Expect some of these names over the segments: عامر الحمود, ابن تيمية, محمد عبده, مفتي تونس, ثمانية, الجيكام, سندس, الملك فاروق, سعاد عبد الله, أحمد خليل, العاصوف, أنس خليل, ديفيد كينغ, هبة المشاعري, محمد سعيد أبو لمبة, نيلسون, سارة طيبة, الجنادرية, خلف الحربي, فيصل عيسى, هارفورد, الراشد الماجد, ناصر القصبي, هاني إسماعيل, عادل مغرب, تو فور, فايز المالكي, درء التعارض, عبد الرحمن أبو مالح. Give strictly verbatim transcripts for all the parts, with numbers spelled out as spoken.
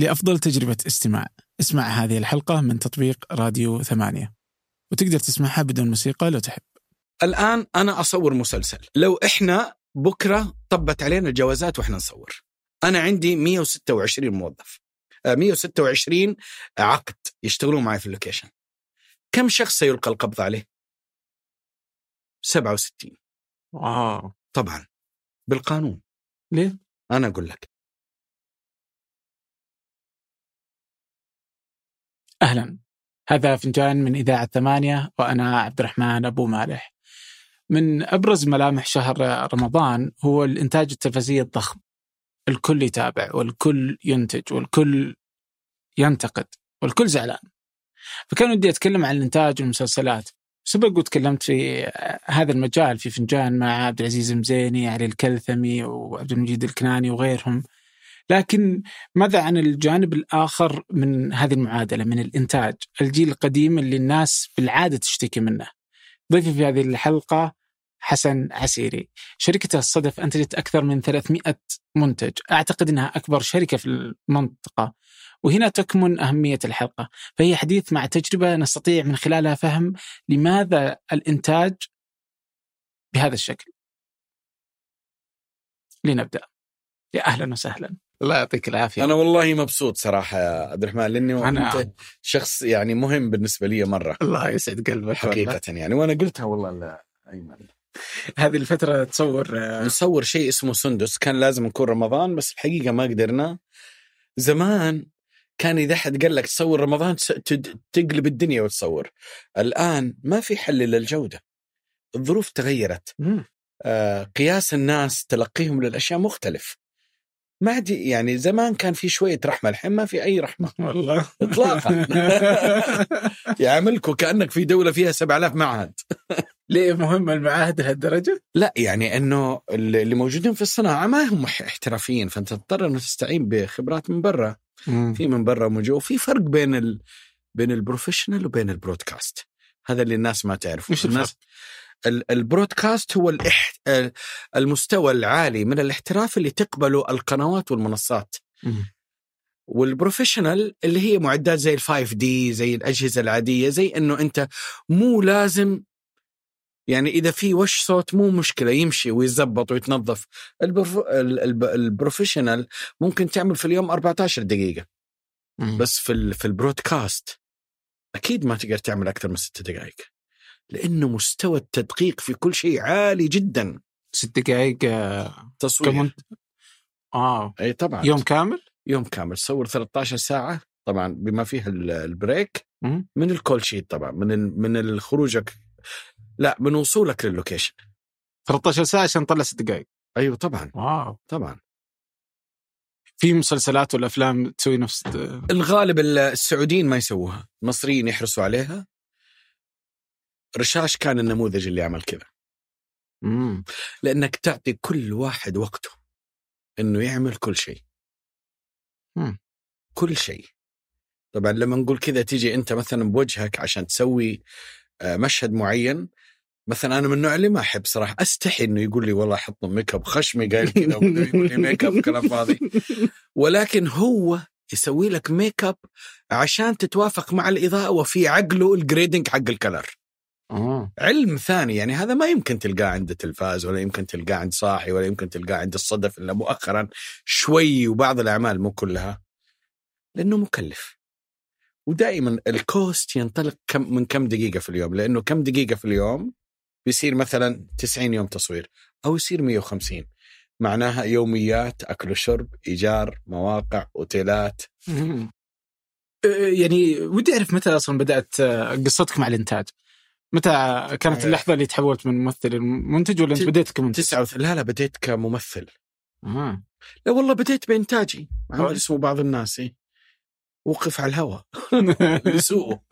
لأفضل تجربة استماع، اسمع هذه الحلقة من تطبيق راديو ثمانية، وتقدر تسمعها بدون موسيقى لو تحب. الآن أنا أصور مسلسل، لو إحنا بكرة طبت علينا الجوازات وإحنا نصور، أنا عندي مئة وستة وعشرين موظف، مئة وستة وعشرين عقد يشتغلون معي في اللوكيشن، كم شخص سيلقى القبض عليه؟ سبعة وستين. آه. طبعا بالقانون. ليه؟ أنا أقول لك. أهلا، هذا فنجان من إذاعة ثمانية، وأنا عبد الرحمن أبو مالح. من أبرز ملامح شهر رمضان هو الإنتاج التلفزيوني الضخم، الكل يتابع والكل ينتج والكل ينتقد والكل زعلان. فكان ودي أتكلم عن الإنتاج والمسلسلات. سبق وتكلمت في هذا المجال في فنجان مع عبد العزيز مزيني، علي الكلثمي، وعبد المجيد الكناني وغيرهم. لكن ماذا عن الجانب الآخر من هذه المعادلة، من الإنتاج، الجيل القديم اللي الناس بالعادة تشتكي منه؟ ضيفي في هذه الحلقة حسن عسيري. شركته الصدف أنتجت أكثر من ثلاثمئة منتج، أعتقد أنها أكبر شركة في المنطقة، وهنا تكمن أهمية الحلقة، فهي حديث مع تجربة نستطيع من خلالها فهم لماذا الإنتاج بهذا الشكل. لنبدأ. يا أهلا وسهلا. الله يعطيك العافية. أنا والله مبسوط صراحة يا عبد الرحمن، لأني أنت شخص يعني مهم بالنسبة لي مرة. الله يسعد قلبك حقيقة يعني، وأنا قلتها والله لا أيمن. هذه الفترة تصور نصور شيء اسمه سندس، كان لازم نكون رمضان بس الحقيقة ما قدرنا. زمان كان إذا حد قال لك تصور رمضان تقلب الدنيا وتصور. الآن ما في حل للجودة، الظروف تغيرت، آه قياس الناس تلقيهم للأشياء مختلف. ما عدي يعني زمان كان في شوية رحمة، الحين ما في أي رحمة والله إطلاقا. يعملكوا كأنك في دولة فيها سبعة آلاف معهد. ليه مهم المعاهد لهالدرجة؟ لا يعني أنه اللي موجودين في الصناعة ما هم احترافيين، فأنت تضطر أنه تستعين بخبرات من برا. في من برا ومجو، وفي فرق بين ال... بين البروفيشنال وبين البرودكاست. هذا اللي الناس ما تعرفه. الناس البرودكاست هو الإح... المستوى العالي من الاحتراف اللي تقبله القنوات والمنصات، مم. والبروفيشنال اللي هي معدات زي الفايف دي، زي الأجهزة العادية، زي أنه أنت مو لازم يعني إذا في وش صوت مو مشكلة، يمشي ويزبط ويتنظف. البروف... الب... البروفيشنال ممكن تعمل في اليوم أربعة عشر دقيقة، مم. بس في, ال... في البرودكاست أكيد ما تقدر تعمل أكثر من ستة دقائق، لأنه مستوى التدقيق في كل شيء عالي جدا. ست دقائق تصوير كمان. آه أي طبعا يوم كامل، يوم كامل تصور ثلاثة عشر ساعة طبعا بما فيها البريك م- من الكول شيت طبعا، من من الخروجك، لا من وصولك لللوكيشن. ثلاثة عشر ساعة عشان نطلع ست دقائق. أيوة طبعا. واو. طبعا في مسلسلات والأفلام تسوي نفس الغالب. السعوديين ما يسووها، المصريين يحرصوا عليها. رشاش كان النموذج اللي عمل كذا، لأنك تعطي كل واحد وقته أنه يعمل كل شيء. مم. كل شيء طبعا. لما نقول كذا تيجي أنت مثلا بوجهك عشان تسوي مشهد معين، مثلا أنا من النوع اللي ما أحب صراحة، أستحي أنه يقول لي والله حط ميك اب خشمي قال كذا، ويقول لي ميك اب كلام فاضي، ولكن هو يسوي لك ميك اب عشان تتوافق مع الإضاءة وفي عقله الجريدنج حق الكلر. أوه. علم ثاني يعني، هذا ما يمكن تلقاه عند التلفاز، ولا يمكن تلقاه عند صاحي، ولا يمكن تلقاه عند الصدف إلا مؤخرا شوي، وبعض الأعمال مو كلها، لأنه مكلف. ودائما الكوست ينطلق كم من كم دقيقة في اليوم، لأنه كم دقيقة في اليوم بيصير مثلا تسعين يوم تصوير أو يصير مئة وخمسين، معناها يوميات، أكل وشرب، إيجار، مواقع، أوتيلات. يعني ودي أعرف متى أصلا بدأت قصتك مع الإنتاج؟ متى كانت اللحظة اللي تحولت من ممثل لمنتج، ولا أنت بديت كمنتج؟ تسعة وث... لا لا بديت كممثل. آه. لا والله بديت بإنتاجي، عمل اسمه بعض الناس، وقف على الهواء لسوءه.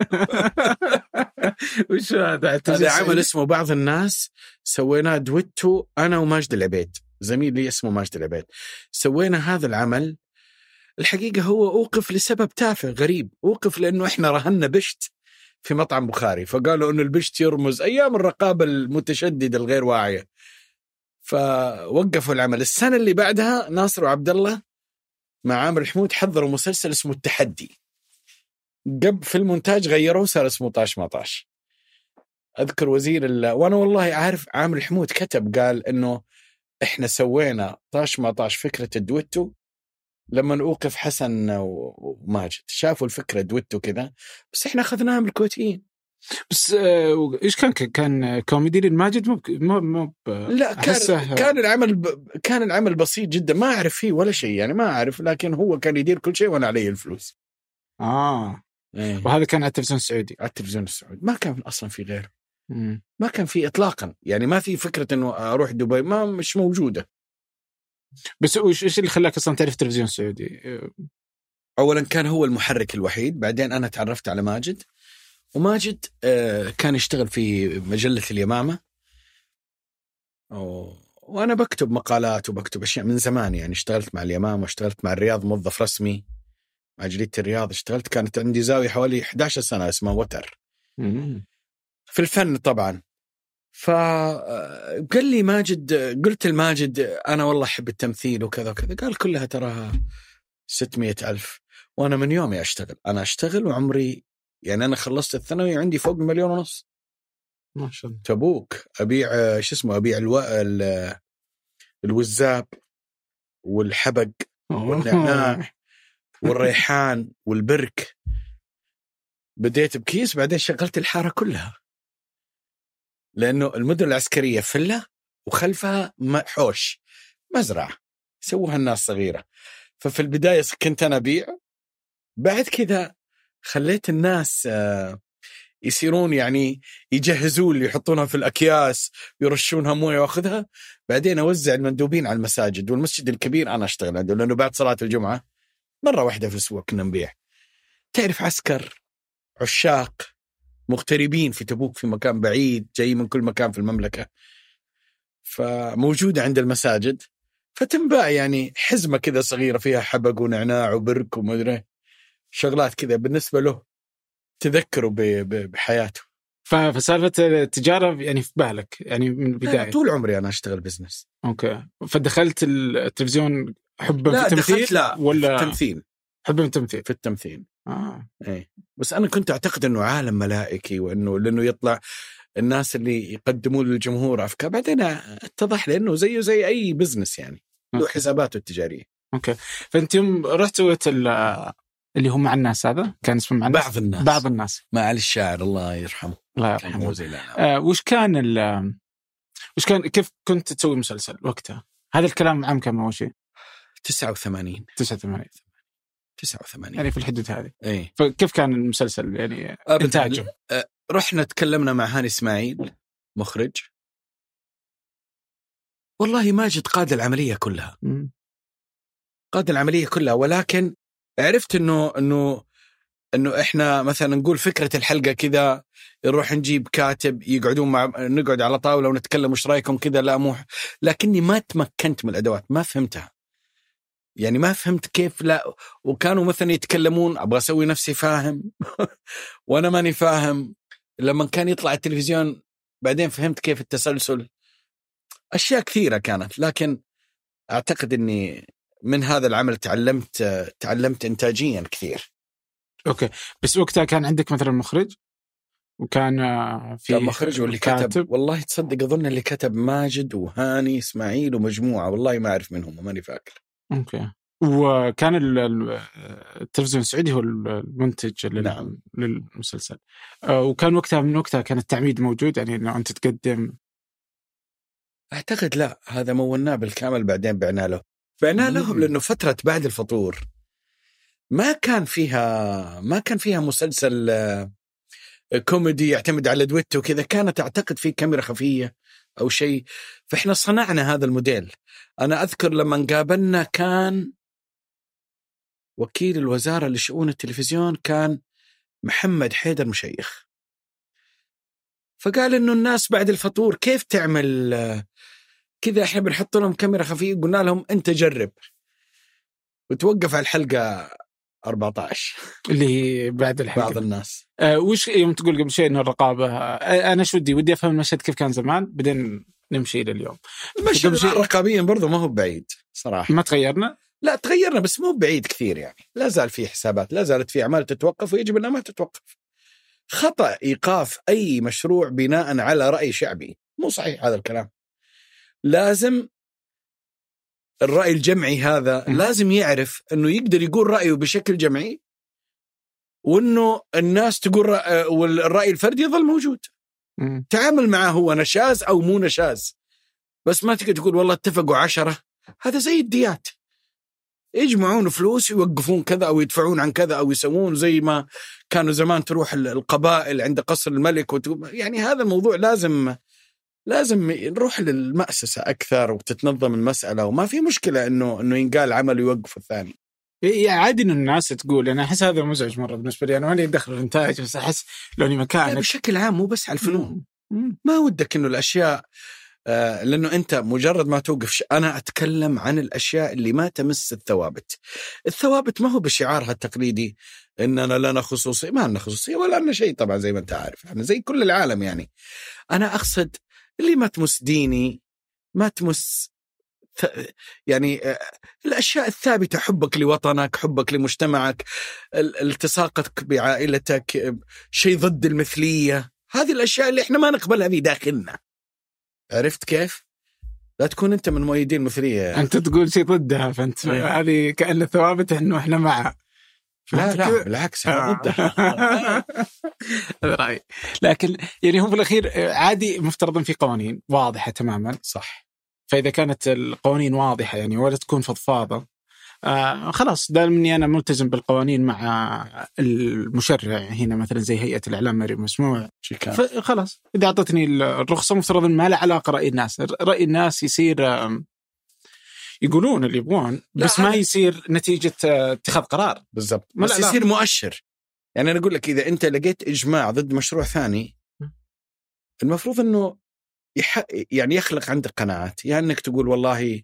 وش هذا؟ هذا عمل اسمه بعض الناس، سوينا دويتو أنا وماجد العبيد، زميل لي اسمه ماجد العبيد. سوينا هذا العمل، الحقيقة هو أوقف لسبب تافه غريب. أوقف لأنه إحنا رهنا بشت في مطعم بخاري، فقالوا أنه البشت يرمز أيام الرقابة المتشددة الغير واعية، فوقفوا العمل. السنة اللي بعدها ناصر وعبد الله مع عامر الحمود حضروا مسلسل اسمه التحدي. قبل في المونتاج غيروه صار اسمه طاش ماطاش. أذكر وزير ال وأنا والله عارف عامر الحمود كتب قال إنه إحنا سوينا طاش ماطاش فكرة الدويتو لما أوقف حسن وماجد شافوا الفكرة دويتو كذا، بس إحنا أخذناها من الكويتيين. بس إيش كان كان كوميدي للماجد؟ مو مو مو لا كان كان العمل كان العمل بسيط جدا، ما أعرف فيه ولا شيء يعني ما أعرف، لكن هو كان يدير كل شيء وأنا عليه الفلوس. آه إيه. وهذا كان على التلفزيون السعودي. على التلفزيون السعودي ما كان أصلا في غيره، ما كان في إطلاقا يعني، ما في فكرة إنه أروح دبي ما مش موجودة. بس وش إيش اللي خلاك أصلا تعرف التلفزيون السعودي؟ أولا كان هو المحرك الوحيد، بعدين أنا تعرفت على ماجد، وماجد كان يشتغل في مجلة اليمامة وأنا بكتب مقالات وبكتب أشياء من زمان يعني. اشتغلت مع اليمامة واشتغلت مع الرياض موظف رسمي، مع جريدة الرياض اشتغلت، كانت عندي زاوية حوالي إحدى عشرة سنة اسمها وتر في الفن طبعا. فقال لي ماجد، قلت الماجد أنا والله أحب التمثيل وكذا وكذا، قال كلها تراها ستمائة ألف، وأنا من يومي أشتغل، أنا أشتغل وعمري يعني أنا خلصت الثانوي عندي فوق مليون ونص ما شاء الله. تبوك أبيع شو اسمه أبيع الو... الوزاب والحبق والنعناع والريحان والبرك، بديت بكيس بعدين شغلت الحارة كلها، لأنه المدن العسكرية فلة وخلفها حوش مزرعة سووها الناس صغيرة. ففي البداية كنت أنا بيع، بعد كذا خليت الناس يصيرون يعني يجهزون اللي يحطونها في الأكياس يرشونها موية وأخذها، بعدين أوزع المندوبين على المساجد، والمسجد الكبير أنا أشتغل عنده لأنه بعد صلاة الجمعة مرة واحدة في الأسبوع كنا نبيع. تعرف عسكر عشاق مغتربين في تبوك في مكان بعيد جاي من كل مكان في المملكة، فموجودة عند المساجد، فتنباع يعني حزمة كذا صغيرة فيها حبق ونعناع وبرك ومدري شغلات كذا بالنسبة له تذكره بحياته. فسالفة التجارة يعني في بالك يعني من البداية؟ طول عمري أنا أشتغل بزنس. أوكي، فدخلت التلفزيون حبا في التمثيل؟ لا ولا في التمثيل حبا في التمثيل في التمثيل آه. إيه. بس أنا كنت أعتقد أنه عالم ملائكي، وأنه لأنه يطلع الناس اللي يقدمون للجمهور أفكار، بعدين اتضح لأنه زيه زي أي بزنس يعني له حساباته التجارية. أوكي، فأنت يوم رحت سويت اللي هم مع الناس، هذا كان اسمه مع الناس. بعض الناس بعض الناس مع علي الشاعر الله يرحمه الله يرحمه آه. وش كان وش كان كيف كنت تسوي مسلسل وقتها؟ هذا الكلام عام كم أول شيء؟ تسعة وثمانين تسعة وثمانين تسعة وثمانين يعني في الحدود هذه. اي فكيف كان المسلسل يعني انتاجه؟ رحنا تكلمنا مع هاني إسماعيل مخرج، والله ماجد قاد العملية كلها م. قاد العملية كلها، ولكن عرفت انه انه انه احنا مثلا نقول فكرة الحلقة كذا، نروح نجيب كاتب يقعدون مع نقعد على طاولة ونتكلم وش رايكم كذا، لا مو، لكني ما تمكنت من الأدوات، ما فهمتها يعني ما فهمت كيف. لا وكانوا مثلا يتكلمون أبغى أسوي نفسي فاهم وأنا ماني فاهم. لما كان يطلع التلفزيون بعدين فهمت كيف التسلسل، أشياء كثيرة كانت، لكن أعتقد أني من هذا العمل تعلمت تعلمت إنتاجيا كثير. أوكي، بس وقتها كان عندك مثلا مخرج وكان في مخرج واللي كتب؟ والله تصدق أظن اللي كتب ماجد وهاني إسماعيل ومجموعة، والله ما أعرف منهم وماني فاكر. أوكي، وكان التلفزيون السعودي هو المنتج لل... نعم. للمسلسل. وكان وقتها من وقتها كان التعميد موجود يعني إنه أنت تقدم؟ أعتقد لا، هذا مولناه بالكامل بعدين بعنا له بعنا لهم، لأنه فترة بعد الفطور ما كان فيها ما كان فيها مسلسل كوميدي يعتمد على دويتو وكذا، كانت أعتقد في كاميرا خفية أو شيء، فإحنا صنعنا هذا الموديل. أنا أذكر لما قابلنا كان وكيل الوزارة لشؤون التلفزيون كان محمد حيدر مشيخ، فقال إنه الناس بعد الفطور كيف تعمل كذا، إحنا بنحط لهم كاميرا خفية. قلنا لهم أنت جرب، وتوقف على الحلقة أربعة عشر اللي بعد الحلقة. بعض الناس أه وش يوم تقول قبل شيء إنه الرقابة، أه أنا شو بدي ودي أفهم المشهد كيف كان زمان بدين نمشي إلى اليوم. المشهد الرقابيا برضو ما هو بعيد صراحة، ما تغيرنا لا تغيرنا بس مو بعيد كثير يعني، لا زال في حسابات، لا زالت في أعمال تتوقف ويجب أنها ما تتوقف. خطأ إيقاف أي مشروع بناء على رأي شعبي، مو صحيح هذا الكلام. لازم الرأي الجمعي هذا لازم يعرف أنه يقدر يقول رأيه بشكل جمعي، وأنه الناس تقول رأي، والرأي الفردي يظل موجود. تعامل معه هو نشاز أو مو نشاز، بس ما تقدر تقول والله اتفقوا عشرة، هذا زي الديات، يجمعون فلوس يوقفون كذا أو يدفعون عن كذا أو يسوون زي ما كانوا زمان تروح القبائل عند قصر الملك وتو... يعني هذا الموضوع لازم لازم نروح للمؤسسة أكثر وتتنظم المسألة، وما في مشكلة إنه إنه ينقال عمل ويوقف الثاني. يعني عادي إن الناس تقول، أنا أحس هذا مزعج مرة بالنسبة لي، أنا ماني أدخل الإنتاج بس أحس لوني مكانك بشكل عام، مو بس على الفنون. ما ودك إنه الأشياء آه لأنه أنت مجرد ما توقف. أنا أتكلم عن الأشياء اللي ما تمس الثوابت. الثوابت ما هو بشعارها التقليدي إننا لنا خصوصية، ما لنا خصوصية ولا لنا شيء طبعا زي ما أنت عارف، يعني زي كل العالم. يعني أنا أقصد اللي ما تمس ديني، ما تمس يعني الأشياء الثابتة، حبك لوطنك، حبك لمجتمعك، التصاقك بعائلتك، شيء ضد المثلية، هذه الأشياء اللي إحنا ما نقبلها في داخلنا. عرفت كيف؟ لا تكون أنت من مؤيدين المثلية، أنت تقول شيء ضدها، فأنت هذه كأن ثوابتها أنه إحنا معها. لا لا بالعكس أنا ضدها. رأي. لكن يعني هم في الأخير عادي، مفترضاً في قوانين واضحة تماماً. صح. فإذا كانت القوانين واضحة يعني ولا تكون فضفاضة، آه خلاص دام إني أنا ملتزم بالقوانين مع المشرع هنا مثلاً زي هيئة الإعلام المسموع، فخلاص إذا أعطتني الرخصة مفترضاً ما له علاقة رأي الناس، رأي الناس يصير يقولون اللي يبغون، بس ما يصير نتيجة اتخاذ قرار بالضبط، بس يصير مؤشر. يعني أنا أقول لك إذا أنت لقيت إجماع ضد مشروع ثاني، المفروض أنه يح... يعني يخلق عندك قناعات، يعني أنك تقول والله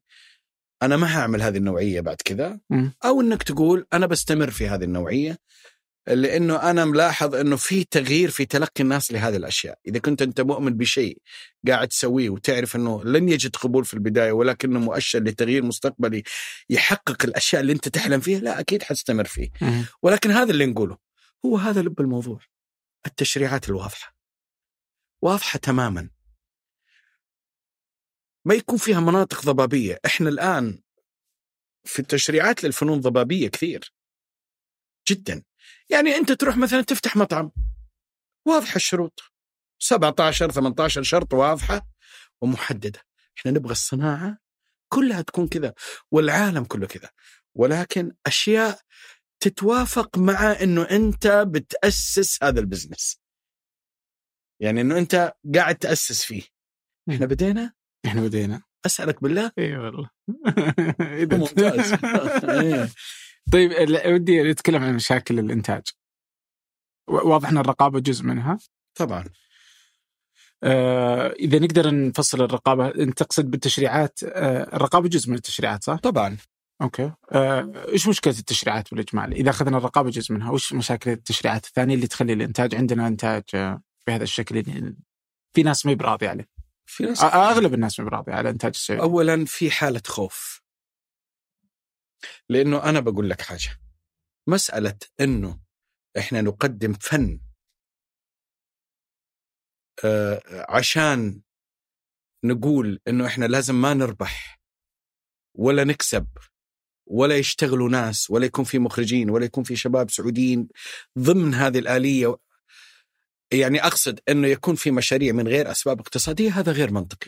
أنا ما هعمل هذه النوعية بعد كذا، أو أنك تقول أنا بستمر في هذه النوعية لأنه أنا ملاحظ أنه في تغيير في تلقي الناس لهذه الأشياء. إذا كنت أنت مؤمن بشيء قاعد تسويه وتعرف أنه لن يجد قبول في البداية ولكنه مؤشر لتغيير مستقبلي يحقق الأشياء اللي أنت تحلم فيها، لا أكيد حتستمر فيه. ولكن هذا اللي نقوله هو هذا لب الموضوع، التشريعات الواضحة، واضحة تماما، ما يكون فيها مناطق ضبابية. إحنا الآن في التشريعات للفنون ضبابية كثير جدا. يعني أنت تروح مثلا تفتح مطعم، واضحة الشروط، سبعة عشر ثمانية عشر شرط واضحة ومحددة. إحنا نبغى الصناعة كلها تكون كذا والعالم كله كذا، ولكن أشياء تتوافق مع أنه أنت بتأسس هذا البزنس، يعني أنه أنت قاعد تأسس فيه. إحنا بدينا إحنا بدينا أسألك بالله. إيه والله. ممتاز. طيب ودي أتكلم عن مشاكل الإنتاج. واضح أن الرقابة جزء منها طبعا. آه إذا نقدر نفصل الرقابة، أنت تقصد بالتشريعات، آه الرقابة جزء من التشريعات صح؟ طبعا. أوكي. آه إيش مشكلة التشريعات بالإجمال؟ إذا أخذنا الرقابة جزء منها، وإيش مشاكل التشريعات الثانية اللي تخلي الإنتاج عندنا إنتاج آه بهذا الشكل اللي في ناس ما يبراضي عليه؟ في ناس آه أغلب الناس ما يبراضي على إنتاج السعودي. أولا في حالة خوف، لأنه أنا بقول لك حاجة، مسألة أنه إحنا نقدم فن آه عشان نقول أنه إحنا لازم ما نربح ولا نكسب ولا يشتغلوا ناس ولا يكون في مخرجين ولا يكون في شباب سعوديين ضمن هذه الآلية. يعني أقصد أنه يكون في مشاريع من غير أسباب اقتصادية، هذا غير منطقي.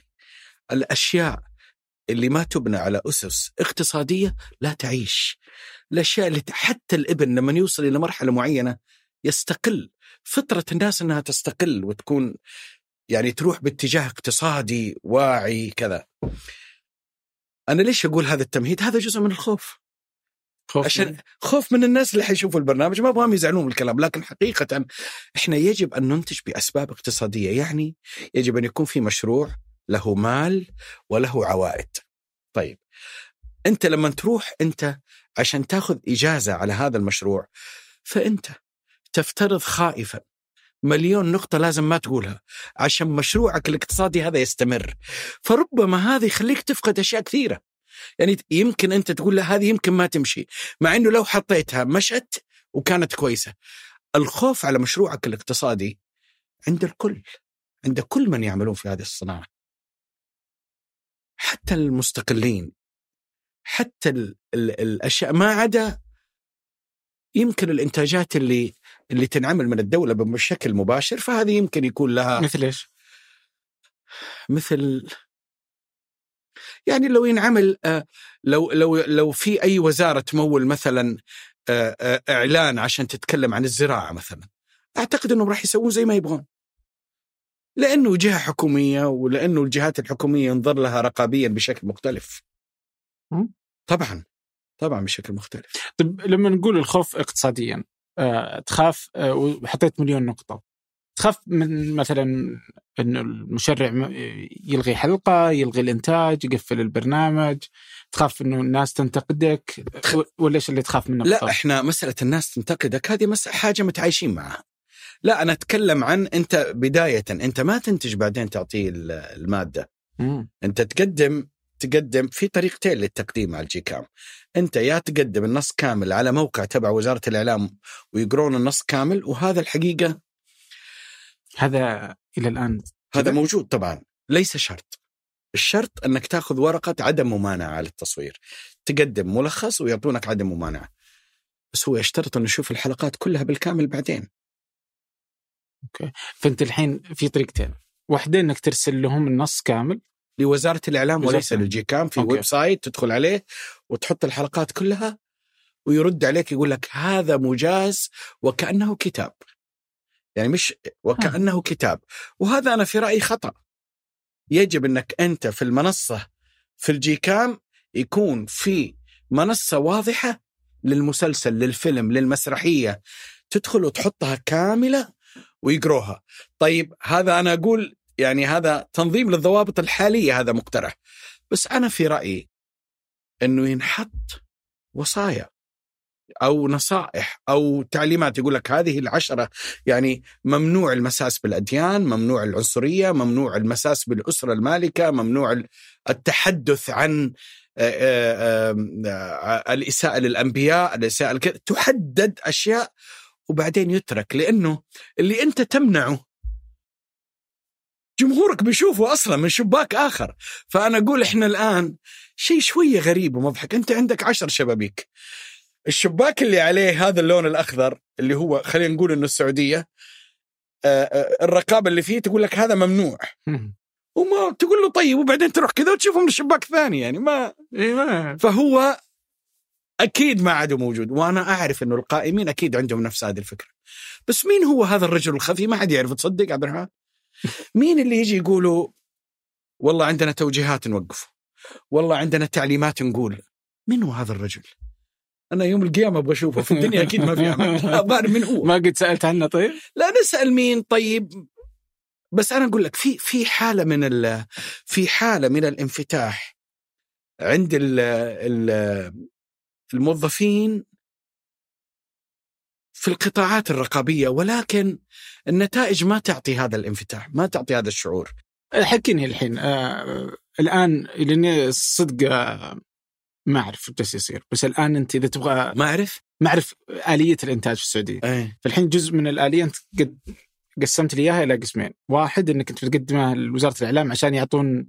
الأشياء اللي ما تبنى على أسس اقتصادية لا تعيش. الأشياء اللي حتى الابن لما يوصل إلى مرحلة معينة يستقل، فطرة الناس أنها تستقل وتكون يعني تروح باتجاه اقتصادي واعي كذا. أنا ليش أقول هذا التمهيد؟ هذا جزء من الخوف، خوف عشان من. خوف من الناس اللي حيشوفوا البرنامج، ما أبغاهم يزعلون من الكلام، لكن حقيقة إحنا يجب أن ننتج بأسباب اقتصادية. يعني يجب أن يكون في مشروع له مال وله عوائد. طيب أنت لما تروح أنت عشان تأخذ إجازة على هذا المشروع، فأنت تفترض خائفا مليون نقطة لازم ما تقولها عشان مشروعك الاقتصادي هذا يستمر، فربما هذا يخليك تفقد أشياء كثيرة. يعني يمكن أنت تقول له هذه يمكن ما تمشي، مع أنه لو حطيتها مشت وكانت كويسة. الخوف على مشروعك الاقتصادي عند الكل، عند كل من يعملون في هذه الصناعة، حتى المستقلين، حتى ال ال الأشياء، ما عدا يمكن الإنتاجات اللي اللي تنعمل من الدولة بشكل مباشر، فهذه يمكن يكون لها مثل إيش؟ مثل يعني لو ينعمل لو لو لو في أي وزارة تمول مثلا إعلان عشان تتكلم عن الزراعة مثلا، أعتقد أنهم راح يسوون زي ما يبغون، لأنه جهة حكومية، ولأنه الجهات الحكومية ينظر لها رقابيا بشكل مختلف. طبعا طبعا بشكل مختلف. طب لما نقول الخوف اقتصاديا، أه تخاف أه وحطيت مليون نقطة، تخاف من مثلا أن المشرع يلغي حلقة، يلغي الإنتاج، يقفل البرنامج، تخاف أنه الناس تنتقدك، ولا إيش اللي تخاف منه؟ لا، إحنا مسألة الناس تنتقدك هذه مسألة حاجة متعايشين معها. لا، أنا أتكلم عن أنت بداية، أنت ما تنتج بعدين تعطيه المادة. مم. أنت تقدم تقدم في طريقتين للتقديم على الجيكام. أنت يا تقدم النص كامل على موقع تبع وزارة الإعلام ويقرون النص كامل، وهذا الحقيقة هذا إلى الآن هذا موجود طبعا، ليس شرط. الشرط أنك تأخذ ورقة عدم ممانعة على التصوير، تقدم ملخص ويعطونك عدم ممانعة، بس هو يشترط أن نشوف الحلقات كلها بالكامل بعدين. أوكي. فأنت الحين في طريقتين، واحدة أنك ترسل لهم النص كامل لوزارة الإعلام وليس للجيكام، في ويب سايت تدخل عليه وتحط الحلقات كلها ويرد عليك يقول لك هذا مجاز وكأنه كتاب، يعني مش وكأنه كتاب. وهذا أنا في رأيي خطأ. يجب أنك أنت في المنصة في الجيكام يكون في منصة واضحة للمسلسل، للفيلم، للمسرحية، تدخل وتحطها كاملة ويقروها. طيب هذا أنا أقول يعني هذا تنظيم للضوابط الحالية، هذا مقترح، بس أنا في رأيي أنه ينحط وصايا أو نصائح أو تعليمات يقول لك هذه العشرة، يعني ممنوع المساس بالأديان، ممنوع العنصرية، ممنوع المساس بالأسرة المالكة، ممنوع التحدث عن الإساءة للأنبياء، الإساءة كذا، تحدد أشياء وبعدين يترك، لأنه اللي أنت تمنعه جمهورك بيشوفه أصلا من شباك آخر. فأنا أقول إحنا الآن شيء شوية غريب ومضحك، أنت عندك عشر شبابيك، الشباك اللي عليه هذا اللون الأخضر اللي هو خلينا نقول إنه السعودية، الرقابة اللي فيه تقول لك هذا ممنوع، وما تقول له طيب، وبعدين تروح كذا وتشوفه من الشباك ثاني، يعني ما فهو أكيد ما عاد موجود. وأنا أعرف إنه القائمين أكيد عندهم نفس هذه الفكرة، بس مين هو هذا الرجل الخفي؟ ما حد يعرف. تصدق عبد الرحمن مين اللي يجي يقولوا والله عندنا توجيهات نوقفه، والله عندنا تعليمات نقول؟ من هو هذا الرجل؟ أنا يوم القيامة أبغى أشوفه في الدنيا، أكيد ما في أمل. أبغى من هو؟ ما قد سألت عنه. طيب لا نسأل مين. طيب بس أنا أقول لك في في حالة من ال في حالة من الانفتاح عند ال ال الموظفين في القطاعات الرقابية، ولكن النتائج ما تعطي هذا الانفتاح، ما تعطي هذا الشعور. حكيني الحين آه الآن، لأني صدق آه ما أعرف إيش يصير، بس الآن أنت إذا تبغى ما أعرف ما أعرف آلية الإنتاج في السعودية. أيه. فالحين جزء من الآلية أنت قد قسمت لي إياها إلى قسمين، واحد أنك أنت بتقدمها لوزارة الإعلام عشان يعطون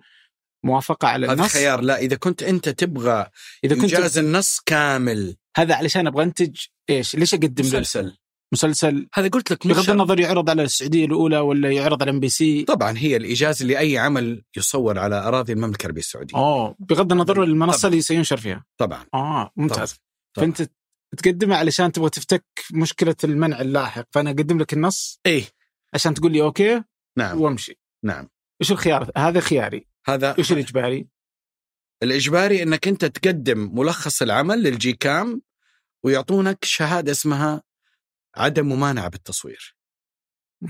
موافقة على النص، هذا خيار. لا، إذا كنت أنت تبغى إذا كنت يجاز النص كامل، هذا علشان أبغى أنتج إيش؟ ليش أقدم مسلسل؟ مسلسل هذا قلت لك بغض النظر يعرض على السعودية الأولى ولا يعرض على إم بي سي. طبعا هي الإجازة لأي عمل يصور على أراضي المملكة العربية السعودية، أوه بغض النظر المنصة طبعًا. اللي سينشر فيها طبعا. آه ممتاز. طبعًا. فأنت تقدمها علشان تبغى تفتك مشكلة المنع اللاحق، فأنا أقدم لك النص إيه عشان تقول لي أوكي نعم وامشي. نعم. إيش الخيار هذا؟ خياري هذا. إيش الإجباري؟ الإجباري أنك أنت تقدم ملخص العمل للجيكام ويعطونك شهادة اسمها عدم ممانعة بالتصوير.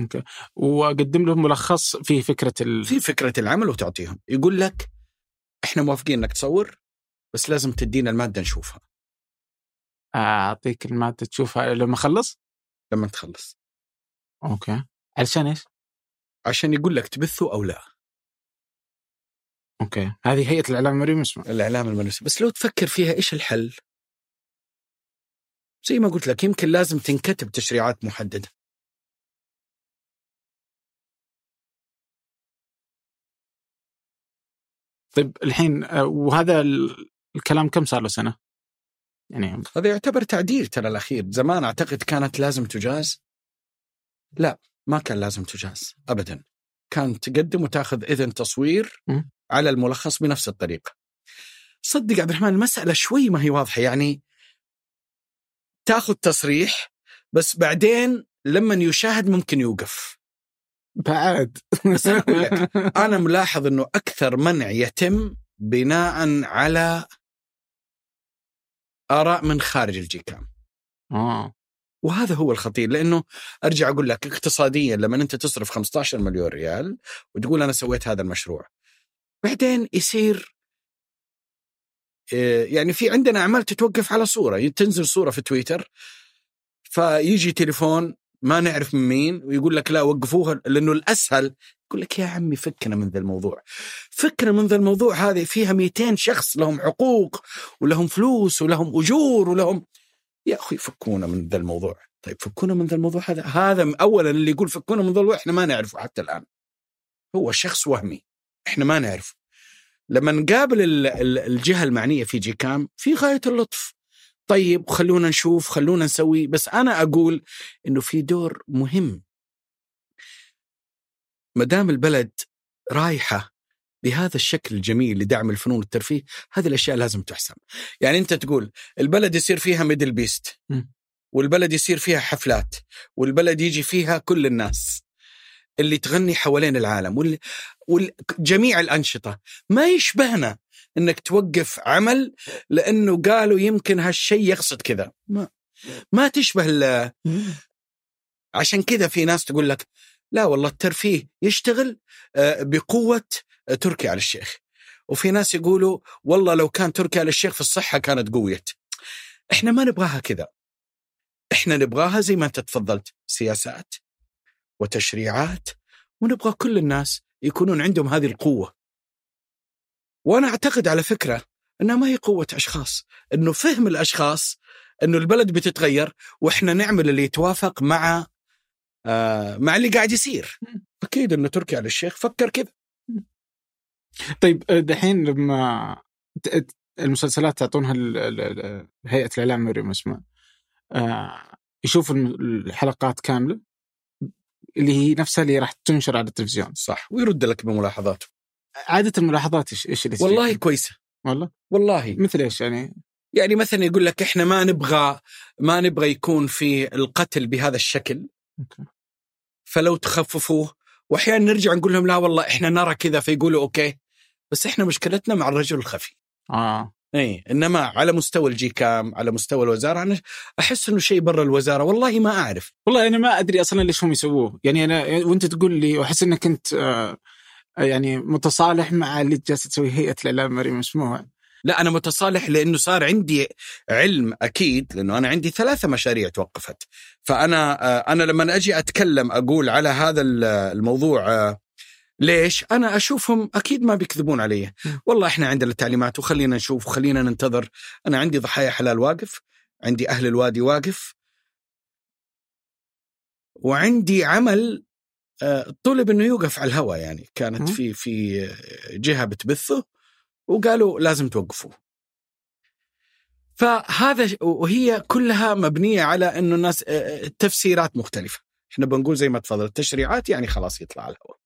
أوكي. وقدم لهم ملخص فيه فكرة ال... في فكرة العمل، وتعطيهم يقول لك إحنا موافقين إنك تصور، بس لازم تدينا المادة نشوفها. أعطيك المادة تشوفها لما خلص؟ لما تخلص. أوكي. علشان إيش؟ عشان يقول لك تبثوا أو لا. أوكي، هذه هيئة الإعلام المرئي اسمه الإعلام المرئي. بس لو تفكر فيها إيش الحل؟ زي ما قلت لك يمكن لازم تنكتب تشريعات محددة. طيب الحين وهذا الكلام كم صار له سنة؟ يعني هذا يعتبر تعديل ترى الأخير. زمان أعتقد كانت لازم تجاز. لا ما كان لازم تجاز أبدا، كان تقدم وتأخذ إذن تصوير م? على الملخص بنفس الطريقة. صدق عبد الرحمن المسألة شوي ما هي واضحة، يعني تأخذ تصريح بس بعدين لما يشاهد ممكن يوقف بعد. أنا ملاحظ أنه أكثر منع يتم بناء على آراء من خارج الجيكام آه. وهذا هو الخطير، لأنه أرجع أقول لك اقتصاديا لما أنت تصرف خمسة عشر مليون ريال وتقول أنا سويت هذا المشروع، بعدين يصير يعني في عندنا أعمال تتوقف على صورة، تنزل صورة في تويتر فيجي تليفون ما نعرف من مين ويقول لك لا وقفوها لأنه الأسهل. يقول لك يا عمي فكنا من ذا الموضوع، فكنا من ذا الموضوع هذه فيها مئتين شخص لهم حقوق ولهم فلوس ولهم أجور ولهم، يا أخي فكونا من ذا الموضوع. طيب فكونا من ذا الموضوع هذا، هذا أولا اللي يقول فكونا من ذا الموضوع إحنا ما نعرفه حتى الآن، هو شخص وهمي إحنا ما نعرفه. لما نقابل الجهة المعنية في جيكام في غاية اللطف، طيب خلونا نشوف خلونا نسوي. بس أنا أقول إنه في دور مهم مدام البلد رايحة بهذا الشكل الجميل لدعم الفنون والترفيه، هذه الأشياء لازم تحسن. يعني أنت تقول البلد يصير فيها ميدل بيست، والبلد يصير فيها حفلات، والبلد يجي فيها كل الناس اللي تغني حوالين العالم والجميع الأنشطة. ما يشبهنا أنك توقف عمل لأنه قالوا يمكن هالشيء يقصد كذا، ما ما تشبه ال... عشان كذا في ناس تقول لك لا والله الترفيه يشتغل بقوة تركي آل الشيخ، وفي ناس يقولوا والله لو كان تركي آل الشيخ في الصحة كانت قويت. إحنا ما نبغاها كذا، إحنا نبغاها زي ما أنت تفضلت، سياسات وتشريعات، ونبغى كل الناس يكونون عندهم هذه القوة. وأنا أعتقد على فكرة أنها ما هي قوة أشخاص، أنه فهم الأشخاص أنه البلد بتتغير وإحنا نعمل اللي يتوافق مع آه مع اللي قاعد يصير. أكيد أنه تركي آل الشيخ فكر كذا. طيب دحين لما المسلسلات تعطونها هيئة الإعلام المرئي اسمها آه يشوف الحلقات كاملة اللي هي نفسها اللي راح تنشر على التلفزيون صح، ويرد لك بملاحظاته. عادة الملاحظات إيش اللي والله كويسة والله والله مثل إيش يعني؟ يعني مثلا يقول لك إحنا ما نبغى ما نبغى يكون في القتل بهذا الشكل أوكي. فلو تخففوه، وأحيانا نرجع نقول لهم لا والله إحنا نرى كذا، فيقولوا أوكي بس إحنا مشكلتنا مع الرجل الخفي آه. إيه إنما على مستوى الجيكام على مستوى الوزارة أنا أحس إنه شيء برا الوزارة والله ما أعرف، والله أنا ما أدري أصلاً ليش هم يسووه. يعني أنا وأنت تقول لي وأحس إنك كنت آه يعني متصالح مع اللي جالسة تسوي هيئة الإعلام المرئي مسموها. لا أنا متصالح لأنه صار عندي علم أكيد، لأنه أنا عندي ثلاثة مشاريع توقفت، فأنا آه أنا لما أجي أتكلم أقول على هذا الموضوع آه ليش أنا أشوفهم أكيد ما بيكذبون علي. والله إحنا عندنا التعليمات وخلينا نشوف خلينا ننتظر. أنا عندي ضحايا حلال واقف، عندي أهل الوادي واقف، وعندي عمل طلب إنه يوقف على الهواء. يعني كانت في في جهة بتبثه وقالوا لازم توقفوه. فهذا وهي كلها مبنية على إنه الناس تفسيرات مختلفة. إحنا بنقول زي ما تفضل التشريعات يعني خلاص يطلع على الهواء.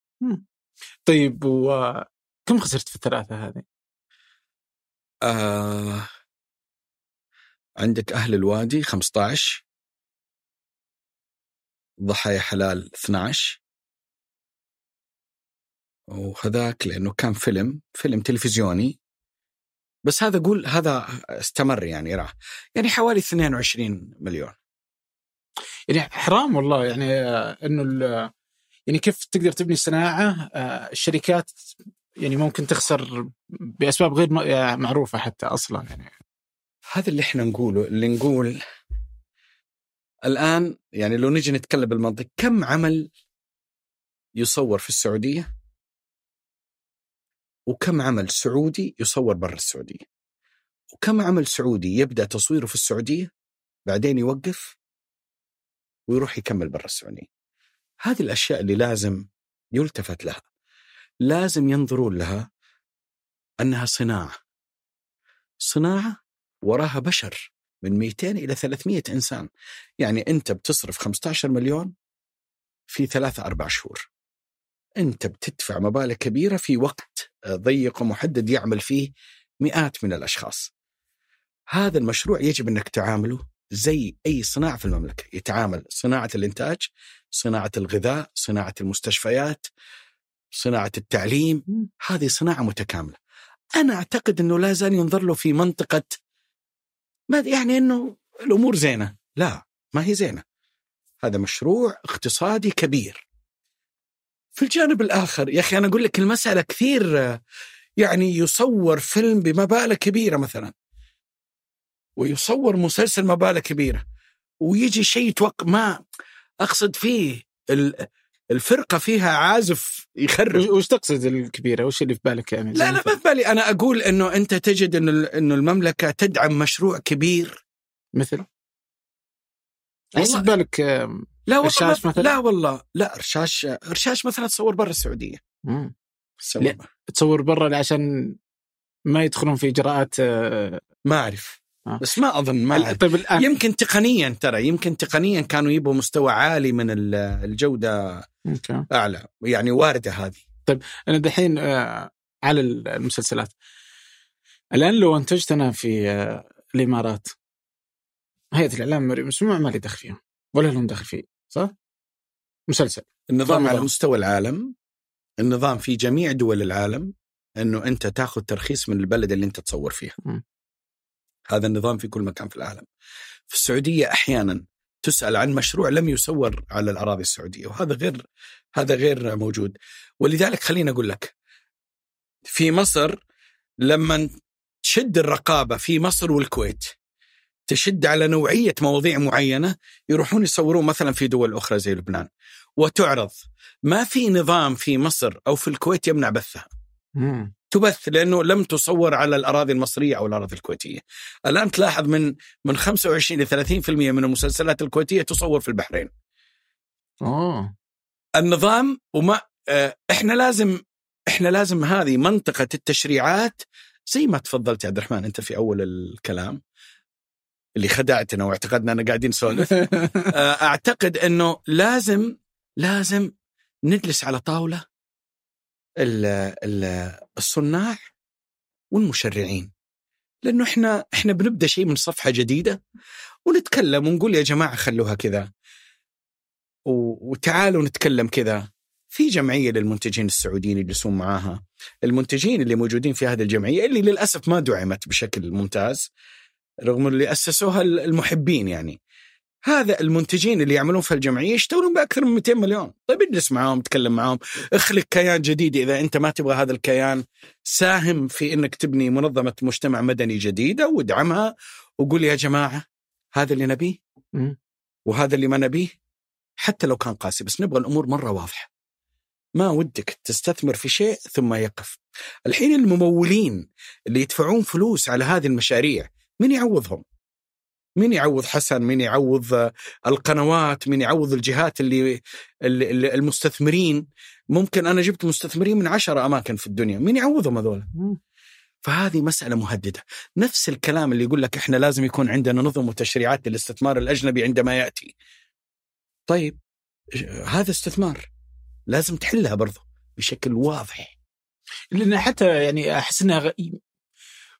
طيب وكم خسرت في الثلاثة هذه؟ آه... عندك أهل الوادي خمسة عشر، ضحايا حلال اثنا عشر، وهذاك لأنه كان فيلم فيلم تلفزيوني بس هذا قول هذا استمر يعني راح يعني حوالي اثنين وعشرين مليون. يعني حرام والله، يعني أنه ال يعني كيف تقدر تبني صناعة؟ الشركات يعني ممكن تخسر بأسباب غير معروفة حتى أصلا. يعني هذا اللي إحنا نقوله اللي نقول الآن. يعني لو نجي نتكلم بالمنطق، كم عمل يصور في السعودية وكم عمل سعودي يصور برا السعودية، وكم عمل سعودي يبدأ تصويره في السعودية بعدين يوقف ويروح يكمل برا السعودية. هذه الأشياء اللي لازم يلتفت لها، لازم ينظرون لها أنها صناعة، صناعة وراها بشر من مئتين إلى ثلاثمئة إنسان. يعني أنت بتصرف خمسة عشر مليون في ثلاثة أربع شهور، أنت بتدفع مبالغ كبيرة في وقت ضيق ومحدد يعمل فيه مئات من الأشخاص. هذا المشروع يجب أنك تعامله زي أي صناعة في المملكة، يتعامل صناعة الإنتاج، صناعة الغذاء، صناعة المستشفيات، صناعة التعليم. هذه صناعة متكاملة. أنا أعتقد أنه لا زال ينظر له في منطقة ما، يعني أنه الأمور زينة. لا، ما هي زينة. هذا مشروع اقتصادي كبير. في الجانب الآخر يا أخي أنا أقول لك المسألة كثير، يعني يصور فيلم بمبالغ كبيرة مثلا، ويصور مسلسل مبالغ كبيرة، ويجي شيء يتوقع. ما أقصد فيه الفرقة فيها عازف يخرب. وش تقصد الكبيرة؟ وش اللي في بالك يعني؟ لا لا، ما في بالي. أنا أقول أنه أنت تجد أنه المملكة تدعم مشروع كبير مثل أيش بالك؟ لا والله مثلا. لا والله لا، رشاش رشاش مثلا تصور برا السعودية. امم تصور برا عشان ما يدخلون في إجراءات. ما أعرف آه. بس ما أظن ما طيب الآن. يمكن تقنيا ترى يمكن تقنيا كانوا يبوا مستوى عالي من الجودة مكي. أعلى، يعني واردة هذه. طيب أنا دحين على المسلسلات الآن، لو أنتجتنا في الإمارات هيئة الإعلام مسموع ما لي دخل فيهم ولا لهم دخل فيه، صح؟ مسلسل النظام على مستوى العالم، النظام في جميع دول العالم أنه أنت تأخذ ترخيص من البلد اللي أنت تصور فيها. م. هذا النظام في كل مكان في العالم. في السعودية أحيانا تسأل عن مشروع لم يصور على الأراضي السعودية، وهذا غير هذا غير موجود. ولذلك خليني أقول لك، في مصر لما تشد الرقابة في مصر والكويت، تشد على نوعية مواضيع معينة، يروحون يصورون مثلا في دول أخرى زي لبنان وتعرض. ما في نظام في مصر أو في الكويت يمنع بثها. مم. تبث لأنه لم تصور على الأراضي المصرية أو الأراضي الكويتية. الآن تلاحظ من من خمسة وعشرين إلى ثلاثين بالمئة من المسلسلات الكويتية تصور في البحرين. أوه. النظام وما إحنا لازم إحنا لازم هذه منطقة التشريعات زي ما تفضلت يا عبد الرحمن أنت في أول الكلام اللي خدعتنا واعتقدنا أننا قاعدين نسولف. أعتقد أنه لازم لازم نجلس على طاولة الصناع والمشرعين، لأنه إحنا إحنا بنبدأ شيء من صفحة جديدة، ونتكلم ونقول يا جماعة خلوها كذا، وتعالوا نتكلم كذا. في جمعية للمنتجين السعوديين يجلسون معاها المنتجين اللي موجودين في هذه الجمعية، اللي للأسف ما دعمت بشكل ممتاز رغم اللي أسسوها المحبين. يعني هذا المنتجين اللي يعملون في الجمعية يشتغلون بأكثر من مئتين مليون. طيب اجلس معهم، تكلم معهم، اخلق كيان جديد. إذا أنت ما تبغى هذا الكيان، ساهم في أنك تبني منظمة مجتمع مدني جديدة وادعمها، وقول يا جماعة هذا اللي نبيه وهذا اللي ما نبيه، حتى لو كان قاسي، بس نبغى الأمور مرة واضحة. ما ودك تستثمر في شيء ثم يقف. الحين الممولين اللي يدفعون فلوس على هذه المشاريع، من يعوضهم؟ من يعوض حسن؟ من يعوض القنوات؟ من يعوض الجهات اللي, اللي المستثمرين؟ ممكن أنا جبت مستثمرين من عشرة أماكن في الدنيا، من يعوضهم هذول؟ فهذه مسألة مهددة. نفس الكلام اللي يقول لك إحنا لازم يكون عندنا نظم وتشريعات للاستثمار الأجنبي عندما يأتي. طيب هذا استثمار لازم تحلها برضو بشكل واضح، لأن حتى يعني أحس أنها غ...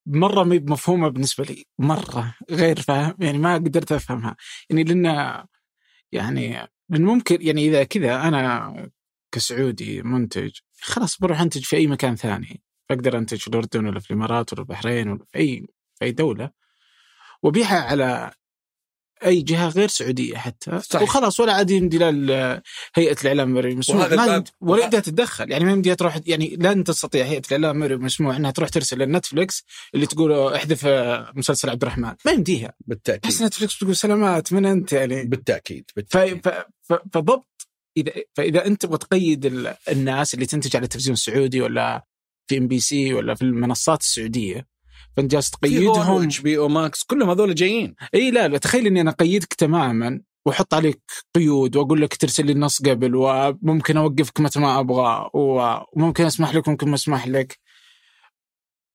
مرة مي بمفهومة بالنسبة لي، مرة غير فاهم، يعني ما قدرت أفهمها. يعني لأن يعني لأن ممكن يعني إذا كذا أنا كسعودي منتج، خلاص بروح أنتج في أي مكان ثاني، أقدر أنتج في الأردن ولا في الإمارات ولا في البحرين ولا في أي في أي دولة، وبيعها على أي جهة غير سعودية حتى. صحيح. وخلاص ولا عاد يمدي هيئة الإعلام المسموح ولا بدها تتدخل، يعني ما يمديها تروح. يعني لن تستطيع هيئة الإعلام المسموح أنها تروح ترسل للنتفليكس اللي تقول احذف مسلسل عبد الرحمن، ما يمديها بالتأكيد. بس نتفليكس تقول سلامات من أنت يعني بالتأكيد, بالتأكيد. ف... ف... فضبط إذا... فإذا أنت بتقيد الناس اللي تنتج على التلفزيون السعودي ولا في ام بي سي ولا في المنصات السعوديه، فانت جالس تقيدهم. اتش بي او ماكس كلهم هذول جايين. اي لا لا، تخيل اني انا قيدك تماما وحط عليك قيود واقول لك ترسل لي النص قبل، وممكن اوقفك متى ما ابغى، وممكن اسمح لك وممكن ما اسمح لك،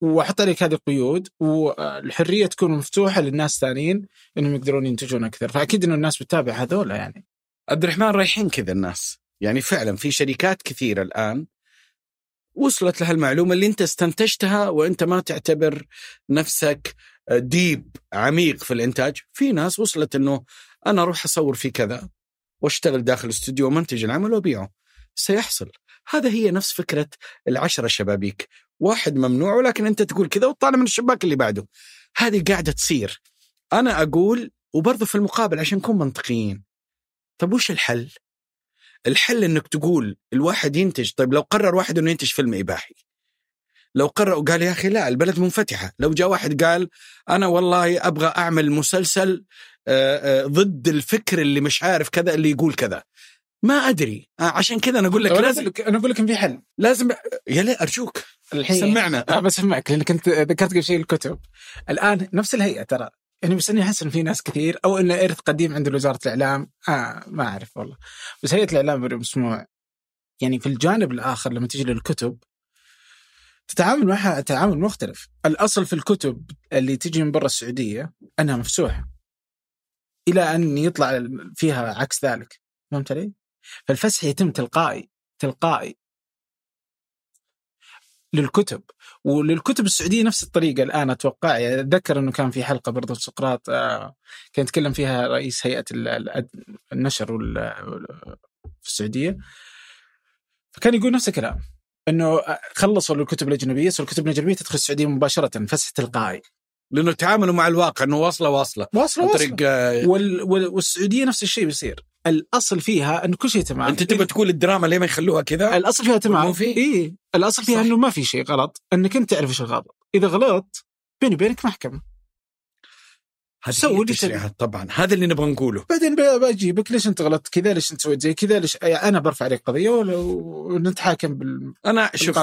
وحط عليك هذه القيود، والحريه تكون مفتوحه للناس الثانيين انهم يقدرون ينتجون اكثر. فاكيد انه الناس بتتابع هذول. يعني عبد الرحمن رايحين كذا الناس، يعني فعلا في شركات كثيره الان وصلت لها المعلومه اللي انت استنتجتها وانت ما تعتبر نفسك ديب عميق في الانتاج. في ناس وصلت انه انا اروح اصور في كذا واشتغل داخل استوديو منتج العمل وبيعه سيحصل. هذا هي نفس فكره العشره شبابيك، واحد ممنوع ولكن انت تقول كذا وتطالع من الشباك اللي بعده. هذه قاعده تصير. انا اقول وبرضه في المقابل عشان نكون منطقيين، طب وش الحل؟ الحل انك تقول الواحد ينتج. طيب لو قرر واحد انه ينتج فيلم اباحي، لو قرر وقال يا اخي لا البلد منفتحه، لو جاء واحد قال انا والله ابغى اعمل مسلسل ضد الفكر اللي مش عارف كذا اللي يقول كذا، ما ادري. عشان كذا انا اقول لك لازم، انا اقول لك ان في حل لازم. يا ليه ارجوك الحين سمعنا. اه بسمعك لانك انت ذكرت قبل شيء الكتب. الان نفس الهيئه ترى، يعني مستني أحس إن في ناس كثير، أو إن إرث قديم عند وزارة الإعلام. آه ما أعرف والله، بس هيئة الإعلام والمسموع. يعني في الجانب الآخر لما تجي للكتب تتعامل معها تعامل مختلف. الأصل في الكتب اللي تجي من برا السعودية أنها مفتوحة، إلى أن يطلع فيها عكس ذلك. فهمت علي؟ فالفسح يتم تلقائي تلقائي للكتب. وللكتب السعودية نفس الطريقة الآن أتوقع. يعني أتذكر أنه كان في حلقة برضه في سقراط آه كان يتكلم فيها رئيس هيئة النشر في السعودية، فكان يقول نفس الكلام أنه خلصوا الكتب الأجنبية، والكتب الأجنبية تدخل السعودية مباشرة فسح تلقائي، لأنه تعاملوا مع الواقع أنه واصلة واصلة واصلة واصلة. وال... والسعودية نفس الشيء بيصير. الأصل فيها أن كل شيء تمام. أنت تبى تقول الدراما ليه ما يخلوها كذا؟ الأصل فيها تمام. إيه الأصل فيها أنه ما في شيء غلط، أنك أنت تعرف إيش الغلط. إذا غلط بيني وبينك محكمة. هذه طبعا هذا اللي نبغى نقوله. بعدين بجيبك ليش أنت غلط كذا، ليش أنت سويت زي كذا، ليش أنا برفع عليك قضية ونتحاكم بال. أنا شوف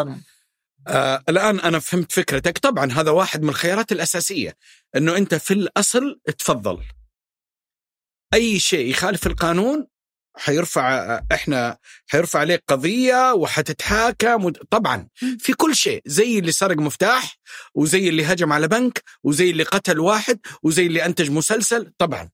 آه الآن أنا فهمت فكرتك. طبعا هذا واحد من الخيارات الأساسية، أنه أنت في الأصل تفضل أي شيء يخالف القانون حيرفع إحنا حيرفع عليك قضية وحتتحاكم. طبعا في كل شيء، زي اللي سرق مفتاح، وزي اللي هجم على بنك، وزي اللي قتل واحد، وزي اللي أنتج مسلسل. طبعا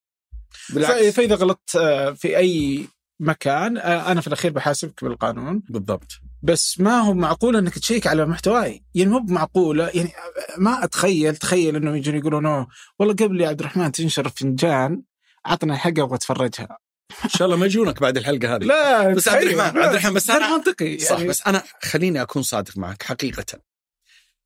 فإذا غلطت في أي مكان أنا في الأخير بحاسبك بالقانون. بالضبط. بس ما هو معقول أنك تشيك على محتواي. يعني مو بمعقولة. يعني ما أتخيل تخيل أنه يجون يقولون أوه والله قبل يا عبد الرحمن تنشر فنجان عطنا الحلقة وابغى اتفرجها. ان شاء الله ما يجونك بعد الحلقة هذه. لا بس عبد الرحمن عبد الرحمن بس انا منطقي صح يعني. بس انا خليني اكون صادق معك حقيقة.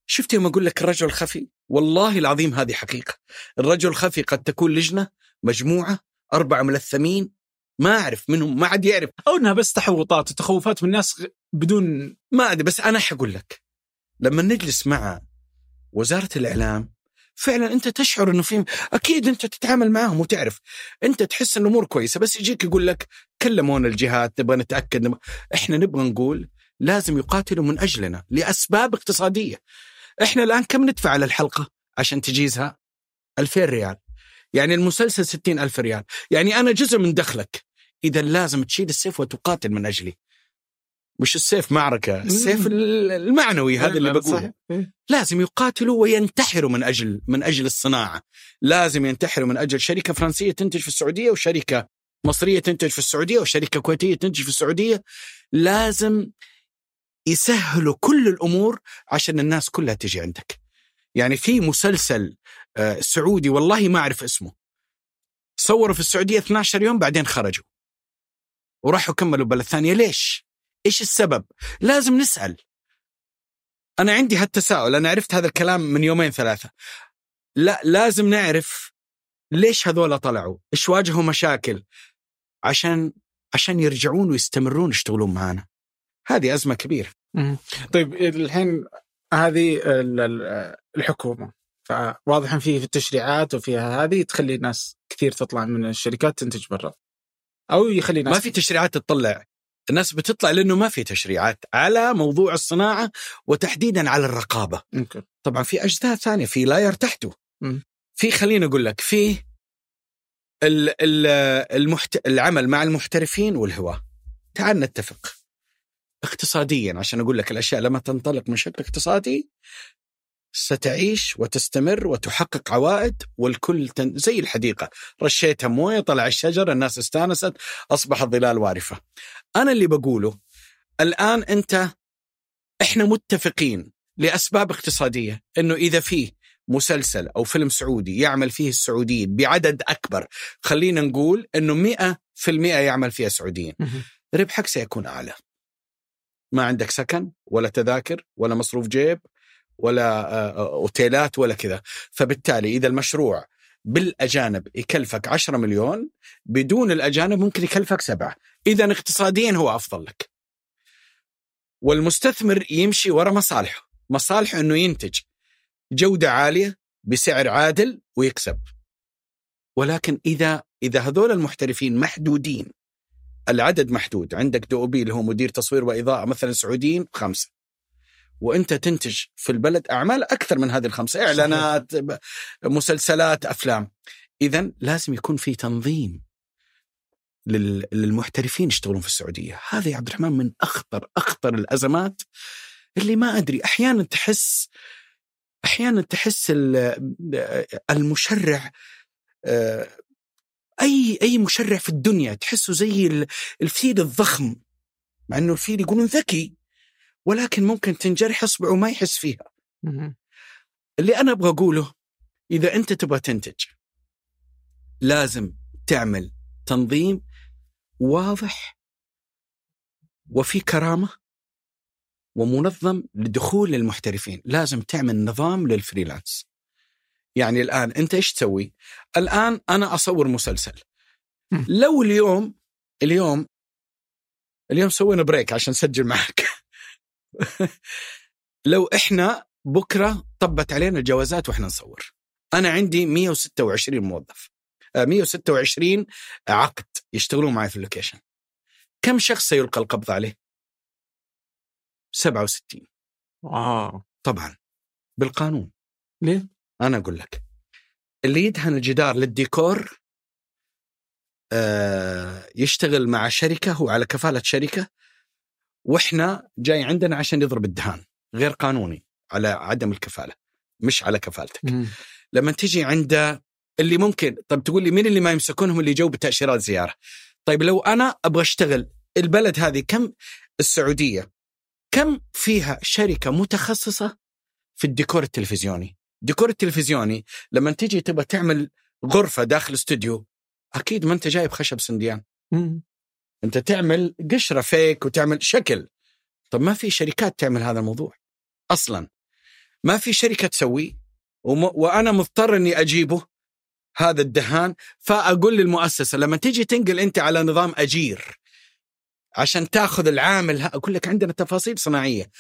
شفت يوم اقول لك الرجل الخفي، والله العظيم هذه حقيقة. الرجل الخفي قد تكون لجنة، مجموعة، أربعة ملثمين ما اعرف منهم، ما عاد يعرف، او انها بس تحوطات وتخوفات من الناس بدون ما ادري. بس انا حقول لك لما نجلس مع وزارة الإعلام فعلا أنت تشعر أنه فيه، أكيد أنت تتعامل معهم وتعرف، أنت تحس أن أمور كويسة، بس يجيك يقول لك كلمونا الجهات نبغى نتأكد. نبغى. إحنا نبغى نقول لازم يقاتلوا من أجلنا لأسباب اقتصادية. إحنا الآن كم ندفع على الحلقة عشان تجيزها؟ ألفين ريال. يعني المسلسل ستين ألف ريال. يعني أنا جزء من دخلك، إذا لازم تشيل السيف وتقاتل من أجلي. مش السيف معركة، السيف المعنوي. هذا اللي بقوله. لازم يقاتلوا وينتحروا من أجل من أجل الصناعة. لازم ينتحروا من أجل شركة فرنسية تنتج في السعودية، وشركة مصرية تنتج في السعودية، وشركة كويتية تنتج في السعودية. لازم يسهلوا كل الأمور عشان الناس كلها تجي عندك. يعني في مسلسل سعودي والله ما أعرف اسمه، صوروا في السعودية اثني عشر يوم بعدين خرجوا وراحوا كملوا بلد ثانية. ليش؟ إيش السبب؟ لازم نسأل. أنا عندي هالتساؤل، أنا عرفت هذا الكلام من يومين ثلاثة. لا لازم نعرف ليش هذول طلعوا، إيش واجهوا مشاكل عشان عشان يرجعون ويستمرون يشتغلون معانا. هذه أزمة كبيرة. طيب الحين هذه الحكومة فواضح فيه في التشريعات وفيها هذه تخلي ناس كثير تطلع من الشركات تنتج برا، أو يخلي ناس ما في تشريعات تطلع الناس بتطلع لأنه ما في تشريعات على موضوع الصناعة وتحديدا على الرقابة. ممكن. طبعا في أجزاء ثانية، في لا يرتحتوا، في خلينا أقول لك في ال ال المحت... العمل مع المحترفين والهواة. تعال نتفق اقتصاديا، عشان أقول لك الأشياء لما تنطلق من شكل اقتصادي ستعيش وتستمر وتحقق عوائد، والكل تن... زي الحديقة، رشيتها موية، طلع الشجر، الناس استانست، أصبح الظلال وارفة. أنا اللي بقوله الآن أنت، إحنا متفقين لأسباب اقتصادية أنه إذا فيه مسلسل أو فيلم سعودي يعمل فيه السعوديين بعدد أكبر، خلينا نقول أنه مئة في المئة يعمل فيها سعوديين، ربحك سيكون أعلى. ما عندك سكن ولا تذاكر ولا مصروف جيب ولا أوتيلات ولا كذا، فبالتالي إذا المشروع بالأجانب يكلفك عشرة مليون، بدون الأجانب ممكن يكلفك سبعة. إذن اقتصاديا هو أفضل لك. والمستثمر يمشي وراء مصالحه، مصالحه أنه ينتج جودة عالية بسعر عادل ويكسب. ولكن إذا إذا هذول المحترفين محدودين، العدد محدود، عندك دو أبي اللي هو مدير تصوير وإضاءة مثلا سعوديين خمسة، وأنت تنتج في البلد أعمال أكثر من هذه الخمسة، إعلانات، مسلسلات، أفلام، إذن لازم يكون في تنظيم للمحترفين يشتغلون في السعودية. هذا يا عبد الرحمن من أخطر أخطر الأزمات، اللي ما أدري أحيانا تحس أحيانا تحس المشرع، أي أي مشرع في الدنيا تحسه زي الفيل الضخم، مع أنه الفيل يقولون ذكي، ولكن ممكن تنجرح إصبعه وما يحس فيها. اللي أنا أبغى أقوله، إذا أنت تبغى تنتج لازم تعمل تنظيم واضح وفي كرامة ومنظم لدخول المحترفين. لازم تعمل نظام للفريلانس. يعني الآن أنت إيش تسوي؟ الآن أنا أصور مسلسل، لو اليوم اليوم اليوم سوينا بريك عشان نسجل معك لو إحنا بكرة طبت علينا الجوازات وإحنا نصور، أنا عندي مئة وستة وعشرين موظف، مئة وستة وعشرين عقد يشتغلون معي في اللوكيشن، كم شخص سيلقى القبض عليه؟ سبعة وستين. آه. طبعا بالقانون. ليه؟ أنا أقول لك، اللي يدهن الجدار للديكور آه يشتغل مع شركة، هو على كفالة شركة، وإحنا جاي عندنا عشان يضرب الدهان، غير قانوني على عدم الكفالة، مش على كفالتك. م. لما تجي عند اللي ممكن، طب تقول لي مين اللي ما يمسكونهم؟ اللي جو بتأشيرات زيارة. طيب لو أنا أبغى أشتغل البلد هذه، كم السعودية كم فيها شركة متخصصة في الديكور التلفزيوني؟ الديكور التلفزيوني لما تجي تبغى تعمل غرفة داخل استوديو، أكيد ما أنت جايب خشب سنديان، م. أنت تعمل قشرة فيك وتعمل شكل. طب ما في شركات تعمل هذا الموضوع أصلا، ما في شركة تسوي، وم... وأنا مضطر أني أجيبه هذا الدهان. فأقول للمؤسسة لما تيجي تنقل أنت على نظام أجير عشان تأخذ العامل، أقول لك عندنا تفاصيل صناعية،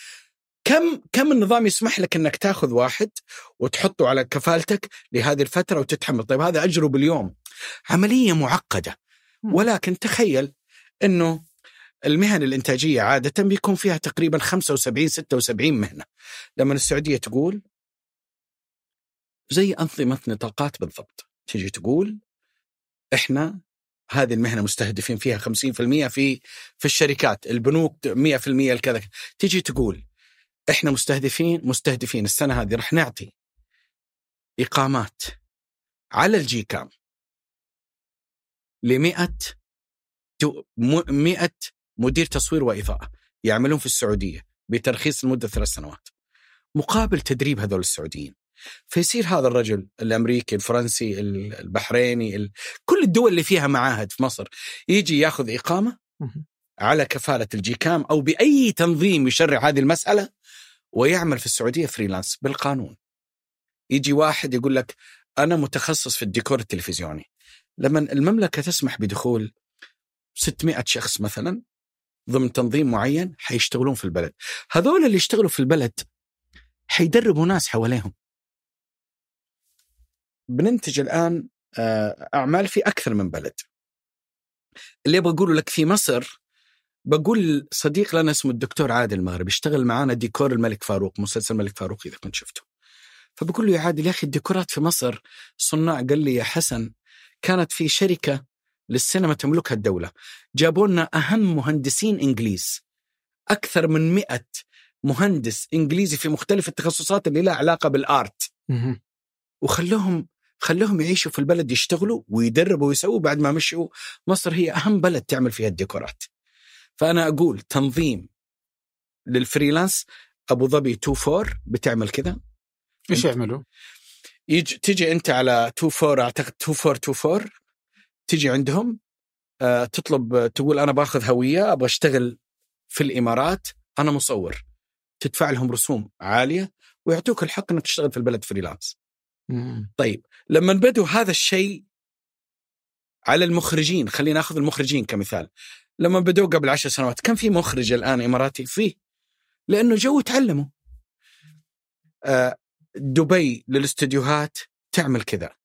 كم كم النظام يسمح لك أنك تأخذ واحد وتحطه على كفالتك لهذه الفترة وتتحمل؟ طيب هذا أجره باليوم. عملية معقدة. ولكن تخيل أنه المهن الإنتاجية عادة بيكون فيها تقريبا خمسة وسبعين إلى ستة وسبعين مهنة، لما السعودية تقول زي أنظمة نطاقات بالضبط، تيجي تقول إحنا هذه المهنة مستهدفين فيها خمسين بالمئة في في الشركات، البنوك مئة بالمئة الكذا، تيجي تقول إحنا مستهدفين مستهدفين السنة هذه رح نعطي إقامات على الجي كام لمئة مئة مدير تصوير وإضاءة يعملون في السعودية بترخيص لمدة ثلاث سنوات مقابل تدريب هذول السعوديين. فيصير هذا الرجل الأمريكي، الفرنسي، البحريني، ال... كل الدول اللي فيها معاهد في مصر، يجي ياخذ إقامة على كفالة الجيكام أو بأي تنظيم يشرع هذه المسألة، ويعمل في السعودية فريلانس بالقانون. يجي واحد يقول لك أنا متخصص في الديكور التلفزيوني، لما المملكة تسمح بدخول ستمائة شخص مثلا ضمن تنظيم معين حيشتغلون في البلد، هذول اللي يشتغلوا في البلد حيدربوا ناس حواليهم. بننتج الآن أعمال في أكثر من بلد. اللي أبغى أقوله لك في مصر بقول صديق لنا اسمه الدكتور عادل مغرب يشتغل معانا ديكور الملك فاروق، مسلسل الملك فاروق إذا كنت شفته. فبقول له يا عادل يا أخي الديكورات في مصر صناع، قال لي يا حسن كانت في شركة للسينما تملكها الدولة، جابوا لنا أهم مهندسين إنجليز، أكثر من مئة مهندس إنجليزي في مختلف التخصصات اللي لها علاقة بالآرت، وخلوهم خلوهم يعيشوا في البلد، يشتغلوا ويدربوا ويسووا. بعد ما مشوا مصر هي أهم بلد تعمل فيها الديكورات. فأنا أقول تنظيم للفريلانس، أبوظبي تو فور بتعمل كذا. إيش يعملوا؟ يجي تيجي أنت على تو فور، أعتقد تو فور تو فور تيجي عندهم آه، تطلب، تقول أنا باخذ هوية أبغى أشتغل في الإمارات، أنا مصور، تدفع لهم رسوم عالية ويعطوك الحق أنك تشتغل في البلد فريلانس. مم. طيب لما بدوا هذا الشيء على المخرجين، خلينا ناخذ المخرجين كمثال، لما بدوا قبل عشر سنوات كان في مخرج الآن إماراتي فيه، لأنه جو تعلموا. آه، دبي للاستديوهات تعمل كذا،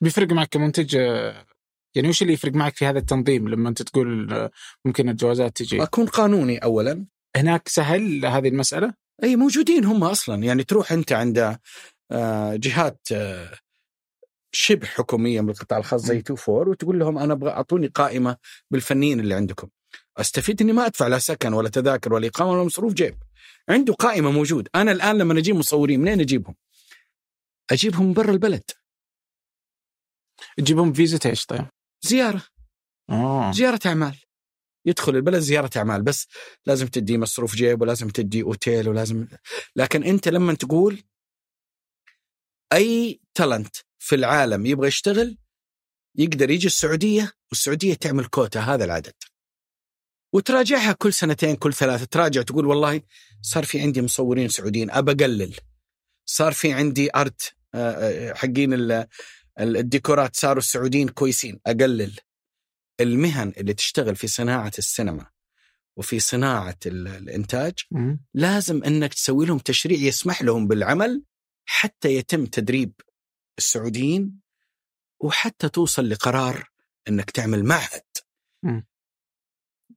بيفرق معك كمنتج يعني؟ وش اللي يفرق معك في هذا التنظيم لما أنت تقول ممكن الجوازات تجي؟ أكون قانوني أولا. هناك سهل هذه المسألة؟ أي موجودين هم أصلا، يعني تروح أنت عند جهات شبه حكومية من القطاع الخاص زي تو فور وتقول لهم أنا أبغى أعطوني قائمة بالفنيين اللي عندكم، أستفيد إني ما أدفع لا سكن ولا تذاكر ولا إقامة ولا مصروف جيب، عنده قائمة موجود. أنا الآن لما نجيب مصورين منين أجيبهم؟ أجيبهم برا البلد. تجيبهم فيزا إيش؟ طيب زيارة. أوه. زيارة أعمال، يدخل البلد زيارة أعمال، بس لازم تدي مصروف جيب ولازم تدي أوتيل ولازم. لكن أنت لما تقول أي تالنت في العالم يبغى يشتغل يقدر يجي السعودية، والسعودية تعمل كوتا هذا العدد وتراجعها كل سنتين كل ثلاثة، تراجع تقول والله صار في عندي مصورين سعوديين أبى أقلل، صار في عندي أرت حقين ال الديكورات صاروا السعوديين كويسين أقلل. المهن اللي تشتغل في صناعة السينما وفي صناعة الإنتاج م- لازم أنك تسوي لهم تشريع يسمح لهم بالعمل حتى يتم تدريب السعوديين، وحتى توصل لقرار أنك تعمل معهد م-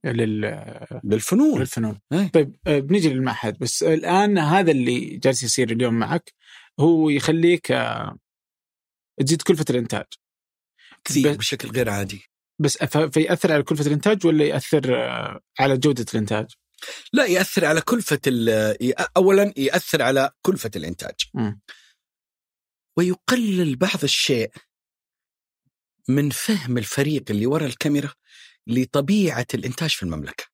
لل... للفنون, للفنون. طيب بنيجي للمعهد، بس الآن هذا اللي جالس يصير اليوم معك هو يخليك تزيد كلفة الإنتاج كثير بشكل غير عادي، بس فيأثر على كلفة الإنتاج ولا يأثر على جودة الإنتاج؟ لا يأثر على كلفة ال... أولا يأثر على كلفة الإنتاج م. ويقلل بعض الشيء من فهم الفريق اللي وراء الكاميرا لطبيعة الإنتاج في المملكة.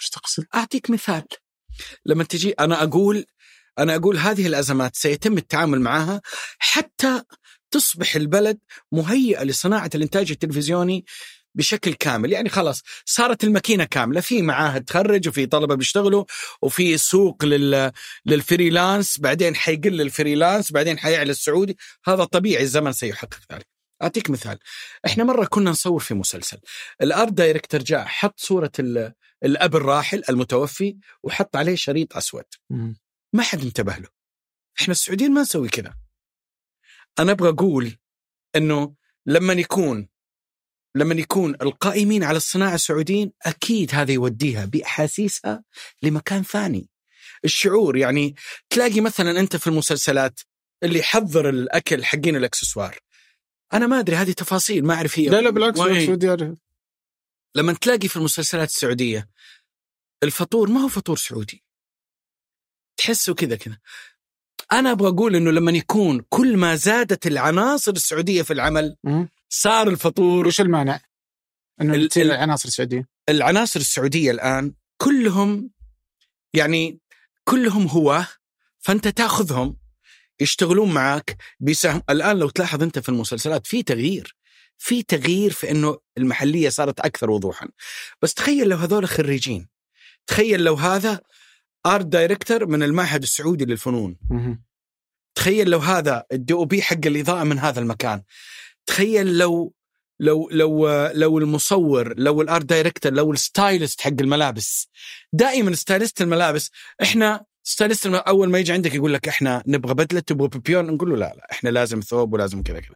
إيش تقصد؟ أعطيك مثال. لما تجي أنا أقول أنا أقول هذه الأزمات سيتم التعامل معها حتى تصبح البلد مهيئة لصناعة الإنتاج التلفزيوني بشكل كامل. يعني خلاص صارت الماكينة كاملة، في معاهد تخرج وفي طلبة بيشتغلوا وفي سوق لل... للفريلانس، بعدين حيقل الفريلانس، بعدين حيعلى السعودي. هذا طبيعي، الزمن سيحقق ذلك. أعطيك مثال، إحنا مرة كنا نصور في مسلسل، الأرت دايركتور جاء حط صورة ال... الأب الراحل المتوفي وحط عليه شريط أسود، ما حد انتبه له. إحنا السعوديين ما نسوي كذا. أنا أبغى أقول أنه لما يكون لما يكون القائمين على الصناعة السعوديين أكيد هذا يوديها بأحاسيسها لمكان ثاني. الشعور يعني تلاقي مثلا أنت في المسلسلات اللي يحضر الأكل حقين الأكسسوار، أنا ما أدري هذه تفاصيل ما أعرف هي. لا لا بالعكس، لما تلاقي في المسلسلات السعودية الفطور ما هو فطور سعودي، تحسه كذا كذا. أنا أبغى أقول إنه لما يكون كل ما زادت العناصر السعودية في العمل صار الفطور. وش المانع إنه ال... العناصر السعودية؟ العناصر السعودية الآن كلهم يعني كلهم هو، فأنت تأخذهم يشتغلون معك بيساهم. الآن لو تلاحظ أنت في المسلسلات في تغيير في تغيير في إنه المحلية صارت أكثر وضوحا. بس تخيل لو هذول خريجين، تخيل لو هذا آرت دايركتور من المعهد السعودي للفنون، تخيل لو هذا الدي او بي حق الإضاءة من هذا المكان، تخيل لو لو لو لو المصور، لو الآرت دايركتور، لو الستايلست حق الملابس. دائما ستايلست الملابس احنا ستايلست اول ما يجي عندك يقول لك احنا نبغى بدله تبغى بيبيون، نقول له لا لا احنا لازم ثوب ولازم كذا كذا.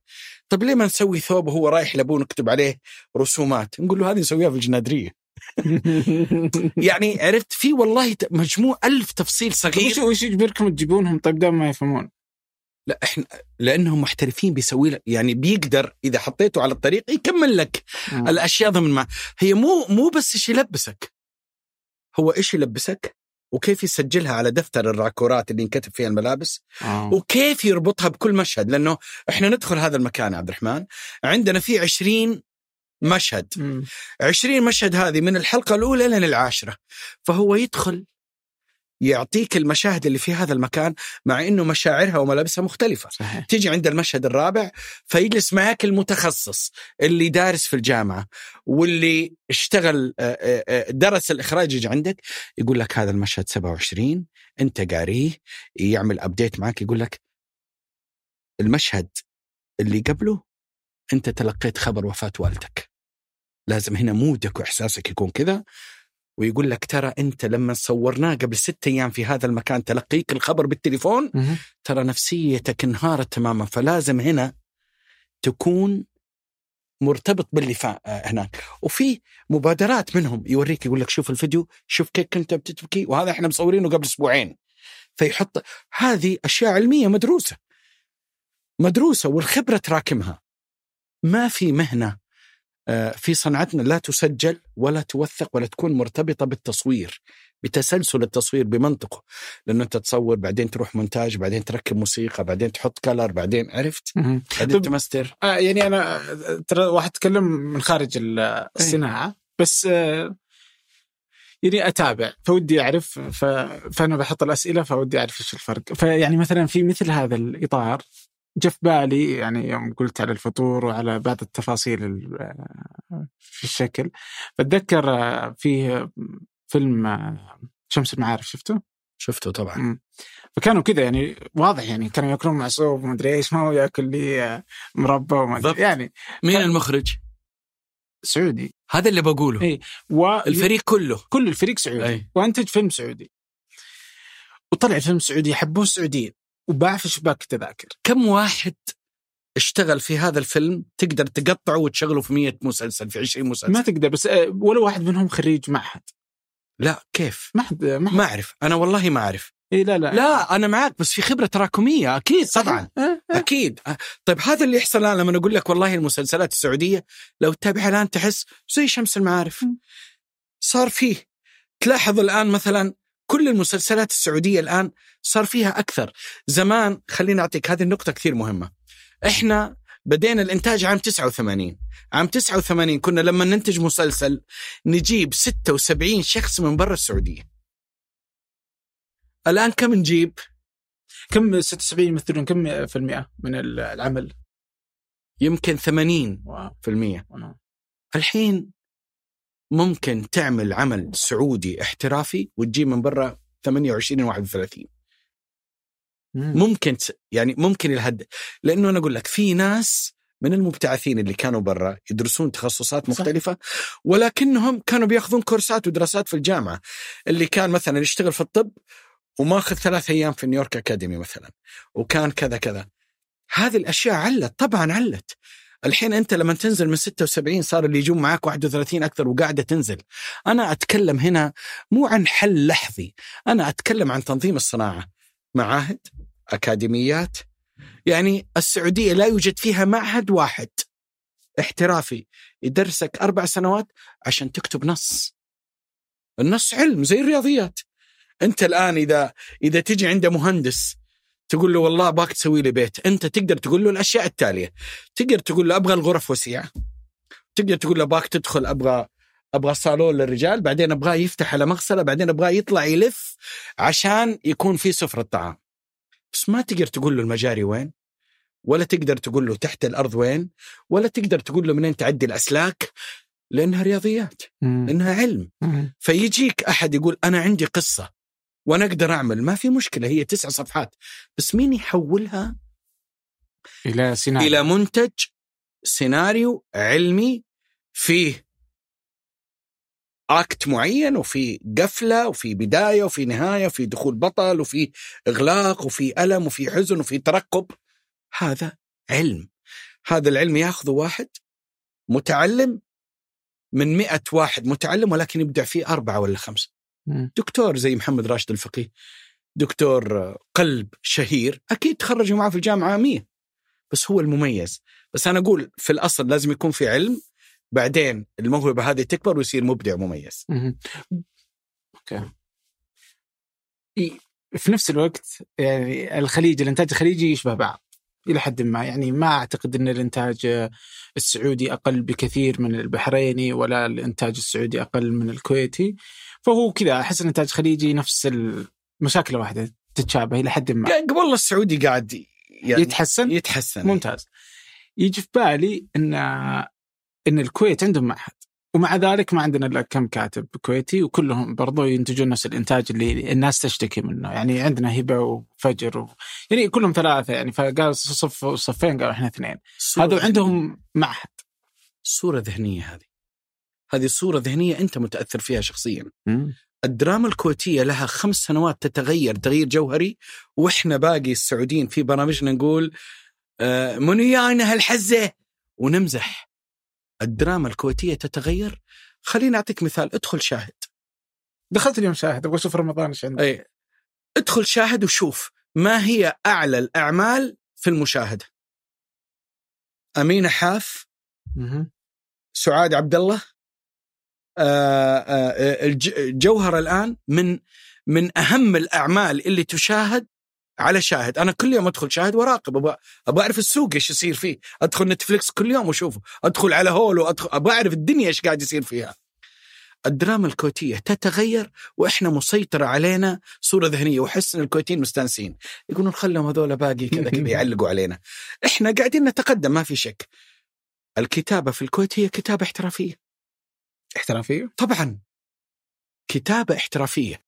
طب ليه ما نسوي ثوب وهو رايح لابوه نكتب عليه رسومات؟ نقول له هذه نسويها في الجنادرية. يعني عرفت في والله مجموع ألف تفصيل صغير. وش يجبركم تجيبونهم؟ طيب دام ما يفهمون. لا احنا لانهم محترفين بيسوي لك، يعني بيقدر اذا حطيته على الطريق يكمل لك آه. الاشياء ضمن ما هي مو مو بس ايش يلبسك، هو ايش يلبسك وكيف يسجلها على دفتر الراكورات اللي ينكتب فيها الملابس آه. وكيف يربطها بكل مشهد. لانه احنا ندخل هذا المكان يا عبد الرحمن عندنا فيه عشرين مشهد م. عشرين مشهد، هذه من الحلقة الأولى لين العاشرة، فهو يدخل يعطيك المشاهد اللي في هذا المكان مع إنه مشاعرها وملابسها مختلفة صحيح. تيجي عند المشهد الرابع فيجلس معك المتخصص اللي دارس في الجامعة واللي اشتغل درس الإخراج، يجي عندك يقول لك هذا المشهد سبعة وعشرين أنت قاريه، يعمل أبديت معك يقول لك المشهد اللي قبله أنت تلقيت خبر وفاة والدك، لازم هنا مودك وإحساسك يكون كذا. ويقول لك ترى أنت لما صورناه قبل ستة أيام في هذا المكان تلقيك الخبر بالتليفون م- ترى نفسيتك انهارت تماما، فلازم هنا تكون مرتبط باللي فا... هناك. وفي مبادرات منهم يوريك يقول لك شوف الفيديو، شوف كيف كنت بتبكي وهذا إحنا مصورينه قبل أسبوعين، فيحط هذه أشياء علمية مدروسة مدروسة والخبرة تراكمها. ما في مهنة في صنعتنا لا تسجل ولا توثق ولا تكون مرتبطة بالتصوير، بتسلسل التصوير بمنطقه، لأنه أنت تصور بعدين تروح مونتاج بعدين تركب موسيقى بعدين تحط كلر بعدين عرفت بعدين تمستر. آه يعني أنا ترى واحد تكلم من خارج الصناعة أيه. بس آه يعني أتابع فودي أعرف ف... فأنا بحط الأسئلة فودي أعرف إيش الفرق. فيعني مثلا في مثل هذا الإطار جف بالي يعني يوم قلت على الفطور وعلى بعض التفاصيل في الشكل. بتذكر فيه فيلم شمس المعارف، شفته؟ شفته طبعا م. فكانوا كذا يعني واضح، يعني كانوا يأكلون معصوب وما أدري إيش، ما هو يأكل لي مربى وما أدري يعني. مين المخرج؟ سعودي، هذا اللي بقوله ايه. والفريق كله كل الفريق سعودي ايه. وأنتج فيلم سعودي وطلع فيلم سعودي يحبوه السعوديين وباع في شباك تذاكر. كم واحد اشتغل في هذا الفيلم تقدر تقطعه وتشغله في مية مسلسل في عشرين مسلسل؟ ما تقدر، بس ولا واحد منهم خريج معهد. لا كيف ما حد ما أعرف أنا والله ما أعرف إيه. لا لا لا أنا معك، بس في خبرة تراكمية أكيد طبعا أكيد. طيب هذا اللي يحصل الآن لما أقول لك والله المسلسلات السعودية لو تتابعها الآن تحس زي شمس المعارف صار فيه. تلاحظ الآن مثلا كل المسلسلات السعودية الآن صار فيها أكثر. زمان خلينا أعطيك هذه النقطة كثير مهمة، إحنا بدينا الإنتاج عام تسعة وثمانين، عام تسعة وثمانين كنا لما ننتج مسلسل نجيب ستة وسبعين شخص من برا السعودية. الآن كم نجيب؟ كم ستة وسبعين يمثلون كم في المئة من العمل؟ يمكن ثمانين واو. في المئة واو. الحين ممكن تعمل عمل سعودي احترافي وتجيب من برا ثمانية وعشرين وواحد وثلاثين ممكن، يعني ممكن الهد. لأنه أنا أقول لك في ناس من المبتعثين اللي كانوا برا يدرسون تخصصات مختلفة ولكنهم كانوا بيأخذون كورسات ودراسات في الجامعة. اللي كان مثلا يشتغل في الطب وماخذ ثلاث أيام في نيويورك أكاديمي مثلا وكان كذا كذا، هذه الأشياء علت طبعا علت. الحين أنت لما تنزل من ستة وسبعين صار اللي يجون معاك واحد وثلاثين أكثر وقاعدة تنزل. أنا أتكلم هنا مو عن حل لحظي، أنا أتكلم عن تنظيم الصناعة، معاهد، أكاديميات. يعني السعودية لا يوجد فيها معهد واحد احترافي يدرسك أربع سنوات عشان تكتب نص. النص علم زي الرياضيات. أنت الآن إذا إذا تجي عند مهندس تقول له والله باك تسوي لي بيت، أنت تقدر تقول له الأشياء التالية، تقدر تقول له أبغى الغرف وسيعة، تقدر تقول له باك تدخل أبغى أبغى صالون للرجال، بعدين أبغى يفتح على مغسلة، بعدين أبغى يطلع يلف عشان يكون في سفرة طعام. بس ما تقدر تقول له المجاري وين، ولا تقدر تقول له تحت الأرض وين، ولا تقدر تقول له منين تعدي الأسلاك، لأنها رياضيات، لأنها علم. فيجيك أحد يقول أنا عندي قصة وأنا أقدر أعمل، ما في مشكلة، هي تسع صفحات، بس مين يحولها إلى سيناريو، إلى منتج سيناريو علمي فيه أكت معين وفي قفلة وفي بداية وفي نهاية وفي دخول بطل وفي إغلاق وفي ألم وفي حزن وفي ترقب. هذا علم. هذا العلم يأخذه واحد متعلم من مئة واحد متعلم ولكن يبدع فيه أربعة ولا خمسة. دكتور زي محمد راشد الفقيه دكتور قلب شهير أكيد تخرجوا معه في الجامعة مية، بس هو المميز. بس أنا أقول في الأصل لازم يكون في علم، بعدين الموهبة هذه تكبر ويصير مبدع مميز. أوكي. في نفس الوقت يعني الخليج الإنتاج الخليجي يشبه بعض إلى حد ما، يعني ما أعتقد أن الإنتاج السعودي أقل بكثير من البحريني ولا الإنتاج السعودي أقل من الكويتي، فهو كذا أحس الإنتاج الخليجي نفس المشاكل واحدة تتشابه إلى حد ما. قبل السعودي قاعد يعني يتحسن يتحسن ممتاز. يجي في بالي أن إن الكويت عندهم معهد، ومع ذلك ما عندنا إلا كم كاتب كويتي وكلهم برضو ينتجون نفس الإنتاج اللي الناس تشتكي منه. يعني عندنا هبة وفجر و... يعني كلهم ثلاثة يعني، فقال صف وصفين قالوا إحنا اثنين. هذا عندهم معهد. صورة ذهنية هذه هذه صورة ذهنية أنت متأثر فيها شخصيا. م? الدراما الكويتية لها خمس سنوات تتغير تغيير جوهري، وإحنا باقي السعوديين في برامجنا نقول آه منو يانا هالحزة ونمزح. الدراما الكويتية تتغير. خليني أعطيك مثال. ادخل شاهد. دخلت اليوم شاهد أبغى أشوف رمضان إيش عنده. أي. ادخل شاهد وشوف ما هي أعلى الأعمال في المشاهدة. أمينة حاف، م- سعاد عبد الله، آآ آآ الجوهر الآن من من أهم الأعمال اللي تشاهد على شاهد. أنا كل يوم أدخل شاهد وراقب، أبغى أبغى أعرف السوق إيش يصير فيه. أدخل نتفليكس كل يوم وشوفه، أدخل على هولو، أدخل أبغى أعرف الدنيا إيش قاعد يصير فيها. الدراما الكويتية تتغير وإحنا مسيطرة علينا صورة ذهنية، وحسن الكويتين مستانسين يقولون خلهم هذول باقي كذا كذا يعلقوا علينا. إحنا قاعدين نتقدم ما في شك. الكتابة في الكويت هي كتابة احترافية. احترافية؟ طبعا كتابة احترافية.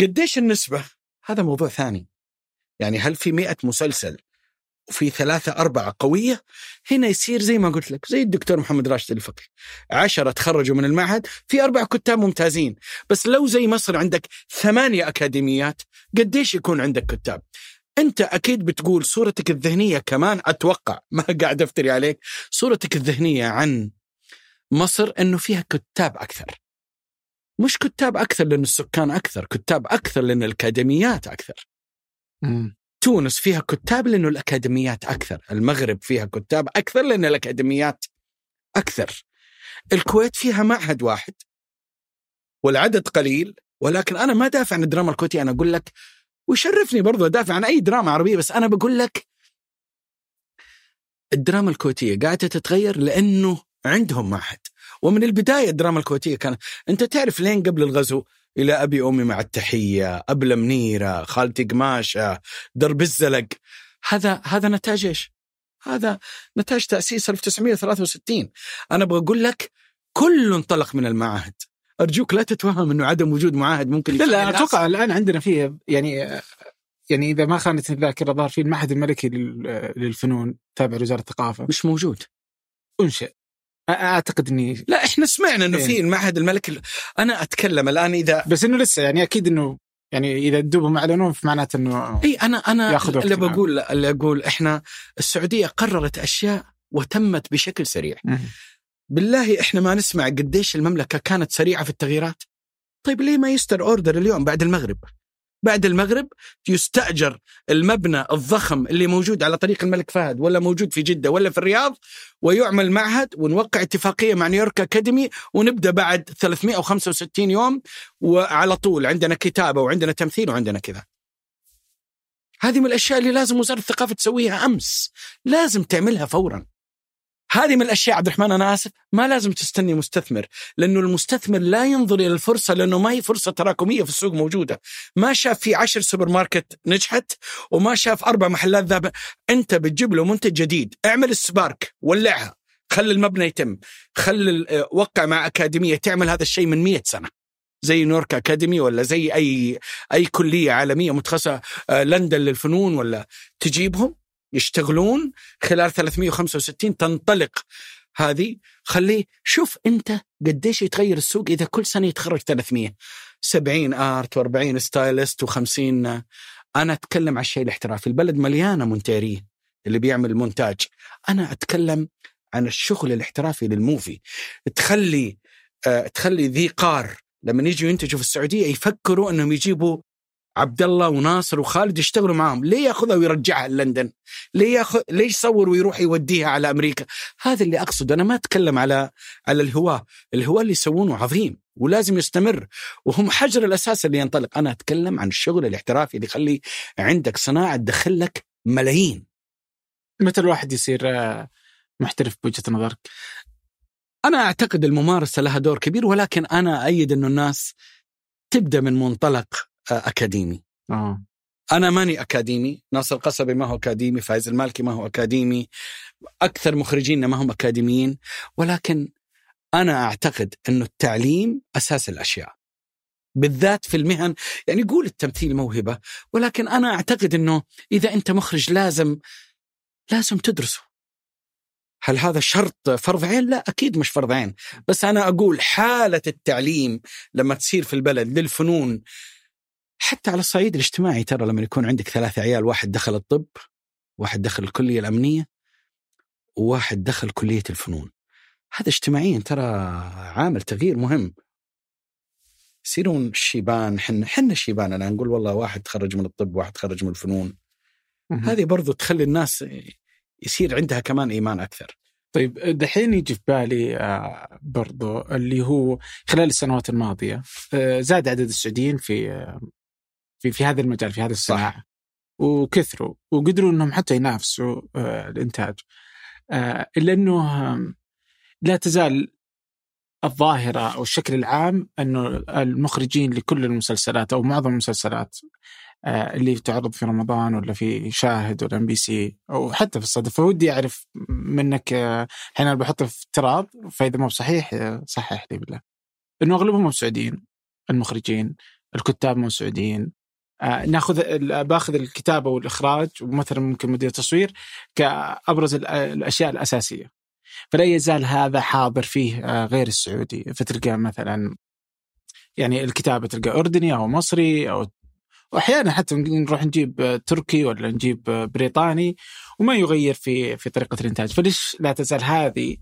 قديش النسبة؟ هذا موضوع ثاني. يعني هل في مئة مسلسل وفي ثلاثة أربعة قوية؟ هنا يصير زي ما قلت لك زي الدكتور محمد راشد الفقي، عشرة تخرجوا من المعهد، في أربعة كتاب ممتازين. بس لو زي مصر عندك ثمانية أكاديميات قديش يكون عندك كتاب؟ أنت أكيد بتقول صورتك الذهنية كمان، أتوقع ما قاعد أفتري عليك، صورتك الذهنية عن مصر أنه فيها كتاب أكثر. مش كتاب أكثر لأن السكان أكثر، كتاب أكثر لأن الأكاديميات أكثر. مم. تونس فيها كتاب لأنه الأكاديميات أكثر. المغرب فيها كتاب أكثر لأن الأكاديميات أكثر. الكويت فيها معهد واحد والعدد قليل. ولكن أنا ما دافع عن الدراما الكويتية، أنا أقول لك وشرفني برضو أدافع عن أي دراما عربية، بس أنا بقول لك الدراما الكويتية قاعدة تتغير لأنه عندهم معهد. ومن البداية الدراما الكويتية كانت، أنت تعرف لين قبل الغزو إلى أبي أمي مع التحية، أبلة منيرة، خالتي قماشة، درب الزلق، هذا هذا نتاج إيش؟ هذا نتاج تأسيس ألف وتسعمئة وثلاثة وستين. أنا أبغى أقول لك كل انطلق من المعاهد. أرجوك لا تتوهم أنه عدم وجود معاهد ممكن. لا لا أتوقع الآن عندنا فيه يعني يعني إذا ما خانتني الذاكرة ظهر فيه المعهد الملكي للفنون تابع لوزارة الثقافة. مش موجود. أنشئ. أعتقد إني لا إحنا سمعنا إنه إيه. في المعهد الملكي. أنا أتكلم الآن إذا بس إنه لسه يعني أكيد إنه يعني إذا دوبوا معلنون في معناته إنه أي أنا أنا اللي بقول اللي أقول إحنا السعودية قررت أشياء وتمت بشكل سريع. م- بالله إحنا ما نسمع قديش المملكة كانت سريعة في التغييرات. طيب ليه ما يستر أوردر اليوم بعد المغرب؟ بعد المغرب يستأجر المبنى الضخم اللي موجود على طريق الملك فهد ولا موجود في جدة ولا في الرياض ويعمل معهد، ونوقع اتفاقية مع نيويورك أكاديمي، ونبدأ بعد ثلاثمئة وخمسة وستين يوم وعلى طول عندنا كتابة وعندنا تمثيل وعندنا كذا. هذه من الأشياء اللي لازم وزارة الثقافة تسويها أمس، لازم تعملها فورا. هذه من الأشياء عبد الرحمن أنا آسف ما لازم تستني مستثمر، لأنه المستثمر لا ينظر إلى الفرصة، لأنه ما هي فرصة تراكمية في السوق موجودة. ما شاف في عشر سوبر ماركت نجحت وما شاف أربع محلات ذابة. أنت بتجيب له منتج جديد، اعمل السبارك، ولعها، خل المبنى يتم، خل وقع مع أكاديمية تعمل هذا الشيء من مئة سنة زي نيويورك أكاديمي ولا زي أي أي كلية عالمية متخصصة لندن للفنون، ولا تجيبهم يشتغلون خلال ثلاثمئة وخمسة وستين تنطلق هذه خليه. شوف أنت قديش يتغير السوق إذا كل سنة يتخرج ثلاثمية، سبعين آرت وأربعين ستايلست وخمسين. أنا أتكلم على الشيء الاحترافي، البلد مليانة مونتيري اللي بيعمل مونتاج. أنا أتكلم عن الشغل الاحترافي للموفي. تخلي أه تخلي ذي قار لما يجوا ينتجوا في السعودية يفكروا أنهم يجيبوا عبد الله وناصر وخالد يشتغلوا معهم. ليه ياخذها ويرجعها لندن؟ ليه ياخذ ليش يصور ويروح يوديها على امريكا؟ هذا اللي اقصد. انا ما اتكلم على على الهواه، الهواه اللي يسوونه عظيم ولازم يستمر وهم حجر الاساس اللي ينطلق. انا اتكلم عن الشغل الاحترافي اللي يخلي عندك صناعه تدخل لك ملايين. متى الواحد يصير محترف بوجهة نظرك؟ انا اعتقد الممارسه لها دور كبير، ولكن انا اؤيد انه الناس تبدا من منطلق أكاديمي. آه. أنا ماني أكاديمي، ناصر القصبي ما هو أكاديمي، فايز المالكي ما هو أكاديمي، أكثر مخرجين ما هم أكاديميين، ولكن أنا أعتقد أنه التعليم أساس الأشياء، بالذات في المهن. يعني يقول التمثيل موهبة، ولكن أنا أعتقد أنه إذا أنت مخرج لازم لازم تدرسه. هل هذا شرط فرض عين؟ لا أكيد مش فرض عين، بس أنا أقول حالة التعليم لما تصير في البلد للفنون حتى على الصعيد الاجتماعي. ترى لما يكون عندك ثلاثة عيال، واحد دخل الطب، واحد دخل الكلية الأمنية، وواحد دخل كلية الفنون، هذا اجتماعيا ترى عامل تغيير مهم. يصيرون شيبان، حنا حنا شيبان. أنا نقول والله واحد تخرج من الطب واحد تخرج من الفنون. هذه برضو تخلي الناس يصير عندها كمان إيمان أكثر. طيب دحين يجي في بالي برضو اللي هو خلال السنوات الماضية زاد عدد السعوديين في في في هذا المجال، في هذا الصناعة، وكثروا وقدروا إنهم حتى ينافسوا الإنتاج، إلا إنه لا تزال الظاهرة أو الشكل العام إنه المخرجين لكل المسلسلات أو معظم المسلسلات اللي تعرض في رمضان ولا في شاهد ولا إم بي سي أو حتى في الصدف. فودي أعرف منك حين بحط افتراض، فإذا ما بصحيح صحح لي بالله، إنه أغلبهم سعوديين، المخرجين الكتاب مو سعوديين. آه ناخذ باخذ الكتابه والاخراج ومثلا ممكن مدير تصوير كابرز الاشياء الاساسيه، فلا يزال هذا حاضر فيه آه غير السعودي. فتلقى مثلا يعني الكتابه تلقى اردني او مصري، او واحيانا حتى نروح نجيب تركي ولا نجيب بريطاني، وما يغير في في طريقه الانتاج. فليش لا تزال هذه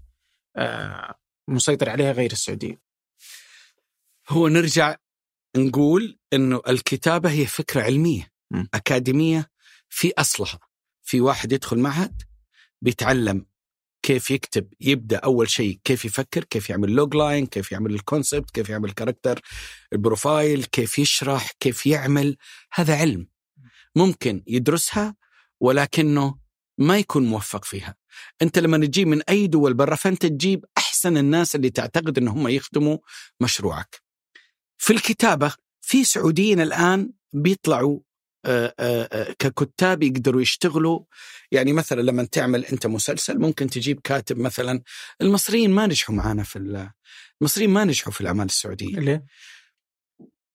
آه مسيطر عليها غير السعودي؟ هو نرجع نقول إنه الكتابة هي فكرة علمية م. أكاديمية في أصلها. في واحد يدخل معهد بيتعلم كيف يكتب، يبدأ أول شيء كيف يفكر، كيف يعمل لوج لاين، كيف يعمل الكونسبت، كيف يعمل الكاركتر البروفايل، كيف يشرح، كيف يعمل. هذا علم ممكن يدرسها ولكنه ما يكون موفق فيها. أنت لما تجيب من أي دول برا فأنت تجيب أحسن الناس اللي تعتقد إن هم يخدموا مشروعك. في الكتابة في سعوديين الآن بيطلعوا آآ آآ ككتاب يقدروا يشتغلوا. يعني مثلا لما تعمل أنت مسلسل ممكن تجيب كاتب مثلا. المصريين ما نجحوا معانا في المصريين ما نجحوا في الأعمال السعودية. ليه؟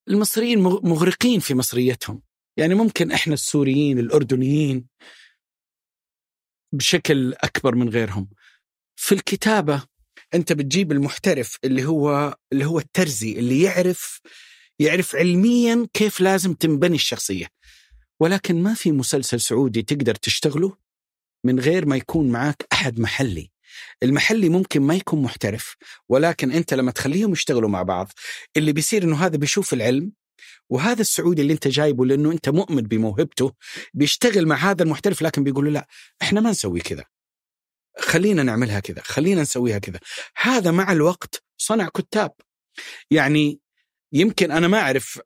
المصريين مغرقين في مصريتهم. يعني ممكن إحنا السوريين الأردنيين بشكل أكبر من غيرهم. في الكتابة أنت بتجيب المحترف اللي هو اللي هو الترزي، اللي يعرف يعرف علميا كيف لازم تنبني الشخصية. ولكن ما في مسلسل سعودي تقدر تشتغله من غير ما يكون معاك أحد محلي. المحلي ممكن ما يكون محترف، ولكن أنت لما تخليهم يشتغلوا مع بعض اللي بيصير إنه هذا بيشوف العلم، وهذا السعودي اللي أنت جايبه لأنه أنت مؤمن بموهبته بيشتغل مع هذا المحترف، لكن بيقول له لا إحنا ما نسوي كذا، خلينا نعملها كذا، خلينا نسويها كذا. هذا مع الوقت صنع كتاب. يعني يمكن أنا ما أعرف،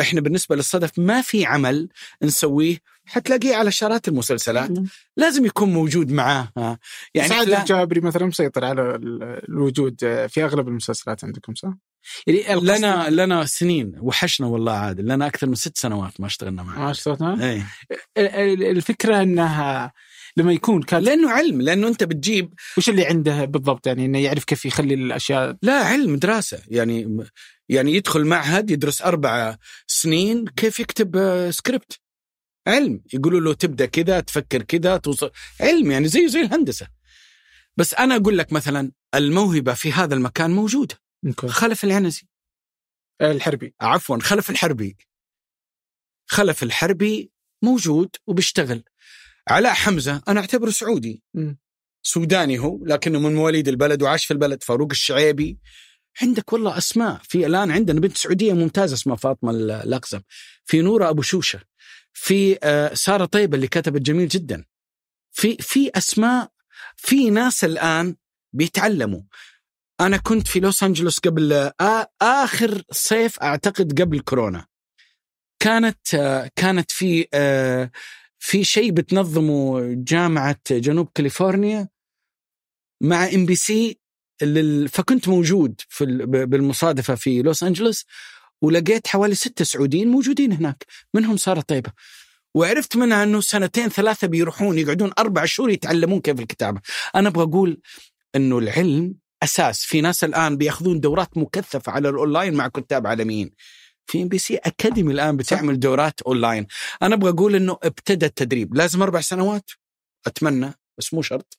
إحنا بالنسبة للصدف ما في عمل نسويه حتلاقيه على شارات المسلسلات، لازم يكون موجود معاه. يعني سعاد الجابري مثلا مسيطر على الوجود في أغلب المسلسلات عندكم، صح؟ يعني لنا لنا سنين وحشنا والله عادل، لنا أكثر من ست سنوات ما اشتغلنا معاه. ما اشتغلنا؟ أي. الفكرة أنها لما يكون كان لأنه علم، لأنه أنت بتجيب وش اللي عنده بالضبط، يعني إنه يعرف كيف يخلي الأشياء. لا علم دراسة، يعني يعني يدخل معهد يدرس أربع سنين كيف يكتب سكريبت. علم، يقولوا له تبدأ كذا، تفكر كذا، توصل. علم يعني زي زي الهندسة. بس أنا أقول لك مثلا الموهبة في هذا المكان موجودة. okay. خلف العنزي الحربي عفوا خلف الحربي خلف الحربي موجود وبيشتغل. علاء حمزة أنا أعتبره سعودي mm. سوداني هو لكنه من مواليد البلد وعاش في البلد. فاروق الشعيبي. عندك والله أسماء. في الآن عندنا بنت سعودية ممتازة اسمها فاطمة الأقزم، في نورة أبو شوشة، في سارة طيبة اللي كتبت جميل جدا. في في أسماء، في ناس الآن بيتعلموا. أنا كنت في لوس أنجلوس قبل آخر صيف أعتقد قبل كورونا، كانت كانت في في شيء بتنظمه جامعة جنوب كاليفورنيا مع إم بي سي لل... فكنت موجود في ال... بالمصادفة في لوس أنجلوس، ولقيت حوالي ستة سعوديين موجودين هناك، منهم سارة طيبة، وعرفت منها أنه سنتين ثلاثة بيروحون يقعدون أربع شهور يتعلمون كيف الكتابة. أنا أبغى أقول أنه العلم أساس. في ناس الآن بيأخذون دورات مكثفة على الأونلاين مع كتاب عالميين. في إم بي سي أكاديمي الآن بتعمل دورات أونلاين. أنا أبغى أقول أنه ابتدى التدريب. لازم أربع سنوات أتمنى، بس مو شرط.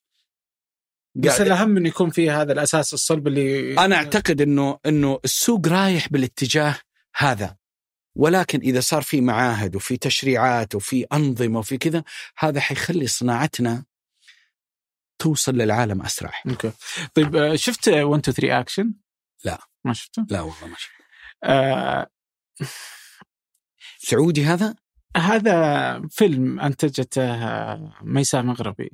بس الأهم إنه يكون فيه هذا الأساس الصلب اللي أنا أعتقد إنه إنه السوق رايح بالاتجاه هذا، ولكن إذا صار في معاهد وفي تشريعات وفي أنظمة وفي كذا، هذا حيخلي صناعتنا توصل للعالم أسرع. أوكي. طيب شفت واحد اثنين ثلاثة أكشن؟ لا ما شفته. لا والله ما شفته. آه... سعودي هذا؟ هذا فيلم أنتجته ميساء مغربي.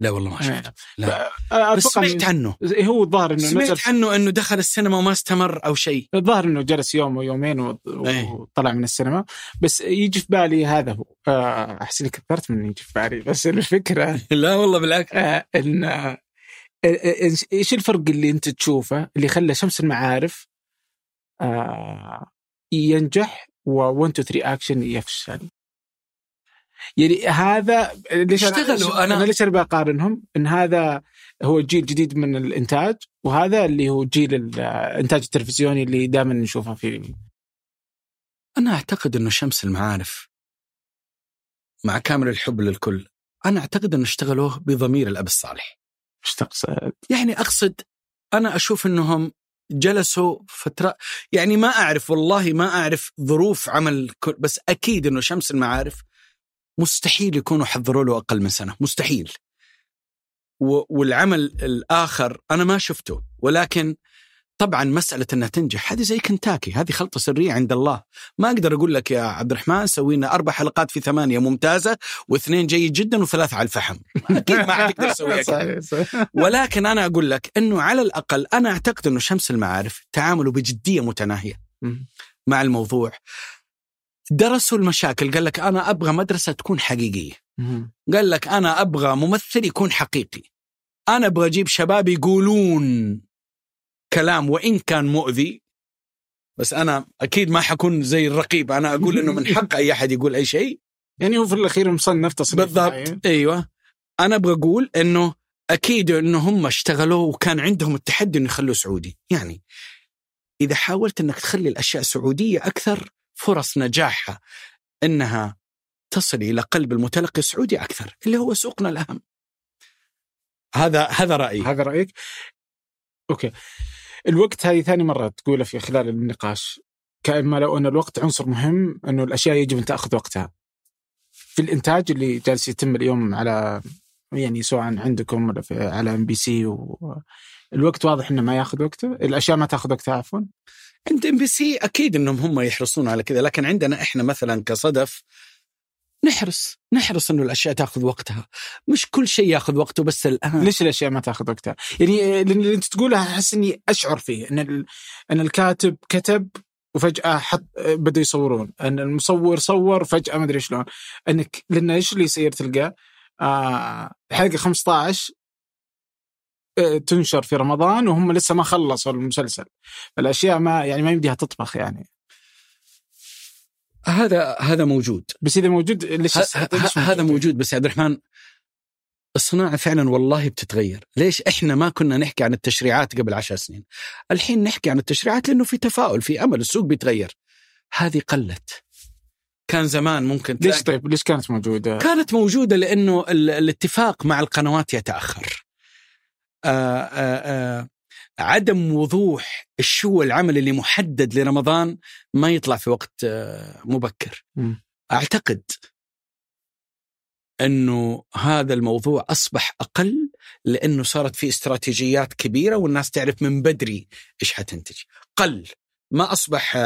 لا والله ما شفت. لا. بس سمعت عنه. هو الظاهر إنه سمعت نزل... عنه إنه دخل السينما وما استمر أو شيء. الظاهر إنه جلس يوم ويومين و... وطلع من السينما. بس يجي في بالي هذا هو. أحسن كثرت من يجي في بالي، بس الفكرة لا والله بالعكس. إن إيش الفرق اللي أنت تشوفه اللي خلى شمس المعارف ينجح وواحد اثنين ثلاثة أكشن يفشل؟ يعني هذا ليش اشتغلوا أنا, أنا ليش أنا بقارنهم؟ إن هذا هو جيل جديد من الإنتاج، وهذا اللي هو جيل الإنتاج التلفزيوني اللي دائما نشوفه في. أنا أعتقد إنه شمس المعارف مع كامل الحب للكل، أنا أعتقد إنه اشتغلوه بضمير الأب الصالح. إيش تقصد؟ يعني أقصد أنا أشوف إنهم جلسوا فترة، يعني ما أعرف والله ما أعرف ظروف عمل كل، بس أكيد إنه شمس المعارف مستحيل يكونوا حضروا له أقل من سنة، مستحيل. والعمل الآخر أنا ما شفته، ولكن طبعا مسألة أنها تنجح هذه زي كنتاكي، هذه خلطة سرية عند الله. ما أقدر أقول لك يا عبد الرحمن سوينا أربع حلقات في ثمانية ممتازة واثنين جيد جدا وثلاثة على الفحم، أكيد ما حد يقدر يسويها. ولكن أنا أقول لك أنه على الأقل أنا أعتقد أنه شمس المعارف تعاملوا بجدية متناهية مع الموضوع، درسوا المشاكل. قال لك أنا أبغى مدرسة تكون حقيقية، قال لك أنا أبغى ممثل يكون حقيقي، أنا أبغى أجيب شباب يقولون كلام وإن كان مؤذي، بس أنا أكيد ما حكون زي الرقيب. أنا أقول إنه من حق أي أحد يقول أي شيء، يعني هو في الأخير مصنف تصنيف بالضبط. أيوة أنا أبغى أقول إنه أكيد إنه هم اشتغلوا وكان عندهم التحدي إنه يخلوه سعودي. يعني إذا حاولت إنك تخلي الأشياء سعودية أكثر، فرص نجاحها إنها تصل إلى قلب المتلقي السعودي أكثر، اللي هو سوقنا الأهم. هذا هذا رأيي. هذا رأيك. أوكي. الوقت هذه ثاني مرة تقوله في خلال النقاش، كأنما لو أن الوقت عنصر مهم، أنه الأشياء يجب أن تأخذ وقتها في الإنتاج اللي جالس يتم اليوم على، يعني سواء عندكم ولا على إم بي سي، والوقت واضح إنه ما يأخذ وقته، الأشياء ما تأخذ وقتها عفوا. عند إم بي سي أكيد إنهم هم يحرصون على كذا، لكن عندنا إحنا مثلا كصدف نحرص نحرص إنه الأشياء تأخذ وقتها، مش كل شيء يأخذ وقته. بس الآن ليش الأشياء ما تأخذ وقتها؟ يعني اللي أنت تقولها أحس إني أشعر فيه، إن ال... أن الكاتب كتب وفجأة حط بدأ يصورون، أن المصور صور فجأة ما أدري شلون، أنك لأن إيش اللي يصير تلقى آه... حلقة خمسة عشر تنشر في رمضان وهم لسه ما خلصوا المسلسل. الأشياء ما يعني ما يمديها تطبخ يعني. هذا هذا موجود. بس إذا موجود ليش هذا موجود؟ بس يا عبد الرحمن الصناعة فعلا والله بتتغير. ليش إحنا ما كنا نحكي عن التشريعات قبل عشر سنين؟ الحين نحكي عن التشريعات لأنه في تفاؤل، في أمل، السوق بيتغير. هذه قلت. كان زمان ممكن. ليش طيب ليش كانت موجودة؟ كانت موجودة لأنه الاتفاق مع القنوات يتأخر. آآ آآ عدم وضوح الشو هو العمل اللي محدد لرمضان ما يطلع في وقت مبكر. م. أعتقد أنه هذا الموضوع أصبح أقل لأنه صارت في استراتيجيات كبيرة والناس تعرف من بدري إيش حتنتج. قل ما أصبح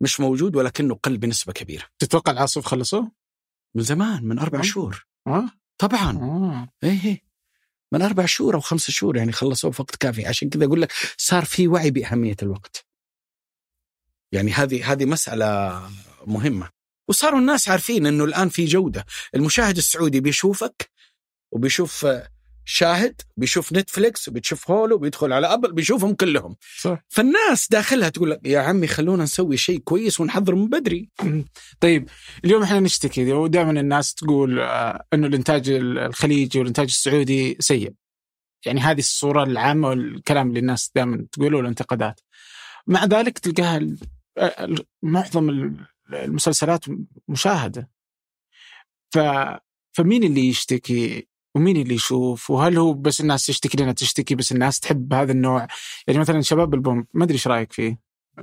مش موجود ولكنه قل بنسبة كبيرة. تتوقع العاصوف خلصوه؟ من زمان، من أربع شهور. أه؟ طبعا أه. إيه من أربع شهور أو خمسة شهور يعني خلصوه بوقت كافي. عشان كذا أقول لك صار في وعي بأهمية الوقت، يعني هذه هذه مسألة مهمة. وصاروا الناس عارفين أنه الآن في جودة، المشاهد السعودي بيشوفك وبيشوف شاهد، بيشوف نتفليكس وبيشوف هولو، بيدخل على أبل، بيشوفهم كلهم صح. فالناس داخلها تقول لك يا عمي خلونا نسوي شيء كويس ونحضر من بدري. طيب اليوم احنا نشتكي ودائما الناس تقول أنه الإنتاج الخليجي والإنتاج السعودي سيء، يعني هذه الصورة العامة والكلام اللي الناس دائما تقوله والانتقادات. مع ذلك تلقاها معظم المسلسلات مشاهدة. ف... فمين اللي يشتكي ومين اللي يشوف؟ وهل هو بس الناس تشتكي لنا تشتكي بس الناس تحب هذا النوع؟ يعني مثلا شباب البومب ما أدري إيش رأيك فيه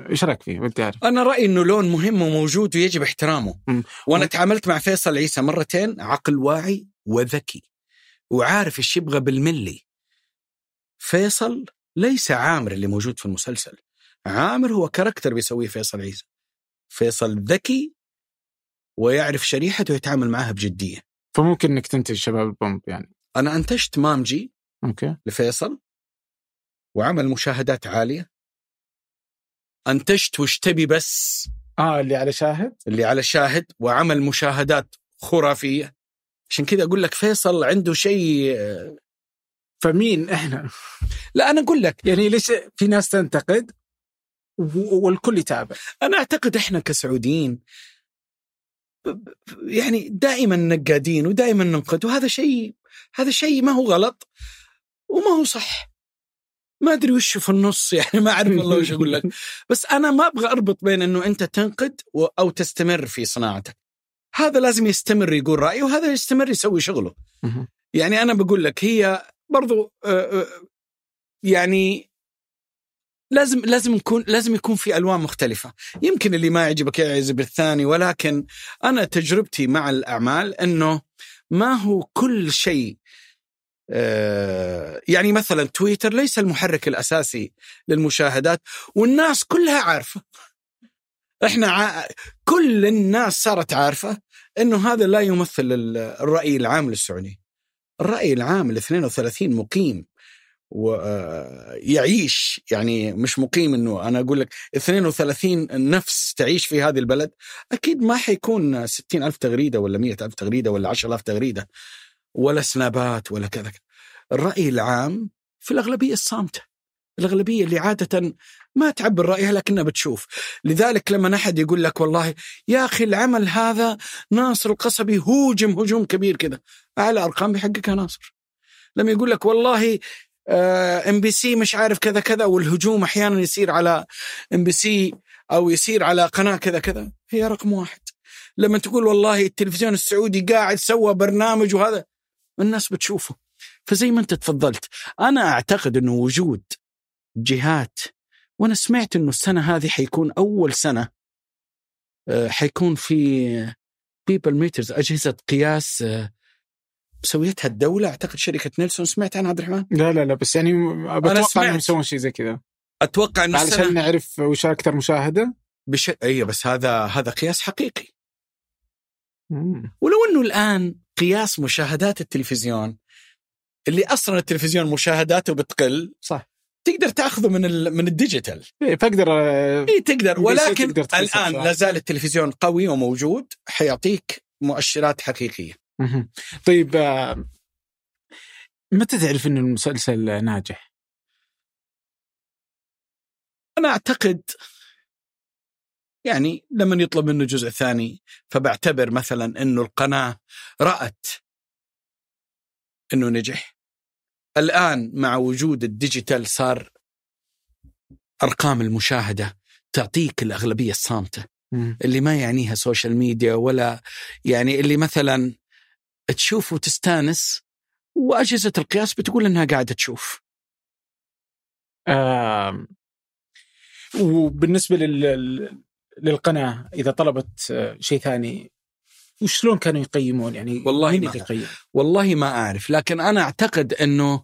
إيش رأيك فيه وانت عارف. أنا رأيي إنه لون مهم وموجود ويجب احترامه. م. وأنا م. تعاملت مع فيصل عيسى مرتين، عقل واعي وذكي وعارف إيش يبغى بالملي. فيصل ليس عامر اللي موجود في المسلسل، عامر هو كاركتر بيسويه فيصل عيسى. فيصل ذكي ويعرف شريحته ويتعامل معها بجدية. فممكن انك تنتج شباب البومب. يعني انا انتجت مامجي اوكي لفيصل وعمل مشاهدات عالية. انتجت وش تبي بس اه اللي على شاهد اللي على شاهد وعمل مشاهدات خرافية. عشان كذا اقول لك فيصل عنده شيء. فمين احنا؟ لا انا اقول لك يعني ليش في ناس تنتقد والكل يتابع. أنا أعتقد إحنا كسعوديين يعني دائما نقادين ودائما ننقد، وهذا شيء هذا شيء ما هو غلط وما هو صح، ما أدري وش في النص، يعني ما أعرف الله وش أقول لك. بس أنا ما أبغى أربط بين أنه أنت تنقد أو تستمر في صناعتك. هذا لازم يستمر يقول رأيه وهذا يستمر يسوي شغله. يعني أنا بقول لك هي برضو يعني لازم لازم يكون لازم يكون في ألوان مختلفة. يمكن اللي ما يعجبك يعجب الثاني، ولكن أنا تجربتي مع الأعمال إنه ما هو كل شيء. آه يعني مثلا تويتر ليس المحرك الأساسي للمشاهدات والناس كلها عارفة. إحنا ع... كل الناس صارت عارفة إنه هذا لا يمثل الرأي العام للسعودي. الرأي العام اثنين وثلاثين مقيم ويعيش، يعني مش مقيم إنه أنا أقول لك اثنين وثلاثين نفس تعيش في هذه البلد، أكيد ما حيكون ستين ألف تغريدة ولا مئة ألف تغريدة ولا عشرة ألف تغريدة ولا سنابات ولا كذا. الرأي العام في الأغلبية الصامتة، الأغلبية اللي عادة ما تعبر رأيها لكنها بتشوف. لذلك لما أحد يقول لك والله يا أخي العمل هذا ناصر القصبي هوجم هجوم كبير كذا أعلى أرقام بيحققها ناصر، لما يقول لك والله إم بي سي مش عارف كذا كذا، والهجوم أحيانا يصير على إم بي سي أو يصير على قناة كذا كذا، هي رقم واحد. لما تقول والله التلفزيون السعودي قاعد سوى برنامج وهذا الناس بتشوفه. فزي ما أنت تفضلت أنا أعتقد أنه وجود جهات، وأنا سمعت أنه السنة هذه حيكون أول سنة حيكون في people meters، أجهزة قياس سويتها الدولة، أعتقد شركة نيلسون. سمعت عن عبد الرحمن؟ لا لا لا بس يعني أتوقع أنهم يسوون شيء زي كذا. أتوقع إنه علشان نعرف وش أكثر مشاهدة بش... أيه بس هذا هذا قياس حقيقي. مم. ولو إنه الآن قياس مشاهدات التلفزيون اللي أصلا التلفزيون مشاهداته بتقل صح، تقدر تأخذه من ال... من الديجيتال. إيه فقدر إيه تقدر، ولكن تقدر الآن لازال التلفزيون قوي وموجود، حيعطيك مؤشرات حقيقية. طيب متى تعرف أن المسلسل ناجح؟ أنا أعتقد يعني لما يطلب منه جزء ثاني، فبعتبر مثلا أنه القناة رأت أنه نجح. الآن مع وجود الديجيتال صار أرقام المشاهدة تعطيك الأغلبية الصامتة اللي ما يعنيها سوشيال ميديا ولا يعني اللي مثلا تشوف وتستانس، وأجهزة القياس بتقول أنها قاعدة تشوف. آه وبالنسبة لل... للقناة إذا طلبت شيء ثاني وشلون كانوا يقيمون يعني؟ والله ما يقيم. والله ما أعرف، لكن أنا أعتقد أنه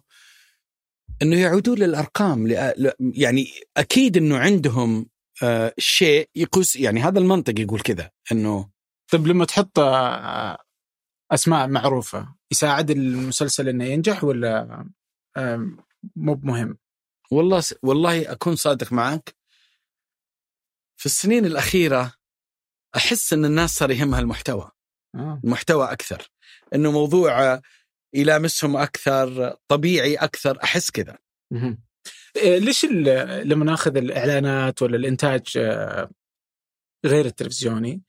أنه يعودون للأرقام ل... يعني أكيد أنه عندهم آه شيء يقوس، يعني هذا المنطق يقول كذا أنه. طب لما تحط أسماء معروفة يساعد المسلسل أنه ينجح ولا آه مو بمهم؟ والله س... والله أكون صادق معك، في السنين الأخيرة أحس أن الناس صار يهمها المحتوى آه. المحتوى أكثر، أنه موضوع يلامسهم أكثر، طبيعي أكثر، أحس كذا. إيه ليش لما ناخذ الإعلانات ولا الإنتاج غير التلفزيوني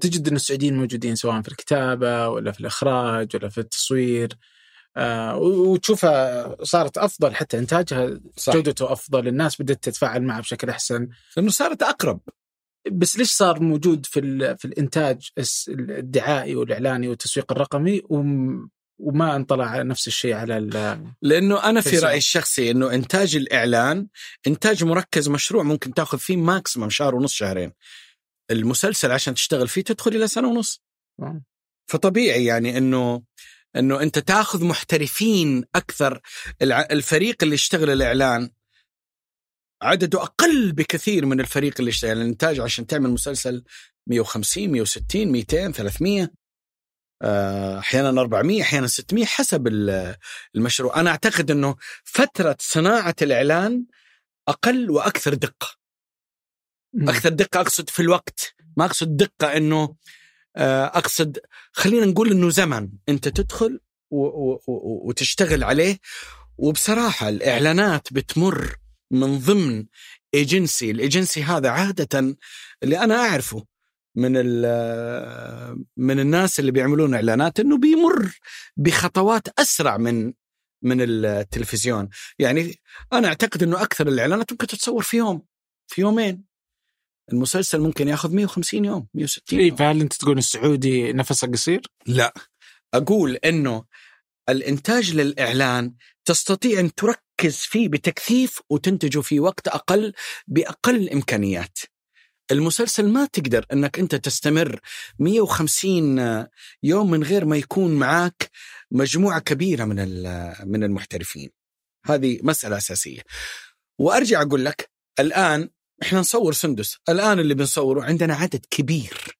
تجد أن السعوديين موجودين سواء في الكتابة ولا في الإخراج ولا في التصوير، آه وتشوفها صارت أفضل، حتى إنتاجها صح. جودته أفضل، الناس بدأت تتفاعل معها بشكل أحسن لأنه صارت أقرب. بس ليش صار موجود في في الإنتاج الدعائي والإعلاني والتسويق الرقمي وما انطلع نفس الشيء على ال... لأنه أنا في رأيي الشخصي أنه إنتاج الإعلان إنتاج مركز، مشروع ممكن تأخذ فيه ماكسيمم شهر ونص شهرين، المسلسل عشان تشتغل فيه تدخل إلى سنة ونص. فطبيعي يعني أنه أنه أنت تأخذ محترفين أكثر. الفريق اللي يشتغل الإعلان عدده أقل بكثير من الفريق اللي يشتغل الإنتاج، عشان تعمل مسلسل مئة وخمسين مئة وستين مئتين ثلاثمئة أحيانا أربعمئة أحيانا ستمئة حسب المشروع. أنا أعتقد أنه فترة صناعة الإعلان أقل وأكثر دقة. أكثر دقة أقصد في الوقت، ما أقصد دقة أنه أقصد خلينا نقول أنه زمن أنت تدخل وتشتغل عليه. وبصراحة الإعلانات بتمر من ضمن ايجنسي، الايجنسي هذا عادة اللي أنا أعرفه من من الناس اللي بيعملون إعلانات أنه بيمر بخطوات أسرع من من التلفزيون. يعني أنا أعتقد أنه أكثر الإعلانات ممكن تتصور في يوم في يومين، المسلسل ممكن ياخذ مئة وخمسين يوم مئة وستين. إيه فهل أنت تقول السعودي نفسه قصير؟ لا، أقول إنه الإنتاج للإعلان تستطيع أن تركز فيه بتكثيف وتنتجه في وقت أقل بأقل إمكانيات. المسلسل ما تقدر أنك أنت تستمر مئة وخمسين يوم من غير ما يكون معك مجموعة كبيرة من من المحترفين. هذه مسألة أساسية. وأرجع أقول لك الآن إحنا نصور سندس، الآن اللي بنصوره عندنا عدد كبير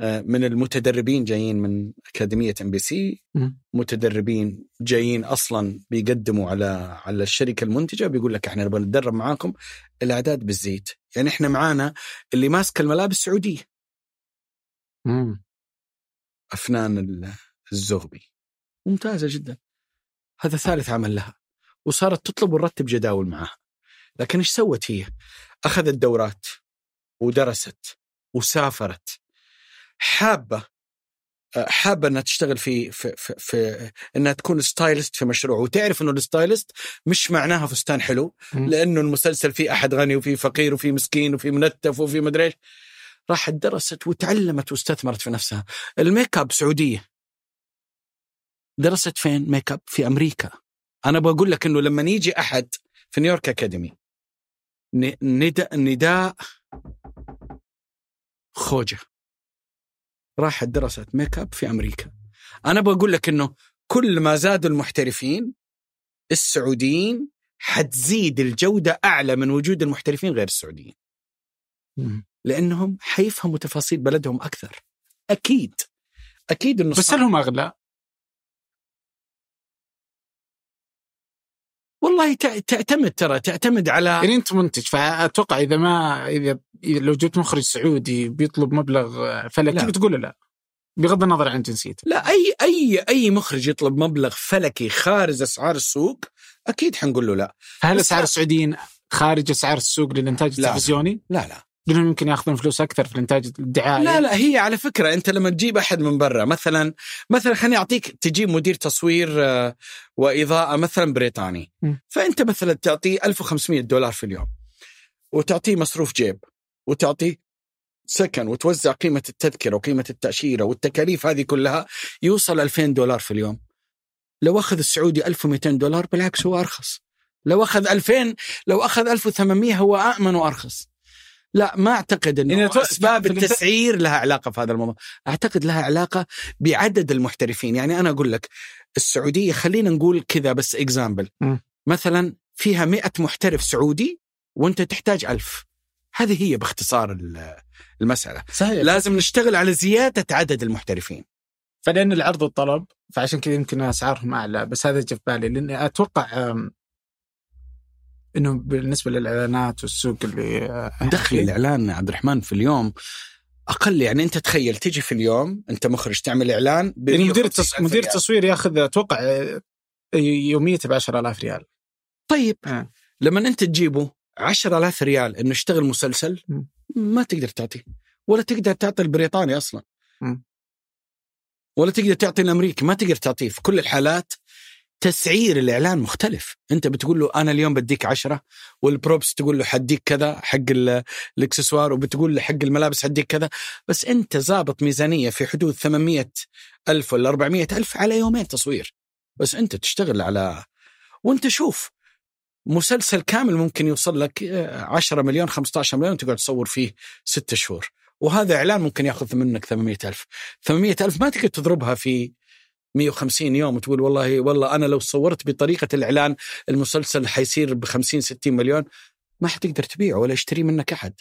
من المتدربين جايين من أكاديمية إم بي سي، متدربين جايين أصلاً بيقدموا على على الشركة المنتجة، بيقول لك إحنا نبغى نتدرب معاكم. الأعداد بالزيت، يعني إحنا معانا اللي ماسك الملابس السعودية، أفنان الزغبي ممتازة جداً، هذا ثالث عمل لها، وصارت تطلب ونرتب جداول معها. لكن إيش سوت هي؟ أخذت دورات ودرست وسافرت، حابة حابة أنها تشتغل في, في, في, في أنها تكون ستايلست في مشروع، وتعرف أنه الستايلست مش معناها فستان حلو، لأنه المسلسل فيه أحد غني وفيه فقير وفيه مسكين وفيه منتف وفيه مدريش. راحت درست وتعلمت واستثمرت في نفسها. الميك اب سعودية، درست فين ميك اب؟ في أمريكا. أنا بقول لك أنه لما يجي أحد في نيويورك أكاديمي نداء نداء خوجة راحت درست ميك اب في أمريكا. أنا بقول لك إنه كل ما زادوا المحترفين السعوديين حتزيد الجودة أعلى من وجود المحترفين غير السعوديين، لأنهم حيفهموا تفاصيل بلدهم أكثر. أكيد أكيد إنه بس لهم أغلى. والله تعتمد، ترى تعتمد على يعني أنت منتج، فأتوقع إذا ما إذا لو جبت مخرج سعودي بيطلب مبلغ فلكي بتقول لا، بغض النظر عن جنسيته. لا، أي أي أي مخرج يطلب مبلغ فلكي خارج أسعار السوق أكيد حنقول له لا. هل أسعار السعوديين خارج أسعار السوق للإنتاج التلفزيوني؟ لا لا، لأنهم يمكن يأخذون فلوس أكثر في الإنتاج الدعائي. لا لا، هي على فكرة أنت لما تجيب أحد من برا، مثلا مثلا خليني أعطيك، تجيب مدير تصوير وإضاءة مثلا بريطاني، فأنت مثلا تعطيه ألف وخمسمئة دولار في اليوم، وتعطيه مصروف جيب، وتعطيه سكن، وتوزع قيمة التذكرة وقيمة التأشيرة والتكاليف هذه كلها، يوصل ألفين دولار في اليوم. لو أخذ السعودي ألف ومئتين دولار بالعكس هو أرخص، لو أخذ ألفين لو أخذ ألف وثمانمية هو أأمن وأرخص. لا ما أعتقد إنه إن أسباب التسعير لها علاقة في هذا الموضوع، أعتقد لها علاقة بعدد المحترفين. يعني أنا أقول لك السعودية خلينا نقول كذا بس إكزامبل، مثلا فيها مئة محترف سعودي وأنت تحتاج ألف. هذه هي باختصار المسألة. صحيح. لازم نشتغل على زيادة عدد المحترفين، فلأن العرض والطلب، فعشان كذا يمكن أسعارهم أعلى. بس هذا جف بالي، لأن أتوقع إنه بالنسبة للإعلانات والسوق اللي دخل الإعلان عبد الرحمن في اليوم أقل. يعني أنت تخيل تجي في اليوم أنت مخرج تعمل إعلان، مدير مدير تصوير يأخذ أتوقع يومية بعشرة آلاف ريال. طيب آه. لما أنت تجيبه عشرة آلاف ريال إنه يشتغل مسلسل ما تقدر تعطيه، ولا تقدر تعطي البريطاني أصلا م. ولا تقدر تعطي الأمريكي، ما تقدر تعطيه. في كل الحالات تسعير الإعلان مختلف. أنت بتقول له أنا اليوم بديك عشرة، والبروبس تقول له حديك كذا حق الإكسسوار، وبتقول له حق الملابس حديك كذا. بس أنت زابط ميزانية في حدود ثمانمية ألف ولا أربعمية ألف على يومين تصوير، بس أنت تشتغل على، وأنت شوف مسلسل كامل ممكن يوصل لك عشرة مليون خمستاشر مليون تقعد تصور فيه ستة شهور، وهذا إعلان ممكن يأخذ منك ثمانمية ألف. ثمانمية ألف ما تقدر تضربها في مية وخمسين يوم وتقول والله والله أنا لو صورت بطريقة الإعلان المسلسل حيصير بخمسين ستين مليون. ما حتقدر تبيعه ولا يشتري منك أحد.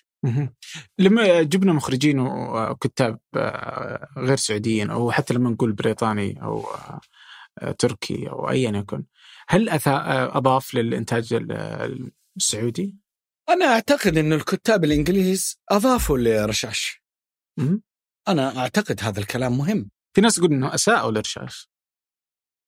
لما جبنا مخرجين وكتاب غير سعوديين، أو حتى لما نقول بريطاني أو تركي أو أيا يكن، هل أضاف للإنتاج السعودي؟ أنا أعتقد أن الكتاب الإنجليز أضافوا لرشاش. م- أنا أعتقد هذا الكلام مهم. في ناس يقول أنه أساءوا لرشاش،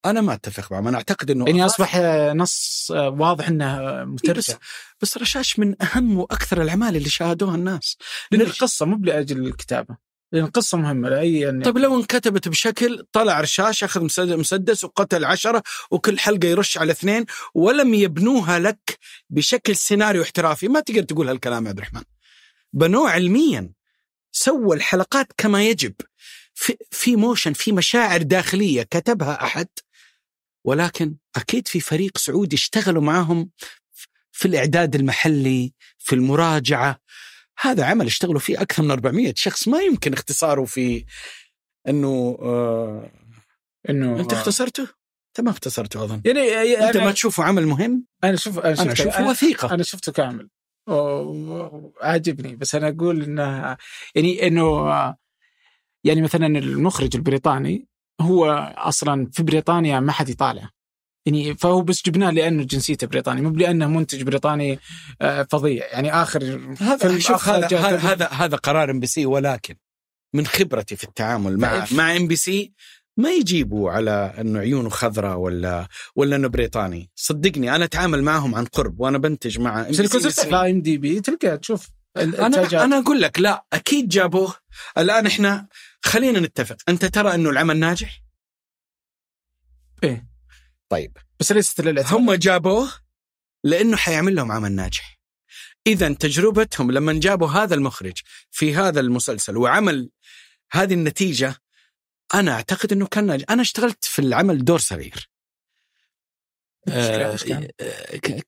أنا ما أتفق معه. أنا أعتقد أنه يعني أصبح نص واضح أنه مترجم. بس, بس رشاش من أهم وأكثر الأعمال اللي شاهدوها الناس، لأن القصة مو لأجل الكتابة، لأن القصة مهمة لأي يعني. طب لو انكتبت بشكل طلع رشاش أخذ مسدس وقتل عشرة وكل حلقة يرش على اثنين، ولم يبنوها لك بشكل سيناريو احترافي، ما تقدر تقول هالكلام يا عبد الرحمن. بنوه علميا، سوى الحلقات كما يجب، في, في موشن، في مشاعر داخلية كتبها أحد، ولكن أكيد في فريق سعودي اشتغلوا معهم في الإعداد المحلي، في المراجعة. هذا عمل اشتغلوا فيه أكثر من أربعمية شخص، ما يمكن اختصاره في أنه آه أنه أنت اختصرته؟ أنت ما اختصرته أظن. يعني أنت ما تشوفه عمل مهم؟ أنا شوف أنا, أنا شوفه وثيقة، أنا شفته كامل وعجبني. بس أنا أقول إنه يعني إنه يعني مثلا المخرج البريطاني هو أصلا في بريطانيا ما حد يطالع، يعني فهو بس جبناه لأنه جنسيته بريطاني، مو لأنه منتج بريطاني فظيع. يعني آخر هذا شوف هذا هذا هذا قرار إم بي سي، ولكن من خبرتي في التعامل مع فعلا. مع إم بي سي ما يجيبوا على إنه عيونه خضراء ولا ولا إنه بريطاني. صدقني أنا أتعامل معهم عن قرب، وأنا بنتج مع إم بي سي. الكوزرت على إم دي بي تلقى تشوف. أنا أنا أقول لك لا أكيد جابوه. الآن إحنا خلينا نتفق، أنت ترى إنه العمل ناجح؟ إيه طيب، بس ليست للأثر. هم جابوه لأنه حيعمل لهم عمل ناجح. إذن تجربتهم لما جابوا هذا المخرج في هذا المسلسل وعمل هذه النتيجة، أنا أعتقد أنه كان ناجح. أنا اشتغلت في العمل دور صغير، آه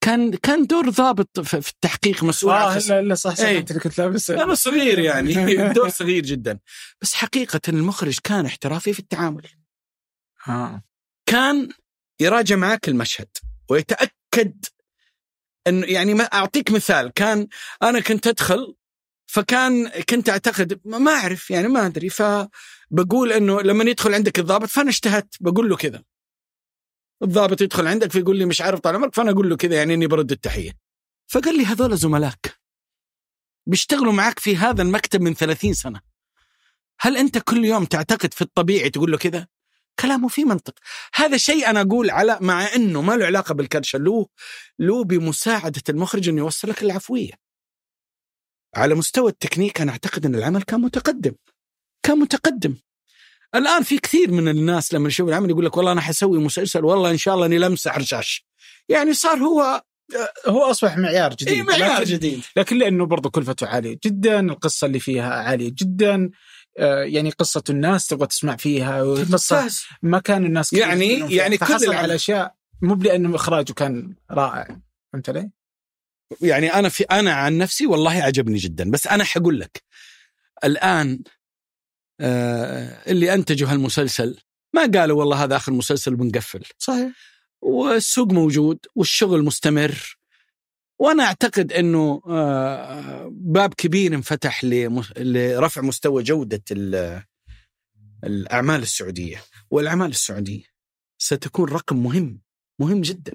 كان كان دور ضابط في التحقيق مسؤول. آه لا لا صح صح أنت كنت لابس. أنا صغير يعني دور صغير جدا، بس حقيقة المخرج كان احترافي في التعامل. آه. كان يراجع معك المشهد ويتأكد أنه يعني. ما أعطيك مثال، كان أنا كنت أدخل فكان كنت أعتقد ما أعرف يعني ما أدري، فبقول أنه لما يدخل عندك الضابط، فأنا اشتهت بقول له كذا. الضابط يدخل عندك فيقول لي مش عارف طال عمرك، فأنا أقول له كذا يعني أني برد التحية. فقال لي هذول زملاك بيشتغلوا معك في هذا المكتب من ثلاثين سنة، هل أنت كل يوم تعتقد في الطبيعي تقول له كذا؟ كلامه في منطق. هذا شيء أنا أقول على، مع أنه ما له علاقة بالكرشة، له له بمساعدة المخرج أنه يوصلك العفوية. على مستوى التكنيك أنا أعتقد أن العمل كان متقدم، كان متقدم. الآن في كثير من الناس لما يشوف العمل يقول لك والله أنا حسوي مسلسل، والله إن شاء الله أني لمسح رشاش. يعني صار هو هو أصبح معيار جديد. إيه معيار لكن جديد، لكن لأنه برضو كلفته عالية جدا، القصة اللي فيها عالية جدا، يعني قصة الناس تبغى تسمع فيها، وقصة ما كان الناس يعني يعني كل على أشياء مو بلأنه إخراجه كان رائع. فهمت علي؟ يعني أنا في أنا عن نفسي والله عجبني جدا. بس أنا حقول لك الآن آه اللي أنتجوا هالمسلسل ما قالوا والله هذا آخر مسلسل بنقفل. صحيح. والسوق موجود والشغل مستمر، وأنا أعتقد أنه آه باب كبير انفتح لرفع مستوى جودة الأعمال السعودية، والأعمال السعودية ستكون رقم مهم مهم جدا.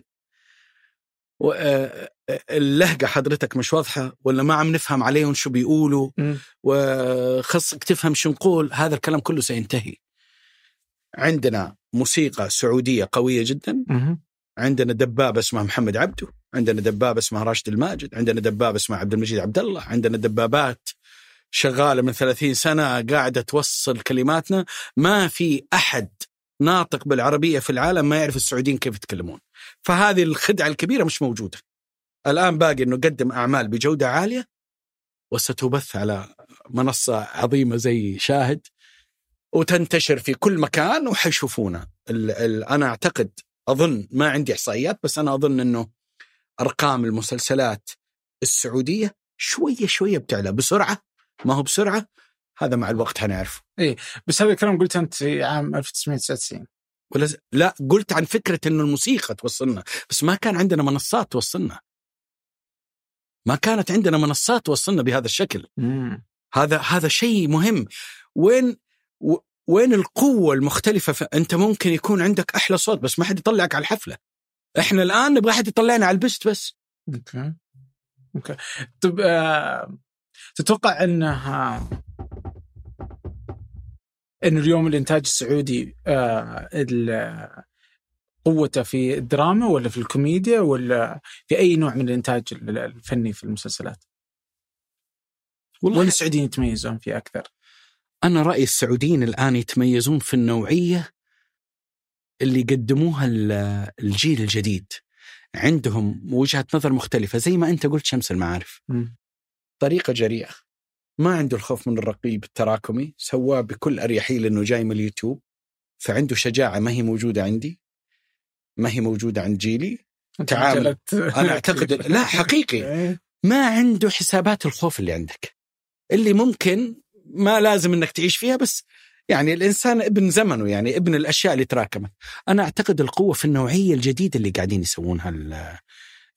اللهجة حضرتك مش واضحة ولا ما عم نفهم عليهم شو بيقولوا، وخصك تفهم شو نقول، هذا الكلام كله سينتهي. عندنا موسيقى سعودية قوية جدا، عندنا دباب اسمه محمد عبده، عندنا دباب اسمه راشد الماجد، عندنا دباب اسمه عبد المجيد عبد الله، عندنا دبابات شغالة من ثلاثين سنة قاعدة توصل كلماتنا. ما في أحد ناطق بالعربية في العالم ما يعرف السعوديين كيف يتكلمون، فهذه الخدعة الكبيرة مش موجودة الآن. باقي أنه قدم أعمال بجودة عالية وستبث على منصة عظيمة زي شاهد وتنتشر في كل مكان وحيشوفونا. أنا أعتقد أظن، ما عندي إحصائيات بس أنا أظن أنه أرقام المسلسلات السعودية شوية شوية بتعلى، بسرعة ما هو بسرعة، هذا مع الوقت هنعرفه. إيه بس هذا الكلام قلت أنت في عام ألف وتسعمائة وتسعة وتسعين ولا ز... لا قلت عن فكرة إنه الموسيقى توصلنا، بس ما كان عندنا منصات توصلنا، ما كانت عندنا منصات توصلنا بهذا الشكل. مم. هذا هذا شيء مهم. وين و... وين القوة المختلفة؟ ف... أنت ممكن يكون عندك أحلى صوت بس ما حد يطلعك على الحفلة. إحنا الآن نبغى حد يطلعنا على البست بس. أوكي أوكي. طب آه... تتوقع أنها إنه اليوم الإنتاج السعودي آه قوته في الدراما ولا في الكوميديا ولا في أي نوع من الإنتاج الفني في المسلسلات؟ والله السعوديين يتميزون فيه أكثر. أنا رأيي السعوديين الآن يتميزون في النوعية اللي قدموها الجيل الجديد، عندهم وجهة نظر مختلفة زي ما أنت قلت. شمس المعارف م. طريقة جريئة، ما عنده الخوف من الرقيب التراكمي، سواه بكل أريحية لأنه جاي من اليوتيوب، فعنده شجاعة ما هي موجودة عندي، ما هي موجودة عند جيلي. تعامل أنا أعتقد لا حقيقي، ما عنده حسابات الخوف اللي عندك، اللي ممكن ما لازم أنك تعيش فيها، بس يعني الإنسان ابن زمنه، يعني ابن الأشياء اللي تراكمت. أنا أعتقد القوة في النوعية الجديدة اللي قاعدين يسوونها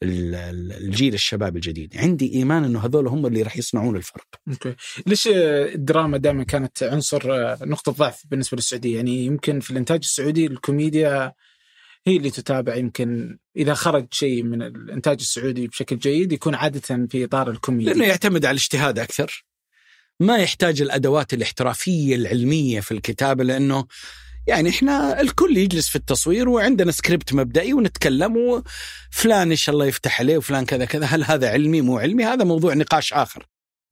الجيل الشباب الجديد. عندي إيمان أنه هذول هم اللي راح يصنعون الفرق. أوكي. ليش الدراما دائما كانت عنصر نقطة ضعف بالنسبة للسعودية؟ يعني يمكن في الإنتاج السعودي الكوميديا هي اللي تتابع، يمكن إذا خرج شيء من الإنتاج السعودي بشكل جيد يكون عادة في إطار الكوميديا، لأنه يعتمد على الاجتهاد أكثر، ما يحتاج الأدوات الاحترافية العلمية في الكتابة، لأنه يعني إحنا الكل يجلس في التصوير وعندنا سكريبت مبدئي ونتكلم وفلان إن شاء الله يفتح عليه وفلان كذا كذا، هل هذا علمي مو علمي هذا موضوع نقاش آخر،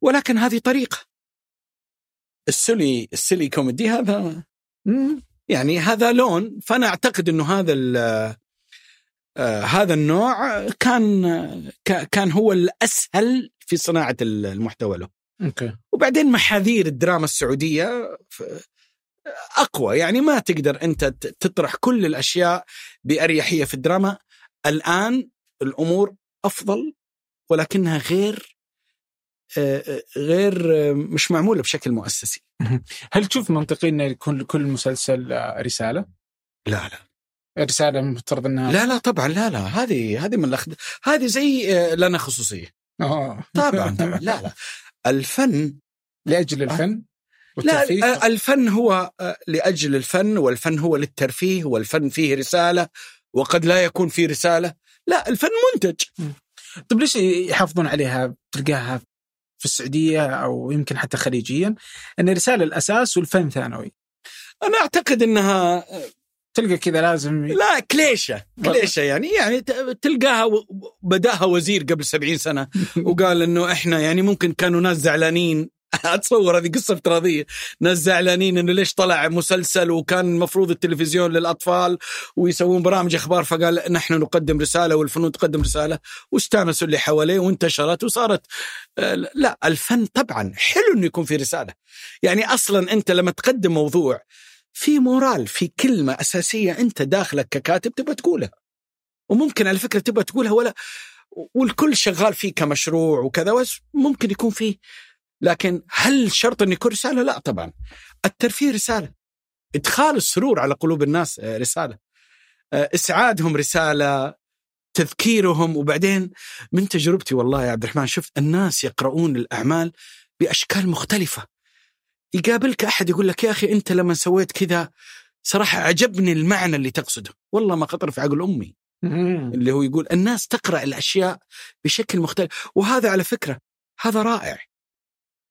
ولكن هذه طريقة. السلي السلي كوميدي هذا يعني هذا لون. فأنا أعتقد إنه هذا آه هذا النوع كان كان هو الأسهل في صناعة المحتوى له. أوكي. وبعدين محاذير الدراما السعودية أقوى، يعني ما تقدر أنت تطرح كل الأشياء بأريحية في الدراما. الآن الأمور أفضل ولكنها غير غير مش معمولة بشكل مؤسسي. هل تشوف منطقي أن يكون لكل مسلسل رسالة؟ لا لا رسالة مفترض أنها لا لا طبعا لا لا هذه هذه من الأخذ، هذه زي لنا خصوصية. أوه. طبعا طبعا لا لا الفن لأجل الفن والترفيه. لا الفن هو لأجل الفن، والفن هو للترفيه، والفن فيه رسالة وقد لا يكون فيه رسالة. لا الفن منتج. طب ليش يحافظون عليها؟ تلقاها في السعودية أو يمكن حتى خليجيا أن الرسالة الأساس والفن ثانوي. أنا أعتقد أنها تلقى كذا لازم لا كليشة كليشة يعني يعني تلقاها بدأها وزير قبل سبعين سنة وقال أنه إحنا يعني ممكن كانوا ناس زعلانين، أتصور هذه قصة افتراضية، ناس زعلانين إنه ليش طلع مسلسل وكان المفروض التلفزيون للأطفال ويسوون برامج أخبار، فقال نحن نقدم رسالة والفنون تقدم رسالة، واستانسوا اللي حواليه وانتشرت وصارت. لا الفن طبعا حلو إنه يكون في رسالة، يعني أصلا أنت لما تقدم موضوع في مورال، في كلمة أساسية أنت داخلك ككاتب تبى تقولها، وممكن على فكرة تبى تقولها ولا والكل شغال فيه كمشروع وكذا، ممكن يكون فيه، لكن هل شرط أن يكون رسالة؟ لا طبعا. الترفيه رسالة، إدخال السرور على قلوب الناس رسالة، إسعادهم رسالة، تذكيرهم. وبعدين من تجربتي والله يا عبد الرحمن شفت الناس يقرؤون الأعمال بأشكال مختلفة. يقابلك أحد يقول لك يا أخي أنت لما سويت كذا صراحة عجبني المعنى اللي تقصده، والله ما خطر في عقل أمي. اللي هو يقول الناس تقرأ الأشياء بشكل مختلف، وهذا على فكرة هذا رائع.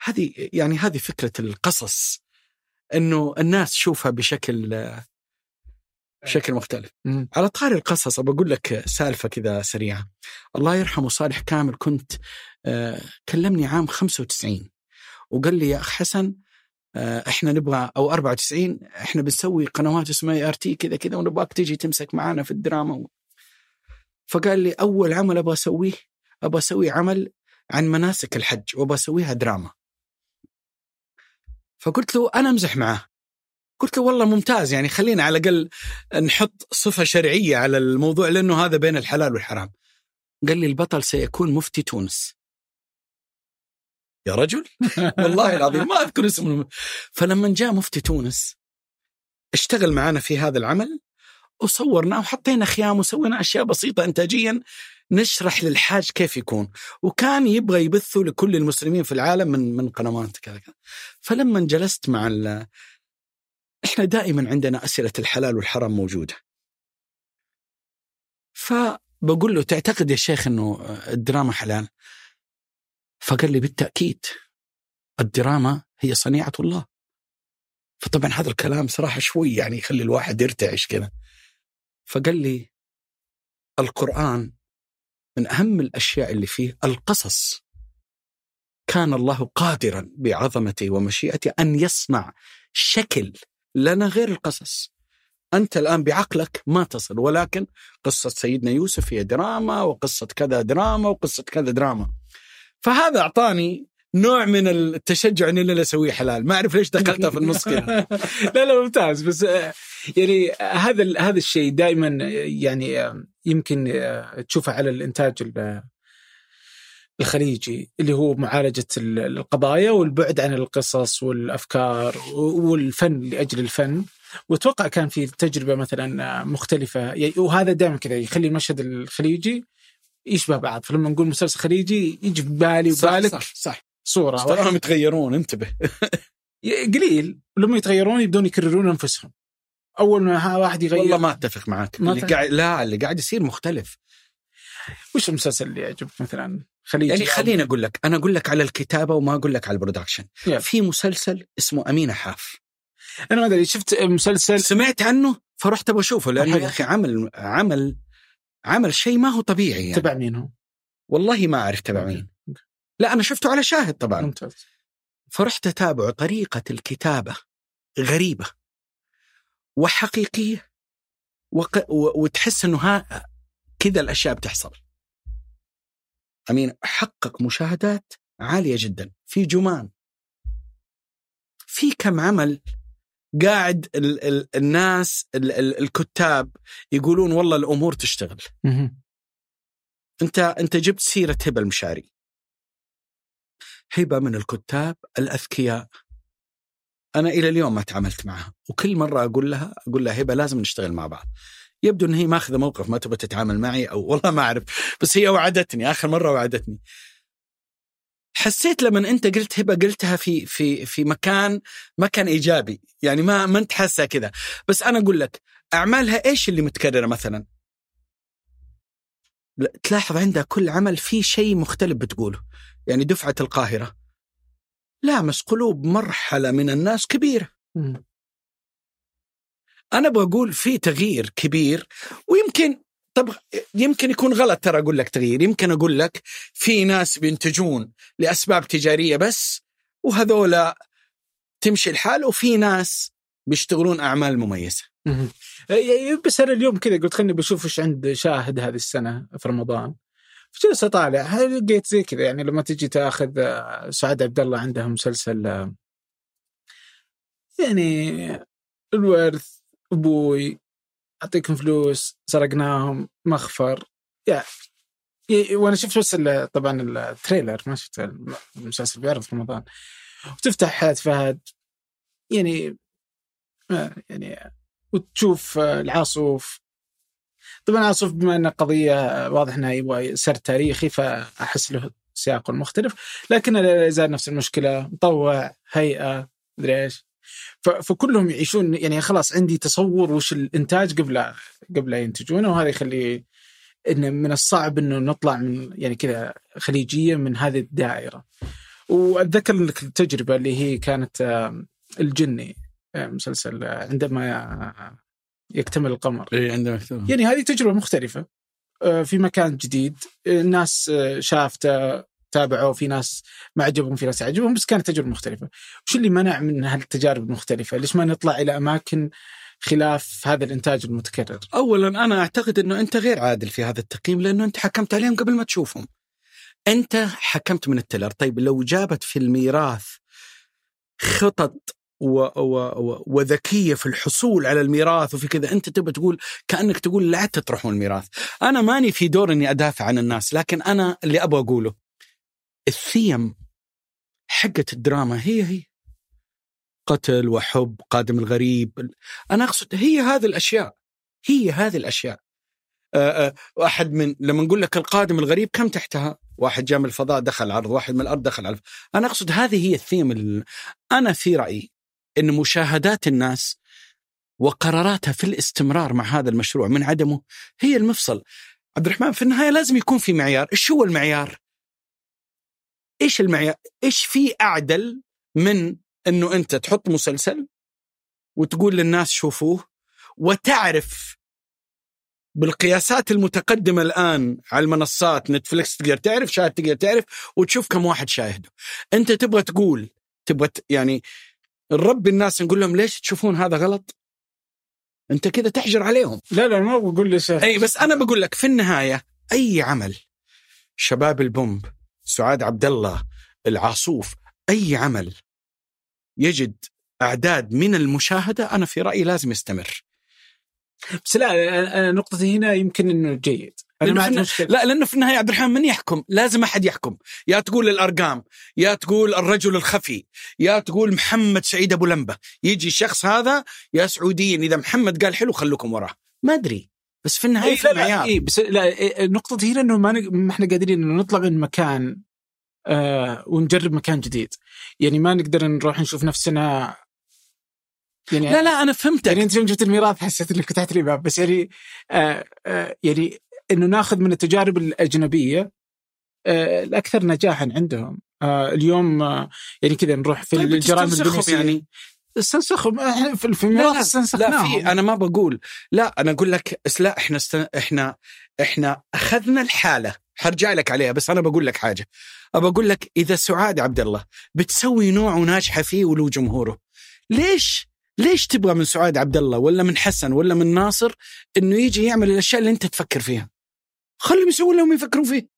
هذه يعني هذه فكرة القصص، أنه الناس تشوفها بشكل بشكل مختلف. مم. على طاري القصص أقول لك سالفة كذا سريعة. الله يرحمه صالح كامل كنت آه كلمني عام خمسة وتسعين وقال لي يا أخ حسن آه إحنا نبغى، أو أربعة وتسعين، إحنا بنسوي قنوات اسمها آر تي كذا كذا ونبغاك تيجي تمسك معانا في الدراما و... فقال لي أول عمل أبغى أسويه أبغى أسوي عمل عن مناسك الحج وأبغى أسويها دراما. فقلت له أنا أمزح معاه، قلت له والله ممتاز، يعني خلينا على الأقل نحط صفة شرعية على الموضوع لأنه هذا بين الحلال والحرام. قال لي البطل سيكون مفتي تونس. يا رجل والله العظيم ما أذكر اسمه. فلما جاء مفتي تونس اشتغل معنا في هذا العمل وصورنا وحطينا خيام وسوينا أشياء بسيطة إنتاجيا نشرح للحاج كيف يكون، وكان يبغى يبثوا لكل المسلمين في العالم من من قنوات كذا. فلما جلست مع ال... إحنا دائما عندنا أسئلة الحلال والحرام موجودة، فبقول له تعتقد يا شيخ أنه الدراما حلال؟ فقال لي بالتأكيد الدراما هي صنيعة الله. فطبعا هذا الكلام صراحة شوي يعني يخلي الواحد يرتعش كذا. فقال لي القرآن من أهم الأشياء اللي فيه القصص، كان الله قادرا بعظمته ومشيئته أن يصنع شكل لنا غير القصص. أنت الآن بعقلك ما تصل، ولكن قصة سيدنا يوسف هي دراما، وقصة كذا دراما، وقصة كذا دراما. فهذا أعطاني نوع من التشجع أني لا أسويه حلال. ما أعرف ليش دخلتها في النص كده. لا لا ممتاز. بس يعني هذا هذا الشيء دائما يعني يمكن تشوفه على الإنتاج الخليجي اللي هو معالجة القضايا والبعد عن القصص والأفكار والفن لأجل الفن. وتوقع كان في تجربة مثلا مختلفة، وهذا دائما كذا يخلي المشهد الخليجي يشبه بعض. فلما نقول مسلسل خليجي يجي بالي وبالك صح صح, صح. صورة تراهم يتغيرون، انتبه. قليل لما يتغيرون يبدون يكررون أنفسهم. أول ما واحد يغير والله ما أتفق معك ما اللي قاعد لا اللي قاعد يصير مختلف. وش المسلسل اللي يعجبك مثلا خليجي؟ يعني خليني أقول لك، أنا أقول لك على الكتابة وما أقول لك على البرودكشن. yeah. في مسلسل اسمه أمينة حاف، أنا ما أدري شفت مسلسل سمعت عنه فرحت بشوفه لأنه يا أخي عمل عمل عمل شيء ما هو طبيعي يعني. تبع مين هو؟ والله ما أعرف تبع مين. okay. لا أنا شفته على شاهد طبعا. ممتاز. فرحت أتابعه. طريقة الكتابة غريبة وحقيقية وق... وتحس أنه ها... كذا الأشياء بتحصل. أمين حقق مشاهدات عالية جدا. في جمان، في كم عمل قاعد ال ال الناس ال ال الكتاب يقولون والله الأمور تشتغل. أنت أنت جبت سيرة هبة المشاعري. هبة من الكتاب الأذكياء، أنا إلى اليوم ما تعاملت معها، وكل مرة أقول لها أقول لها هبة لازم نشتغل مع بعض. يبدو أن هي ماخذة موقف ما تبغى تتعامل معي، أو والله ما أعرف، بس هي وعدتني آخر مرة وعدتني. حسيت لما أنت قلت هبة قلتها في في في مكان ما كان إيجابي، يعني ما ما أنت حاسة كذا. بس أنا أقول لك أعمالها إيش اللي متكررة مثلا؟ تلاحظ عندها كل عمل فيه شيء مختلف بتقوله. يعني دفعة القاهرة لامس قلوب مرحلة من الناس كبيرة. م. أنا بقول في تغيير كبير، ويمكن طب يمكن يكون غلط ترى أقول لك تغيير، يمكن أقول لك في ناس بينتجون لأسباب تجارية بس وهذولا تمشي الحال، وفي ناس بيشتغلون أعمال مميزة. بس أنا اليوم كذا قلت خلني بشوف إيش عند شاهد هذه السنة في رمضان، فجلس أطالع لقيت زي كذا. يعني لما تجي تأخذ سعاد عبد الله عندها مسلسل يعني الورث، أبوي أعطيكم فلوس سرقناهم مخفر، يعني وانا شفت بس طبعا التريلر، ما شفت المسلسل بيعرض في رمضان. وتفتح حياة فهد يعني يعني وتشوف العاصوف. طبعا العاصوف بما أن قضية واضح أنها يبغى سر تاريخي فأحس له سياق مختلف، لكن لا يزال نفس المشكلة، مطوع، هيئة، مدري إيش، فكلهم يعيشون يعني خلاص عندي تصور وش الإنتاج قبل قبل لا ينتجونه، وهذا يخلي إنه من الصعب إنه نطلع من يعني كذا خليجية من هذه الدائرة. وأتذكر لك التجربة اللي هي كانت الجني، مسلسل عندما يكتمل القمر. إيه عندما يكتمل. يعني هذه تجربة مختلفة في مكان جديد، الناس شافته تابعوا، في ناس ما عجبهم في ناس عجبهم، بس كانت تجربة مختلفة. وش اللي منع من هالتجارب المختلفة؟ ليش ما نطلع إلى أماكن خلاف هذا الإنتاج المتكرر؟ أولاً أنا أعتقد أنه أنت غير عادل في هذا التقييم، لأنه أنت حكمت عليهم قبل ما تشوفهم، أنت حكمت من التلر. طيب لو جابت في الميراث خطط و... و... و... وذكية في الحصول على الميراث وفي كذا، أنت تبى تقول كأنك تقول لا تطرحون الميراث. أنا ماني في دور أني أدافع عن الناس، لكن أنا اللي أبغى أقوله الثيم حقة الدراما هي هي قتل وحب، قادم الغريب، أنا أقصد هي هذه الأشياء، هي هذه الأشياء. واحد من لما نقول لك القادم الغريب كم تحتها، واحد جاء من الفضاء دخل الأرض، واحد من الأرض دخل الأرض. أنا أقصد هذه هي الثيم اللي أنا في رأيي إن مشاهدات الناس وقراراتها في الاستمرار مع هذا المشروع من عدمه هي المفصل. عبد الرحمن في النهاية لازم يكون في معيار. إيش هو المعيار؟ إيش المعيار؟ إيش في أعدل من إنه أنت تحط مسلسل وتقول للناس شوفوه، وتعرف بالقياسات المتقدمة الآن على المنصات نتفليكس تقدر تعرف، شاهد تقدر تعرف، وتشوف كم واحد شاهده. أنت تبغى تقول تبغى يعني الرب الناس نقول لهم ليش تشوفون هذا غلط؟ أنت كذا تحجر عليهم. لا لا ما بقول لي شيء. أي بس أنا بقول لك في النهاية أي عمل، شباب البومب، سعاد عبد الله، العاصوف، أي عمل يجد أعداد من المشاهدة أنا في رأيي لازم يستمر. بس لا نقطتي هنا يمكن إنه جيد. أنا لأنه في... لا لأنه في النهاية عبد الرحمن من يحكم؟ لازم أحد يحكم، يا تقول الأرقام، يا تقول الرجل الخفي، يا تقول محمد سعيد أبو لمبة، يجي الشخص هذا يا سعوديين إذا محمد قال حلو خلوكم وراه، ما أدري. بس في النهاية في المعيار. إيه بس لا نقطتي هنا إنه ما ما إحنا قادرين إنه نطلع من مكان آه ونجرب مكان جديد، يعني ما نقدر نروح نشوف نفسنا. يعني لا لا أنا فهمتك. يعني أنت يوم جبت الميراث حسيت إنك فتحت لي باب، بس يعني آه آه يعني إنه ناخذ من التجارب الأجنبية آه الأكثر نجاحا عندهم. آه اليوم آه يعني كذا نروح في طيب الجرائم الدنيا يعني استنسخهم في الفيلمات استنسخناهم. أنا ما بقول لا، أنا أقول لك لا إحنا استن... إحنا إحنا أخذنا الحالة، هرجع لك عليها. بس أنا بقول لك حاجة، أبى أقول لك إذا سعاد عبد الله بتسوي نوع وناجحة فيه ولو جمهوره، ليش ليش تبغى من سعاد عبد الله ولا من حسن ولا من ناصر إنه يجي يعمل الأشياء اللي أنت تفكر فيها؟ خلهم يسوون لهم يفكرون فيه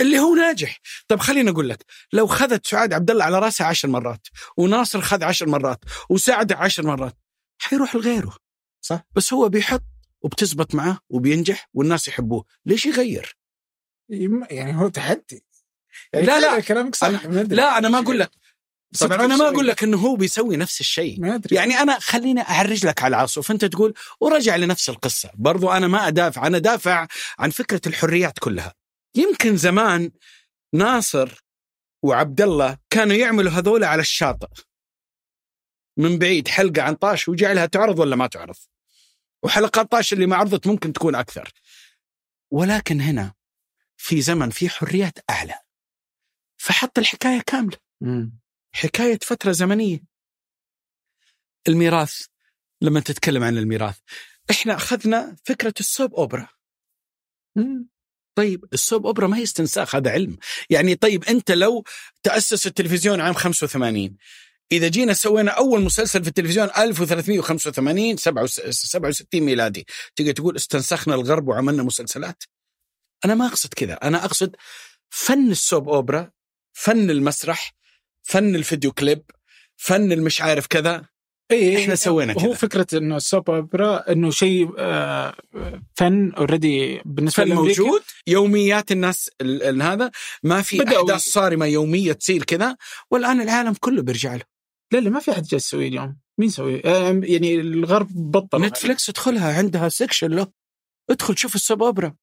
اللي هو ناجح. طب خليني أقول لك لو خذت سعاد عبد الله على رأسها عشر مرات وناصر خذ عشر مرات وسعد عشر مرات حيروح لغيره، صح؟ بس هو بيحط وبتزبط معه وبينجح والناس يحبوه، ليش يغير؟ يعني هو تحدي. يعني لا لا كلامك صح. أنا لا أنا ما أقول لك طبعا أنا ما أقول لك إنه هو بيسوي نفس الشيء. يعني أنا خليني أعرج لك على العاصف، أنت تقول ورجع لنفس القصة برضو. أنا ما أدافع، أنا دافع عن فكرة الحريات كلها. يمكن زمان ناصر وعبد الله كانوا يعملوا هذول على الشاطئ من بعيد، حلقة عن طاش وجعلها تعرض ولا ما تعرض، وحلقات طاش اللي ما عرضت ممكن تكون أكثر. ولكن هنا في زمن في حريات أعلى، فحط الحكاية كاملة، حكاية فترة زمنية. الميراث لما تتكلم عن الميراث إحنا أخذنا فكرة السوب أوبرا. مم. طيب السوب أوبرا ما هي استنساخ، هذا علم. يعني طيب أنت لو تأسس التلفزيون عام خمسة وثمانين، إذا جينا سوينا أول مسلسل في التلفزيون ألف وثلاثمئة وخمسة وثمانين سبعة وستين ميلادي، تيجي تقول استنسخنا الغرب وعملنا مسلسلات؟ أنا ما أقصد كذا، أنا أقصد فن السوب أوبرا، فن المسرح، فن الفيديو كليب، فن المش عارف كذا، إيه إحنا سوينا كده. هو فكرة إنه السوب أوبرا إنه شيء آه فن already بالنسبة للأمريكي موجود، يوميات الناس ال ال هذا ما في أحداث صارمة يومية تصير كذا، والآن العالم كله بيرجع له. لا لا ما في أحد جالس يسوي اليوم، مين سوي آه يعني الغرب بطل. نتفليكس ادخلها عندها سكشن له، ادخل شوف السوب أوبرا.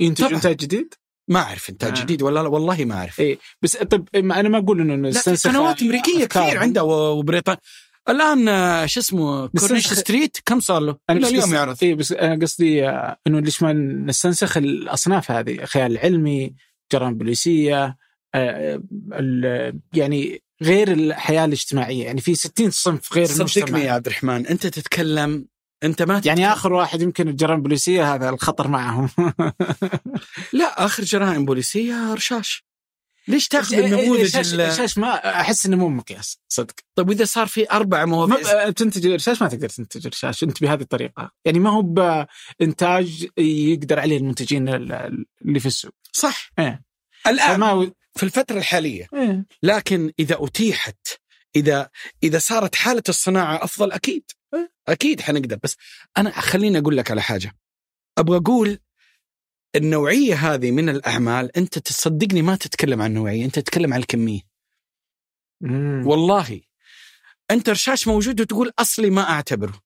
ينتج إنتاج جديد؟ ما أعرف إنتاج آه. جديد ولا والله ما أعرف. إيه بس طب أنا ما أقول إنه سنوات أمريكية كثير عندها وبريطانيا. الآن شو اسمه كورنيش ستريت كم صار له اليوم يعرض. إيه بس أنا قصدي إنه ليش ما نستنسخ الأصناف هذه، خيال علمي، جرائم بوليسية، يعني غير الحياة الاجتماعية، يعني في ستين صنف غير المجتمع. يا عبد الرحمن أنت تتكلم، أنت ما تتكلم. يعني آخر واحد يمكن الجرائم بوليسية هذا الخطر معهم. لا آخر جرائم بوليسية رشاش. ليش تاخذ النموذج الرشاش؟ ما احس انه مو مقياس صدق. طيب واذا صار في اربع مواضيع تنتج رشاش، ما تقدر تنتج رشاش انت بهذه الطريقه، يعني ما هو بانتاج يقدر عليه المنتجين اللي في السوق صح إيه. الان و... في الفتره الحاليه إيه. لكن اذا اتيحت اذا اذا صارت حاله الصناعه افضل اكيد إيه. اكيد حنقدر. بس انا خليني اقول لك على حاجه، ابغى اقول النوعية هذه من الأعمال أنت تصدقني ما تتكلم عن النوعية، أنت تتكلم عن الكمية. مم. والله أنت رشاش موجود وتقول أصلي ما أعتبره.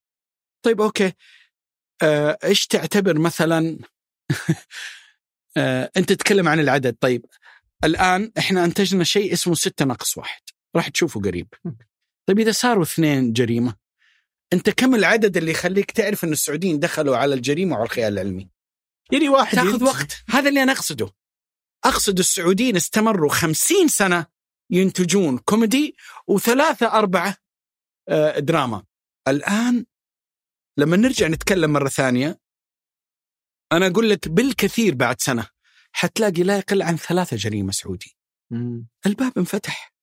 طيب أوكي آه، إيش تعتبر مثلا؟ آه، أنت تتكلم عن العدد. طيب الآن إحنا أنتجنا شيء اسمه ستة ناقص واحد، راح تشوفه قريب. طيب إذا صاروا اثنين جريمة، أنت كم العدد اللي يخليك تعرف أن السعوديين دخلوا على الجريمة وعلى الخيال العلمي؟ يعني واحد تأخذ وقت. هذا اللي أنا أقصده، أقصد السعوديين استمروا خمسين سنة ينتجون كوميدي وثلاثة أربعة دراما. الآن لما نرجع نتكلم مرة ثانية، أنا أقول لك بالكثير بعد سنة حتلاقي لا يقل عن ثلاثة جريمة سعودي. مم. الباب انفتح.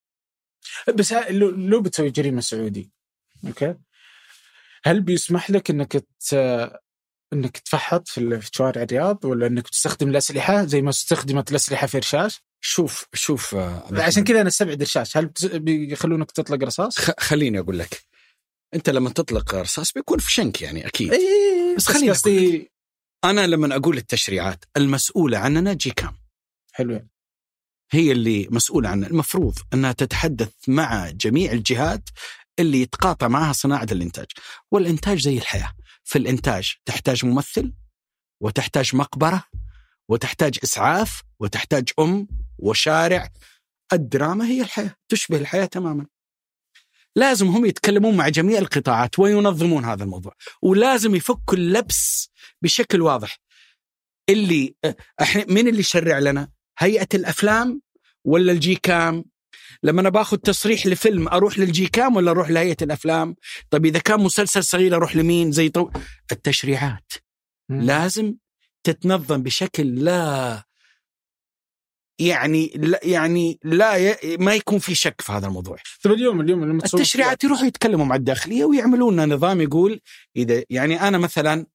بس لو بتسوي جريمة سعودي أوكي، هل بيسمح لك أنك ت... انك تفحط في شوارع الرياض، ولا انك تستخدم الاسلحه زي ما استخدمت الاسلحه في رشاش؟ شوف شوف عشان كذا انا استبعد رشاش. هل بيخلونك تطلق رصاص؟ خليني اقول لك، انت لما تطلق رصاص بيكون في شنك يعني اكيد. إيه بس خليني قصدي انا لما اقول التشريعات المسؤوله عننا جي كام حلوه، هي اللي مسؤوله عننا، المفروض انها تتحدث مع جميع الجهات اللي يتقاطع معها صناعه الانتاج. والانتاج زي الحياه، في الإنتاج تحتاج ممثل، وتحتاج مقبرة، وتحتاج إسعاف، وتحتاج أم وشارع. الدراما هي الحياة، تشبه الحياة تماما. لازم هم يتكلمون مع جميع القطاعات وينظمون هذا الموضوع، ولازم يفكوا اللبس بشكل واضح. اللي من اللي يشرع لنا؟ هيئة الأفلام ولا الجي كام؟ لما أنا باخذ تصريح لفيلم أروح للجي كام ولا أروح لهيئة الأفلام؟ طب إذا كان مسلسل صغير أروح لمين؟ زي طو... التشريعات مم. لازم تتنظم بشكل لا يعني لا يعني لا ي... ما يكون في شك في هذا الموضوع. طب اليوم اليوم التشريعات يروحوا يتكلموا مع الداخلية ويعملون لنا نظام يقول إذا يعني أنا مثلا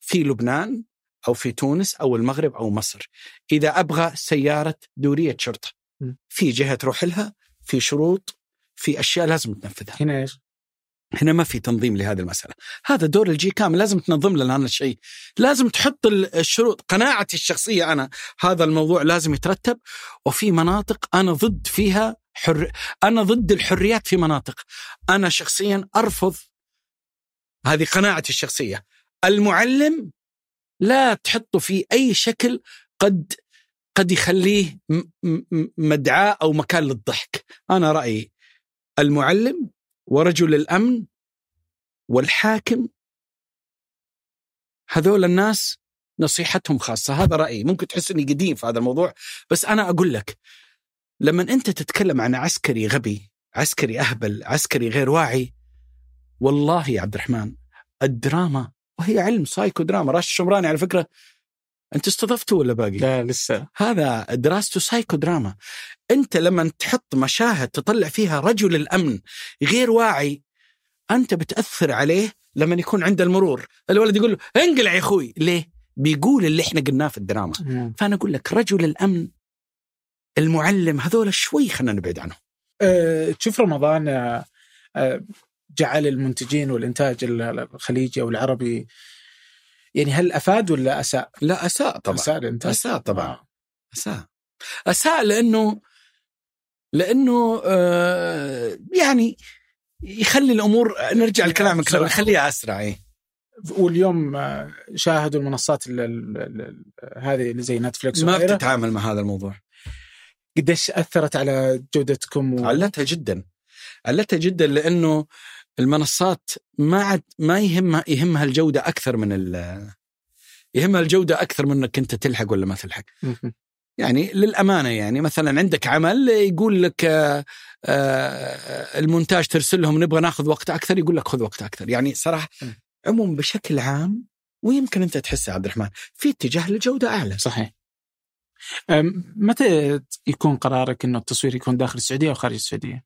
في لبنان أو في تونس أو المغرب أو مصر، إذا أبغى سيارة دورية شرطة مم. في جهة تروح لها، في شروط، في أشياء لازم تنفذها. هنا إيش؟ هنا ما في تنظيم لهذه المسألة. هذا دور الجي كام، لازم تنظم لنا هذا الشيء، لازم تحط الشروط. قناعتي الشخصية أنا هذا الموضوع لازم يترتب. وفي مناطق أنا ضد فيها حر... أنا ضد الحريات في مناطق. أنا شخصيا أرفض، هذه قناعتي الشخصية، المعلم لا تحطه في أي شكل قد قد يخليه مدعاة أو مكان للضحك. أنا رأيي المعلم ورجل الأمن والحاكم، هذول الناس نصيحتهم خاصة. هذا رأيي، ممكن تحس أني قديم في هذا الموضوع، بس أنا أقول لك لما أنت تتكلم عن عسكري غبي، عسكري أهبل، عسكري غير واعي، والله يا عبد الرحمن الدراما وهي علم سايكو دراما. رشاش شمراني على فكرة أنت استضفته ولا باقي؟ لا لسه. هذا دراسته سايكو دراما. أنت لما تحط مشاهد تطلع فيها رجل الأمن غير واعي، أنت بتأثر عليه لما يكون عنده المرور. الولد يقول له انقلع يا أخوي، ليه؟ بيقول اللي إحنا قلناه في الدراما. مم. فأنا أقول لك رجل الأمن، المعلم، هذول شوي خلنا نبعد عنه. أه، تشوف رمضان أه، جعل المنتجين والإنتاج الخليجي أو العربي يعني هل أفاد ولا أساء؟ لا أساء طبعا أساء, أساء طبعا أساء أساء لأنه لأنه آه يعني يخلي الأمور نرجع الكلام كلام يخليها أسرع إيه؟ واليوم شاهد المنصات هذه اللي زي نتفليكس ما بتتعامل مع هذا الموضوع. قديش أثرت على جودتكم و... علتها جدا علتها جدا لأنه المنصات ما عد ما يهمها يهمها الجودة أكثر من ال يهمها الجودة أكثر من إنك أنت تلحق ولا ما تلحق. يعني للأمانة يعني مثلا عندك عمل يقول لك آآ آآ المونتاج ترسل لهم نبغى ناخذ وقت أكثر يقول لك خذ وقت أكثر. يعني صراحة عموم بشكل عام ويمكن أنت تحسها عبد الرحمن في اتجاه لجودة أعلى. صحيح. متى يكون قرارك أنه التصوير يكون داخل السعودية أو خارج السعودية؟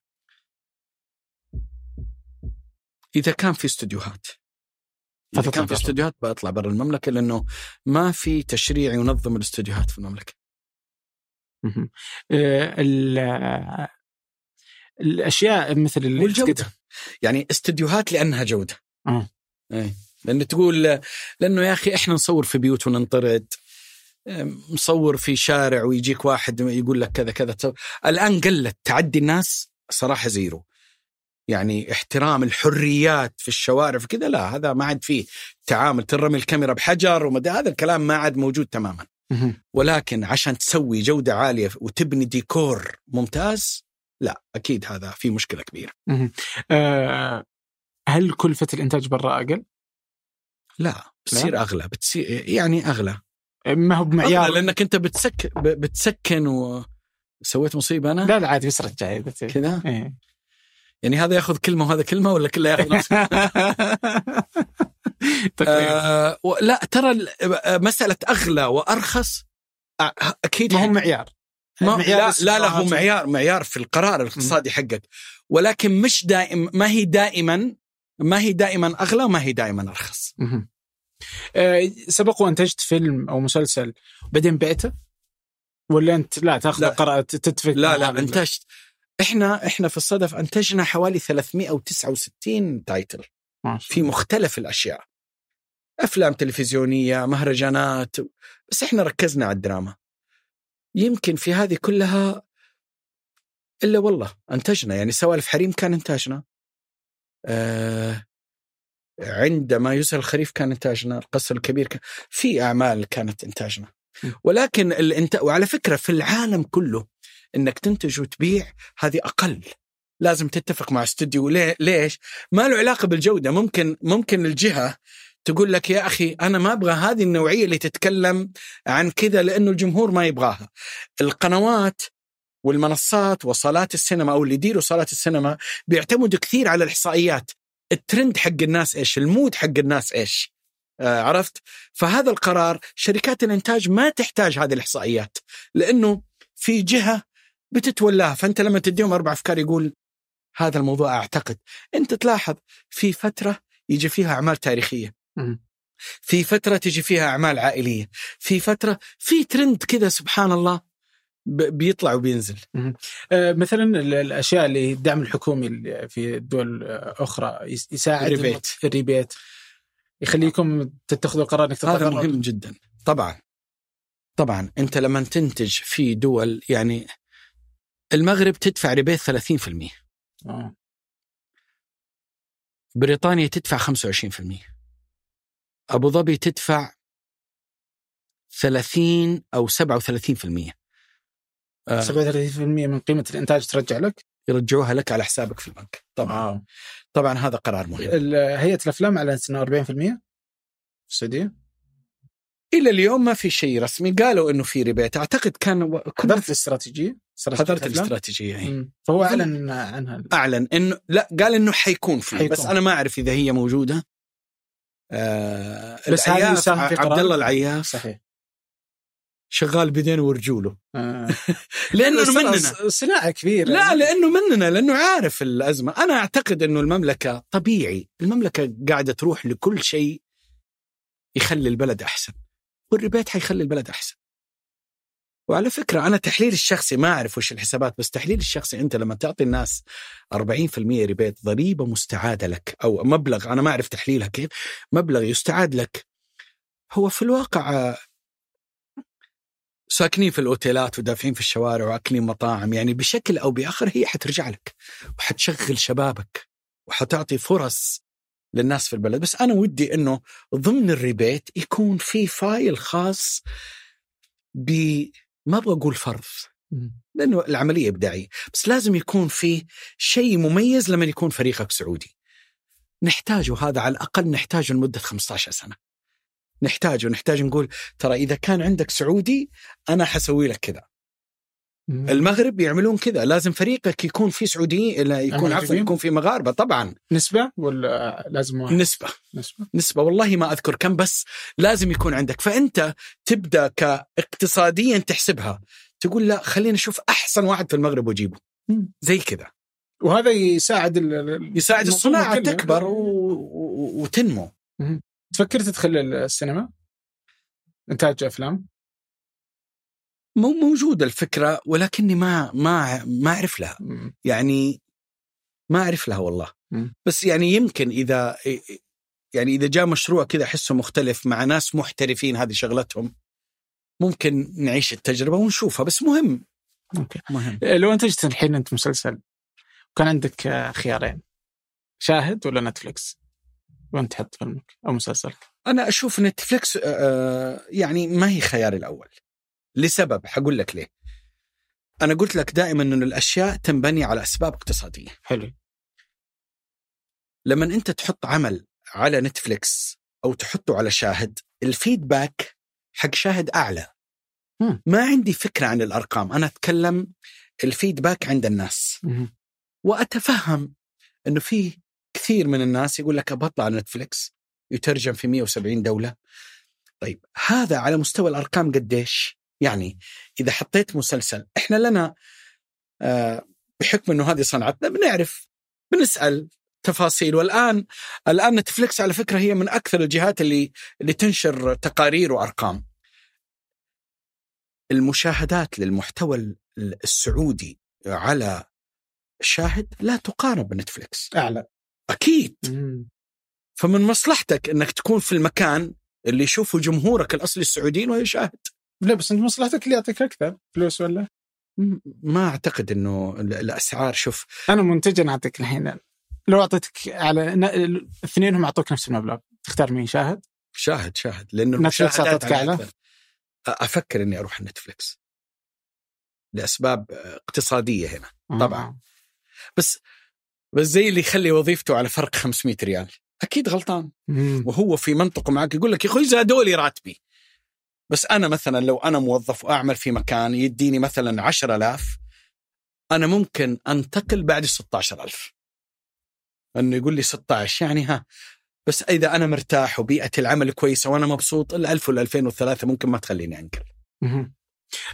إذا كان في استوديوهات إذا كان في استوديوهات بأطلع برا المملكة لأنه ما في تشريع ينظم الاستوديوهات في المملكة. الأشياء مثل الجودة يعني استوديوهات لأنها جودة آه. لأن تقول لأنه يا أخي إحنا نصور في بيوت وننطرد مصور في شارع ويجيك واحد يقول لك كذا كذا. الآن قلت تعدي الناس صراحة زيرو يعني احترام الحريات في الشوارع في كذا لا هذا ما عاد فيه تعامل ترمي الكاميرا بحجر ومدى هذا الكلام ما عاد موجود تماما. ولكن عشان تسوي جودة عالية وتبني ديكور ممتاز لا أكيد هذا في مشكلة كبيرة. أه هل كلفة الإنتاج برا أقل؟ لا بتصير أغلى بتصير يعني أغلى ما هو بمعيار لأنك أنت بتسك بتسكن وسويت مصيبة أنا لا لا عادي بسرعة جاي كذا إيه. يعني هذا يأخذ كلمة وهذا كلمة ولا كله يأخذ نفس آه لا ترى مسألة أغلى وأرخص أكيد ما هو معيار ما لا لا, لا هو معيار معيار في القرار الاقتصادي حقك ولكن مش دائم ما هي دائما ما هي دائما أغلى وما هي دائما أرخص. أه سبق وأنتجت فيلم أو مسلسل بعدين بعته ولا أنت لا تأخذ قرار تتفق لا لا أنتجت إحنا إحنا في الصدف أنتجنا حوالي ثلاثمائة وتسعة وستين تايتل في مختلف الأشياء أفلام تلفزيونية مهرجانات بس إحنا ركزنا على الدراما يمكن في هذه كلها إلا والله أنتجنا يعني سوالف حريم كان إنتاجنا آه عندما يسهل الخريف كان إنتاجنا القصر الكبير كان في أعمال كانت إنتاجنا ولكن الانت... وعلى فكرة في العالم كله إنك تنتج وتبيع هذه أقل لازم تتفق مع استوديو ليه؟ ليش ما له علاقة بالجودة ممكن ممكن الجهة تقول لك يا أخي أنا ما أبغى هذه النوعية اللي تتكلم عن كذا لأنه الجمهور ما يبغاها. القنوات والمنصات وصالات السينما أو اللي يديروا صالات السينما بيعتمدوا كثير على الإحصائيات الترند حق الناس إيش المود حق الناس إيش آه عرفت فهذا القرار شركات الإنتاج ما تحتاج هذه الإحصائيات لأنه في جهة بتتولاها فأنت لما تديهم أربع أفكار يقول هذا الموضوع أعتقد أنت تلاحظ في فترة يجي فيها أعمال تاريخية في فترة تجي فيها أعمال عائلية في فترة في ترند كذا سبحان الله بيطلع وبينزل. مثلا الأشياء اللي الدعم الحكومي في دول أخرى يساعد الريبيت, الريبيت. يخليكم تتخذوا قرار انك هذا مهم جدا طبعا طبعا أنت لما تنتج في دول يعني المغرب تدفع ريبيت ثلاثين بالمئة آه. بريطانيا تدفع خمسة وعشرين بالمئة أبوظبي تدفع ثلاثين أو سبعة وثلاثين بالمئة آه. سبعة وثلاثين بالمئة من قيمة الإنتاج ترجع لك يرجعوها لك على حسابك في البنك طبعا آه. طبعا هذا قرار مهم. هيئة الأفلام على سنة أربعين بالمئة السعودية إلى اليوم ما في شيء رسمي قالوا إنه في ريبيت أعتقد كان حضرت الاستراتيجية حضرت الاستراتيجية يعني. فهو أعلن عنها أعلن إنه لا قال إنه حيكون فيه حيكون. بس أنا ما أعرف إذا هي موجودة آه بس العياف عبد الله العياف صحيح شغال بدين ورجوله آه. لأنه مننا صناعة كبيرة لا لأنه مننا لأنه عارف الأزمة. أنا أعتقد إنه المملكة طبيعي المملكة قاعدة تروح لكل شيء يخلي البلد أحسن والرباط حيخلي البلد أحسن وعلى فكرة أنا تحليل الشخصي ما أعرف وش الحسابات، بس تحليل الشخصي أنت لما تعطي الناس أربعين بالمئة ربيت ضريبة مستعادة لك أو مبلغ، أنا ما أعرف تحليلها كيف، مبلغ يستعاد لك، هو في الواقع ساكنين في الأوتيلات ودافعين في الشوارع وأكلين مطاعم، يعني بشكل أو بآخر هي حترجع لك وحتشغل شبابك وحتعطي فرص للناس في البلد. بس أنا ودي أنه ضمن الريبيت يكون في فايل خاص ب ما أبغى أقول فرض لأنه العملية إبداعية، بس لازم يكون في شيء مميز لما يكون فريقك سعودي، نحتاجه هذا، على الأقل نحتاجه لمدة خمسة عشر سنة، نحتاجه نحتاج نقول ترى إذا كان عندك سعودي أنا حسوي لك كذا. المغرب يعملون كذا، لازم فريقك يكون فيه سعودي، يكون عفوا يكون فيه مغاربة طبعا. نسبة ولا لازم واحد؟ نسبة. نسبة نسبة والله ما أذكر كم، بس لازم يكون عندك. فأنت تبدأ كاقتصاديا تحسبها، تقول لا خلينا نشوف أحسن واحد في المغرب وجيبه زي كذا، وهذا يساعد ال... يساعد الصناعة تكبر و... و... وتنمو. مم. تفكر تدخل السينما إنتاج أفلام؟ مو موجودة الفكرة، ولكني ما ما ما أعرف لها، يعني ما أعرف لها والله. بس يعني يمكن إذا يعني إذا جاء مشروع كذا أحسه مختلف مع ناس محترفين هذه شغلتهم، ممكن نعيش التجربة ونشوفها. بس مهم مهم لو أنتجت الحين أنت مسلسل وكان عندك خيارين، شاهد ولا نتفليكس، وين تحط فيلمك أو مسلسلك؟ أنا أشوف نتفليكس يعني ما هي خياري الأول، لسبب حقول لك ليه. أنا قلت لك دائما أن الأشياء تنبني على أسباب اقتصادية. حلو. لما أنت تحط عمل على نتفليكس أو تحطه على شاهد، الفيدباك حق شاهد أعلى. م. ما عندي فكرة عن الأرقام، أنا أتكلم الفيدباك عند الناس. م. وأتفهم أنه فيه كثير من الناس يقول لك أبطلع على نتفليكس، يترجم في مئة وسبعين دولة. طيب هذا على مستوى الأرقام قديش؟ يعني إذا حطيت مسلسل، إحنا لنا آه بحكم أنه هذه صنعتنا بنعرف بنسأل تفاصيل. والآن الآن نتفليكس على فكرة هي من أكثر الجهات اللي, اللي تنشر تقارير وأرقام. المشاهدات للمحتوى السعودي على شاهد لا تقارب بنتفليكس، أعلى أكيد. مم. فمن مصلحتك أنك تكون في المكان اللي يشوفه جمهورك الأصلي السعوديين ويشاهد. لا بس أنت مصلحتك اللي يعطيك أكثر فلوس ولا؟ ما أعتقد أنه الأسعار. شوف أنا منتجاً أعطيك الحين، لو أعطيتك على الاثنين هم أعطوك نفس المبلغ، تختار مين؟ شاهد؟ شاهد شاهد لأنه المشاهدات على. أفكر أني أروح نتفليكس لأسباب اقتصادية هنا. آه. طبعاً بس بس زي اللي يخلي وظيفته على فرق خمسمئة ريال أكيد غلطان. مم. وهو في منطقه معك يقول لك يا أخوي زادوا لي راتبي. بس أنا مثلا لو أنا موظف وأعمل في مكان يديني مثلا عشرة آلاف، أنا ممكن أنتقل بعد ستة عشر ألف، أنه يقول لي ستة عشر يعني ها. بس إذا أنا مرتاح وبيئة العمل كويسة وأنا مبسوط، الألف والألفين والثلاثة ممكن ما تخليني أنكل.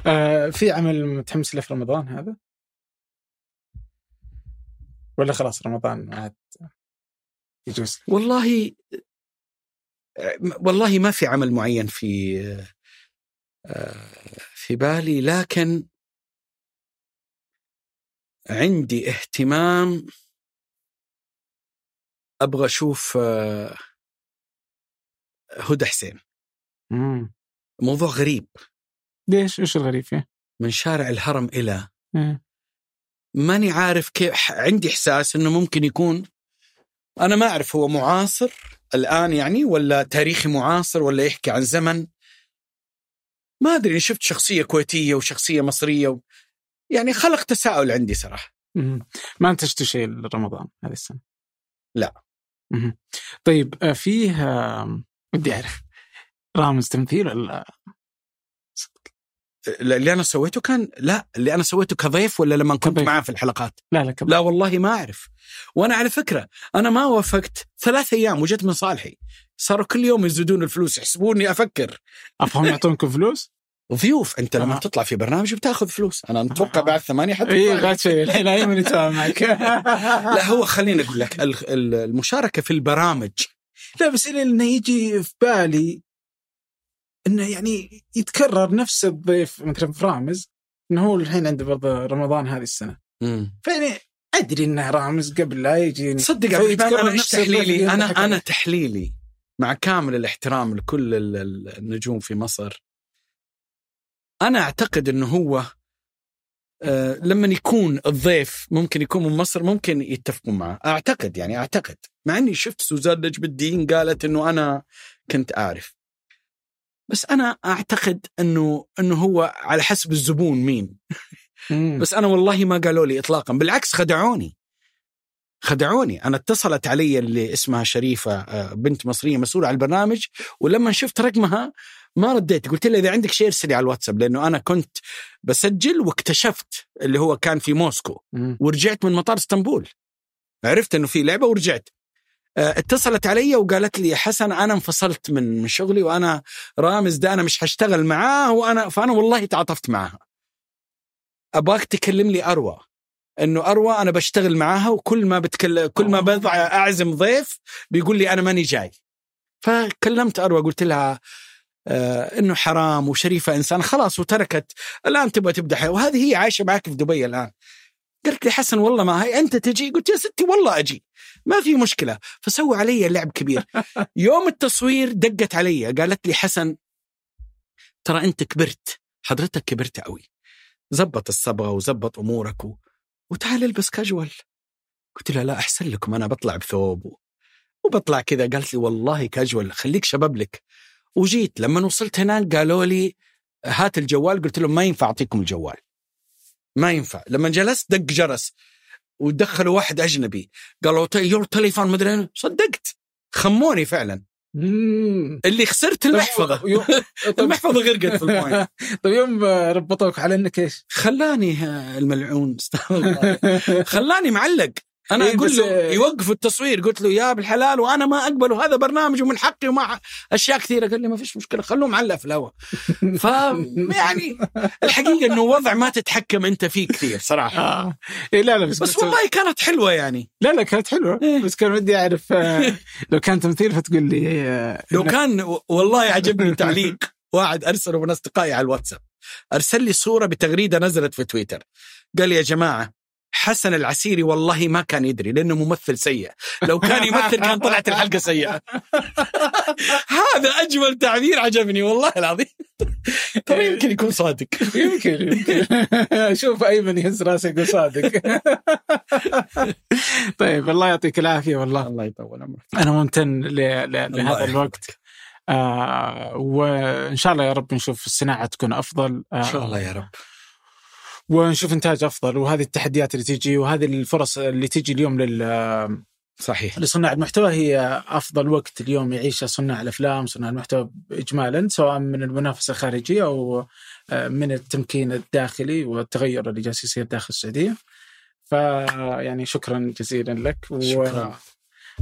آه في عمل متحمس له في رمضان هذا ولا خلاص رمضان عاد يجوز؟ والله والله ما في عمل معين في في بالي، لكن عندي اهتمام أبغى أشوف هدى حسين. مم. موضوع غريب. ليش؟ إيش الغريب فيه؟ من شارع الهرم إلى مم. ماني عارف كيف، عندي إحساس إنه ممكن يكون، أنا ما أعرف هو معاصر الآن يعني ولا تاريخي معاصر ولا يحكي عن زمن، ما أدري. شفت شخصية كويتية وشخصية مصرية و... يعني خلق تساؤل عندي صراحة. ما انتجت شيء لرمضان هذه السنة؟ لا. مم. طيب فيه بدي أعرف رامز تمثيل ولا اللي أنا سويته كان؟ لا اللي أنا سويته كضيف ولا لما كنت معاه في الحلقات؟ لا لا, لا والله ما أعرف. وأنا على فكرة أنا ما وافقت، ثلاث أيام وجدت من صالحي، صاروا كل يوم يزودون الفلوس، يحسبوني أفكر أفهم يعطونكم فلوس ضيوف. أنت لما تطلع في برنامج بتأخذ فلوس، أنا نتوقع بعد ثمانية حتى إيه غاتشي الحين أي من يتابع معك. لا هو خليني أقول لك المشاركة في البرامج، لا بس إنه يجي في بالي انه يعني يتكرر نفس الضيف مثلا في رامز، انه هو الحين عنده برضه رمضان هذه السنه، فيعني ادري انه رامز قبل لا يجي. صدق انا نفس تحليلي، انا انا تحليلي مع كامل الاحترام لكل النجوم في مصر، انا اعتقد انه هو أه لما يكون الضيف ممكن يكون من مصر ممكن يتفقوا معه، أعتقد يعني أعتقد مع أني شفت سوزان نجم الدين قالت أنه أنا كنت أعرف، بس أنا أعتقد أنه أنه هو على حسب الزبون مين. بس أنا والله ما قالوا لي إطلاقا، بالعكس خدعوني خدعوني أنا اتصلت علي اللي اسمها شريفة، بنت مصرية مسؤولة على البرنامج، ولما شفت رقمها ما رديت، قلت له إذا عندك شيء ارسلي على الواتساب، لأنه أنا كنت بسجل واكتشفت اللي هو كان في موسكو، ورجعت من مطار اسطنبول عرفت أنه في لعبة ورجعت. اتصلت علي وقالت لي حسن أنا انفصلت من شغلي، وأنا رامز ده أنا مش هشتغل معاه، وأنا فأنا والله تعاطفت معها، أباك تكلم لي أروى، إنه أروى أنا بشتغل معاها، وكل ما بتكل... كل ما بضع أعزم ضيف بيقول لي أنا ماني جاي. فكلمت أروى قلت لها آه إنه حرام، وشريفة إنسان خلاص وتركت، الآن تبغى تبدأ حياة، وهذه هي عايشة معك في دبي الآن. قلت لي حسن والله ما هي أنت تجي، قلت يا ستي والله أجي ما في مشكلة. فسوى علي اللعب كبير. يوم التصوير دقت علي قالت لي حسن ترى أنت كبرت، حضرتك كبرت قوي، زبط الصبغة وزبط أمورك و... وتعال البس كاجوال. قلت لها لا أحسن لكم، أنا بطلع بثوب وبطلع كذا. قالت لي والله كاجوال خليك شباب لك. وجيت لما وصلت هناك قالوا لي هات الجوال، قلت لهم ما ينفع أعطيكم الجوال ما ينفع. لما جلست دق جرس ودخلوا واحد أجنبي قالوا يور تليفون مدري، صدقت خموني فعلا. مم. اللي خسرت المحفظة. المحفظة غرقت في الماء. طيب يوم ربطوك على انك ايش؟ خلاني الملعون خلاني معلق. انا إيه اقول له يوقف التصوير، قلت له يا بالحلال وانا ما اقبله، هذا برنامج ومن حقي ومع اشياء كثيرة. قال لي ما فيش مشكلة خلوه معلق في الهواء. ف يعني الحقيقة انه وضع ما تتحكم انت فيه كثير صراحة. آه. إيه لا لا بس, بس والله كانت حلوة يعني. لا لا كانت حلوة. إيه. بس كان ودي اعرف لو كان تمثيل فتقول لي إن... لو كان والله عجبني تعليق واحد ارسله من اصدقائي على الواتساب، ارسل لي صورة بتغريدة نزلت في تويتر، قال لي يا جماعة حسن العسيري والله ما كان يدري لأنه ممثل سيء، لو كان يمثل كان طلعت الحلقة سيئة. هذا أجمل تعبير عجبني والله العظيم. ترى يمكن يكون صادق. يمكن يمكن شوف أيمن يهز راسه يقول صادق. طيب الله يعطيك العافية والله. الله يطول عمرك. أنا ممتن لهذا الوقت، آه وإن شاء الله يا رب نشوف الصناعة تكون أفضل، آه إن شاء الله يا رب، ونشوف إنتاج أفضل، وهذه التحديات اللي تيجي وهذه الفرص اللي تيجي اليوم لل صحيح لصناع المحتوى هي أفضل وقت اليوم يعيشه صناع الأفلام صناع المحتوى إجمالا، سواء من المنافسة الخارجية أو من التمكين الداخلي والتغير اللي جالس يصير داخل السعودية. فيعني شكرا جزيلا لك و... شكرا.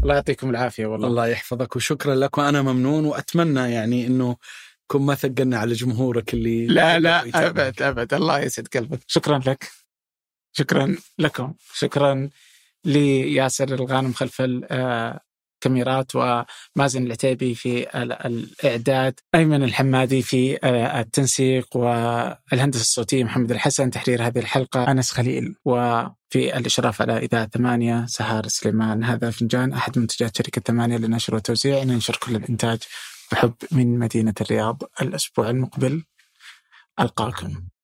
الله يعطيكم العافية والله. الله يحفظك وشكرا لك، وأنا ممنون، وأتمنى يعني إنه كم ما ثقلنا على جمهورك اللي لا لا أبد أبد. الله يسعد قلبك. شكرا لك، شكرا لكم، شكرا لياسر الغانم خلف الكاميرات، ومازن العتيبي في الإعداد، أيمن الحمادي في التنسيق والهندسة الصوتية، محمد الحسن تحرير هذه الحلقة، أنس خليل، وفي الإشراف على إذاعة ثمانية سهار سليمان. هذا فنجان أحد منتجات شركة ثمانية للنشر والتوزيع، ننشر كل الإنتاج بحب من مدينة الرياض. الأسبوع المقبل ألقاكم.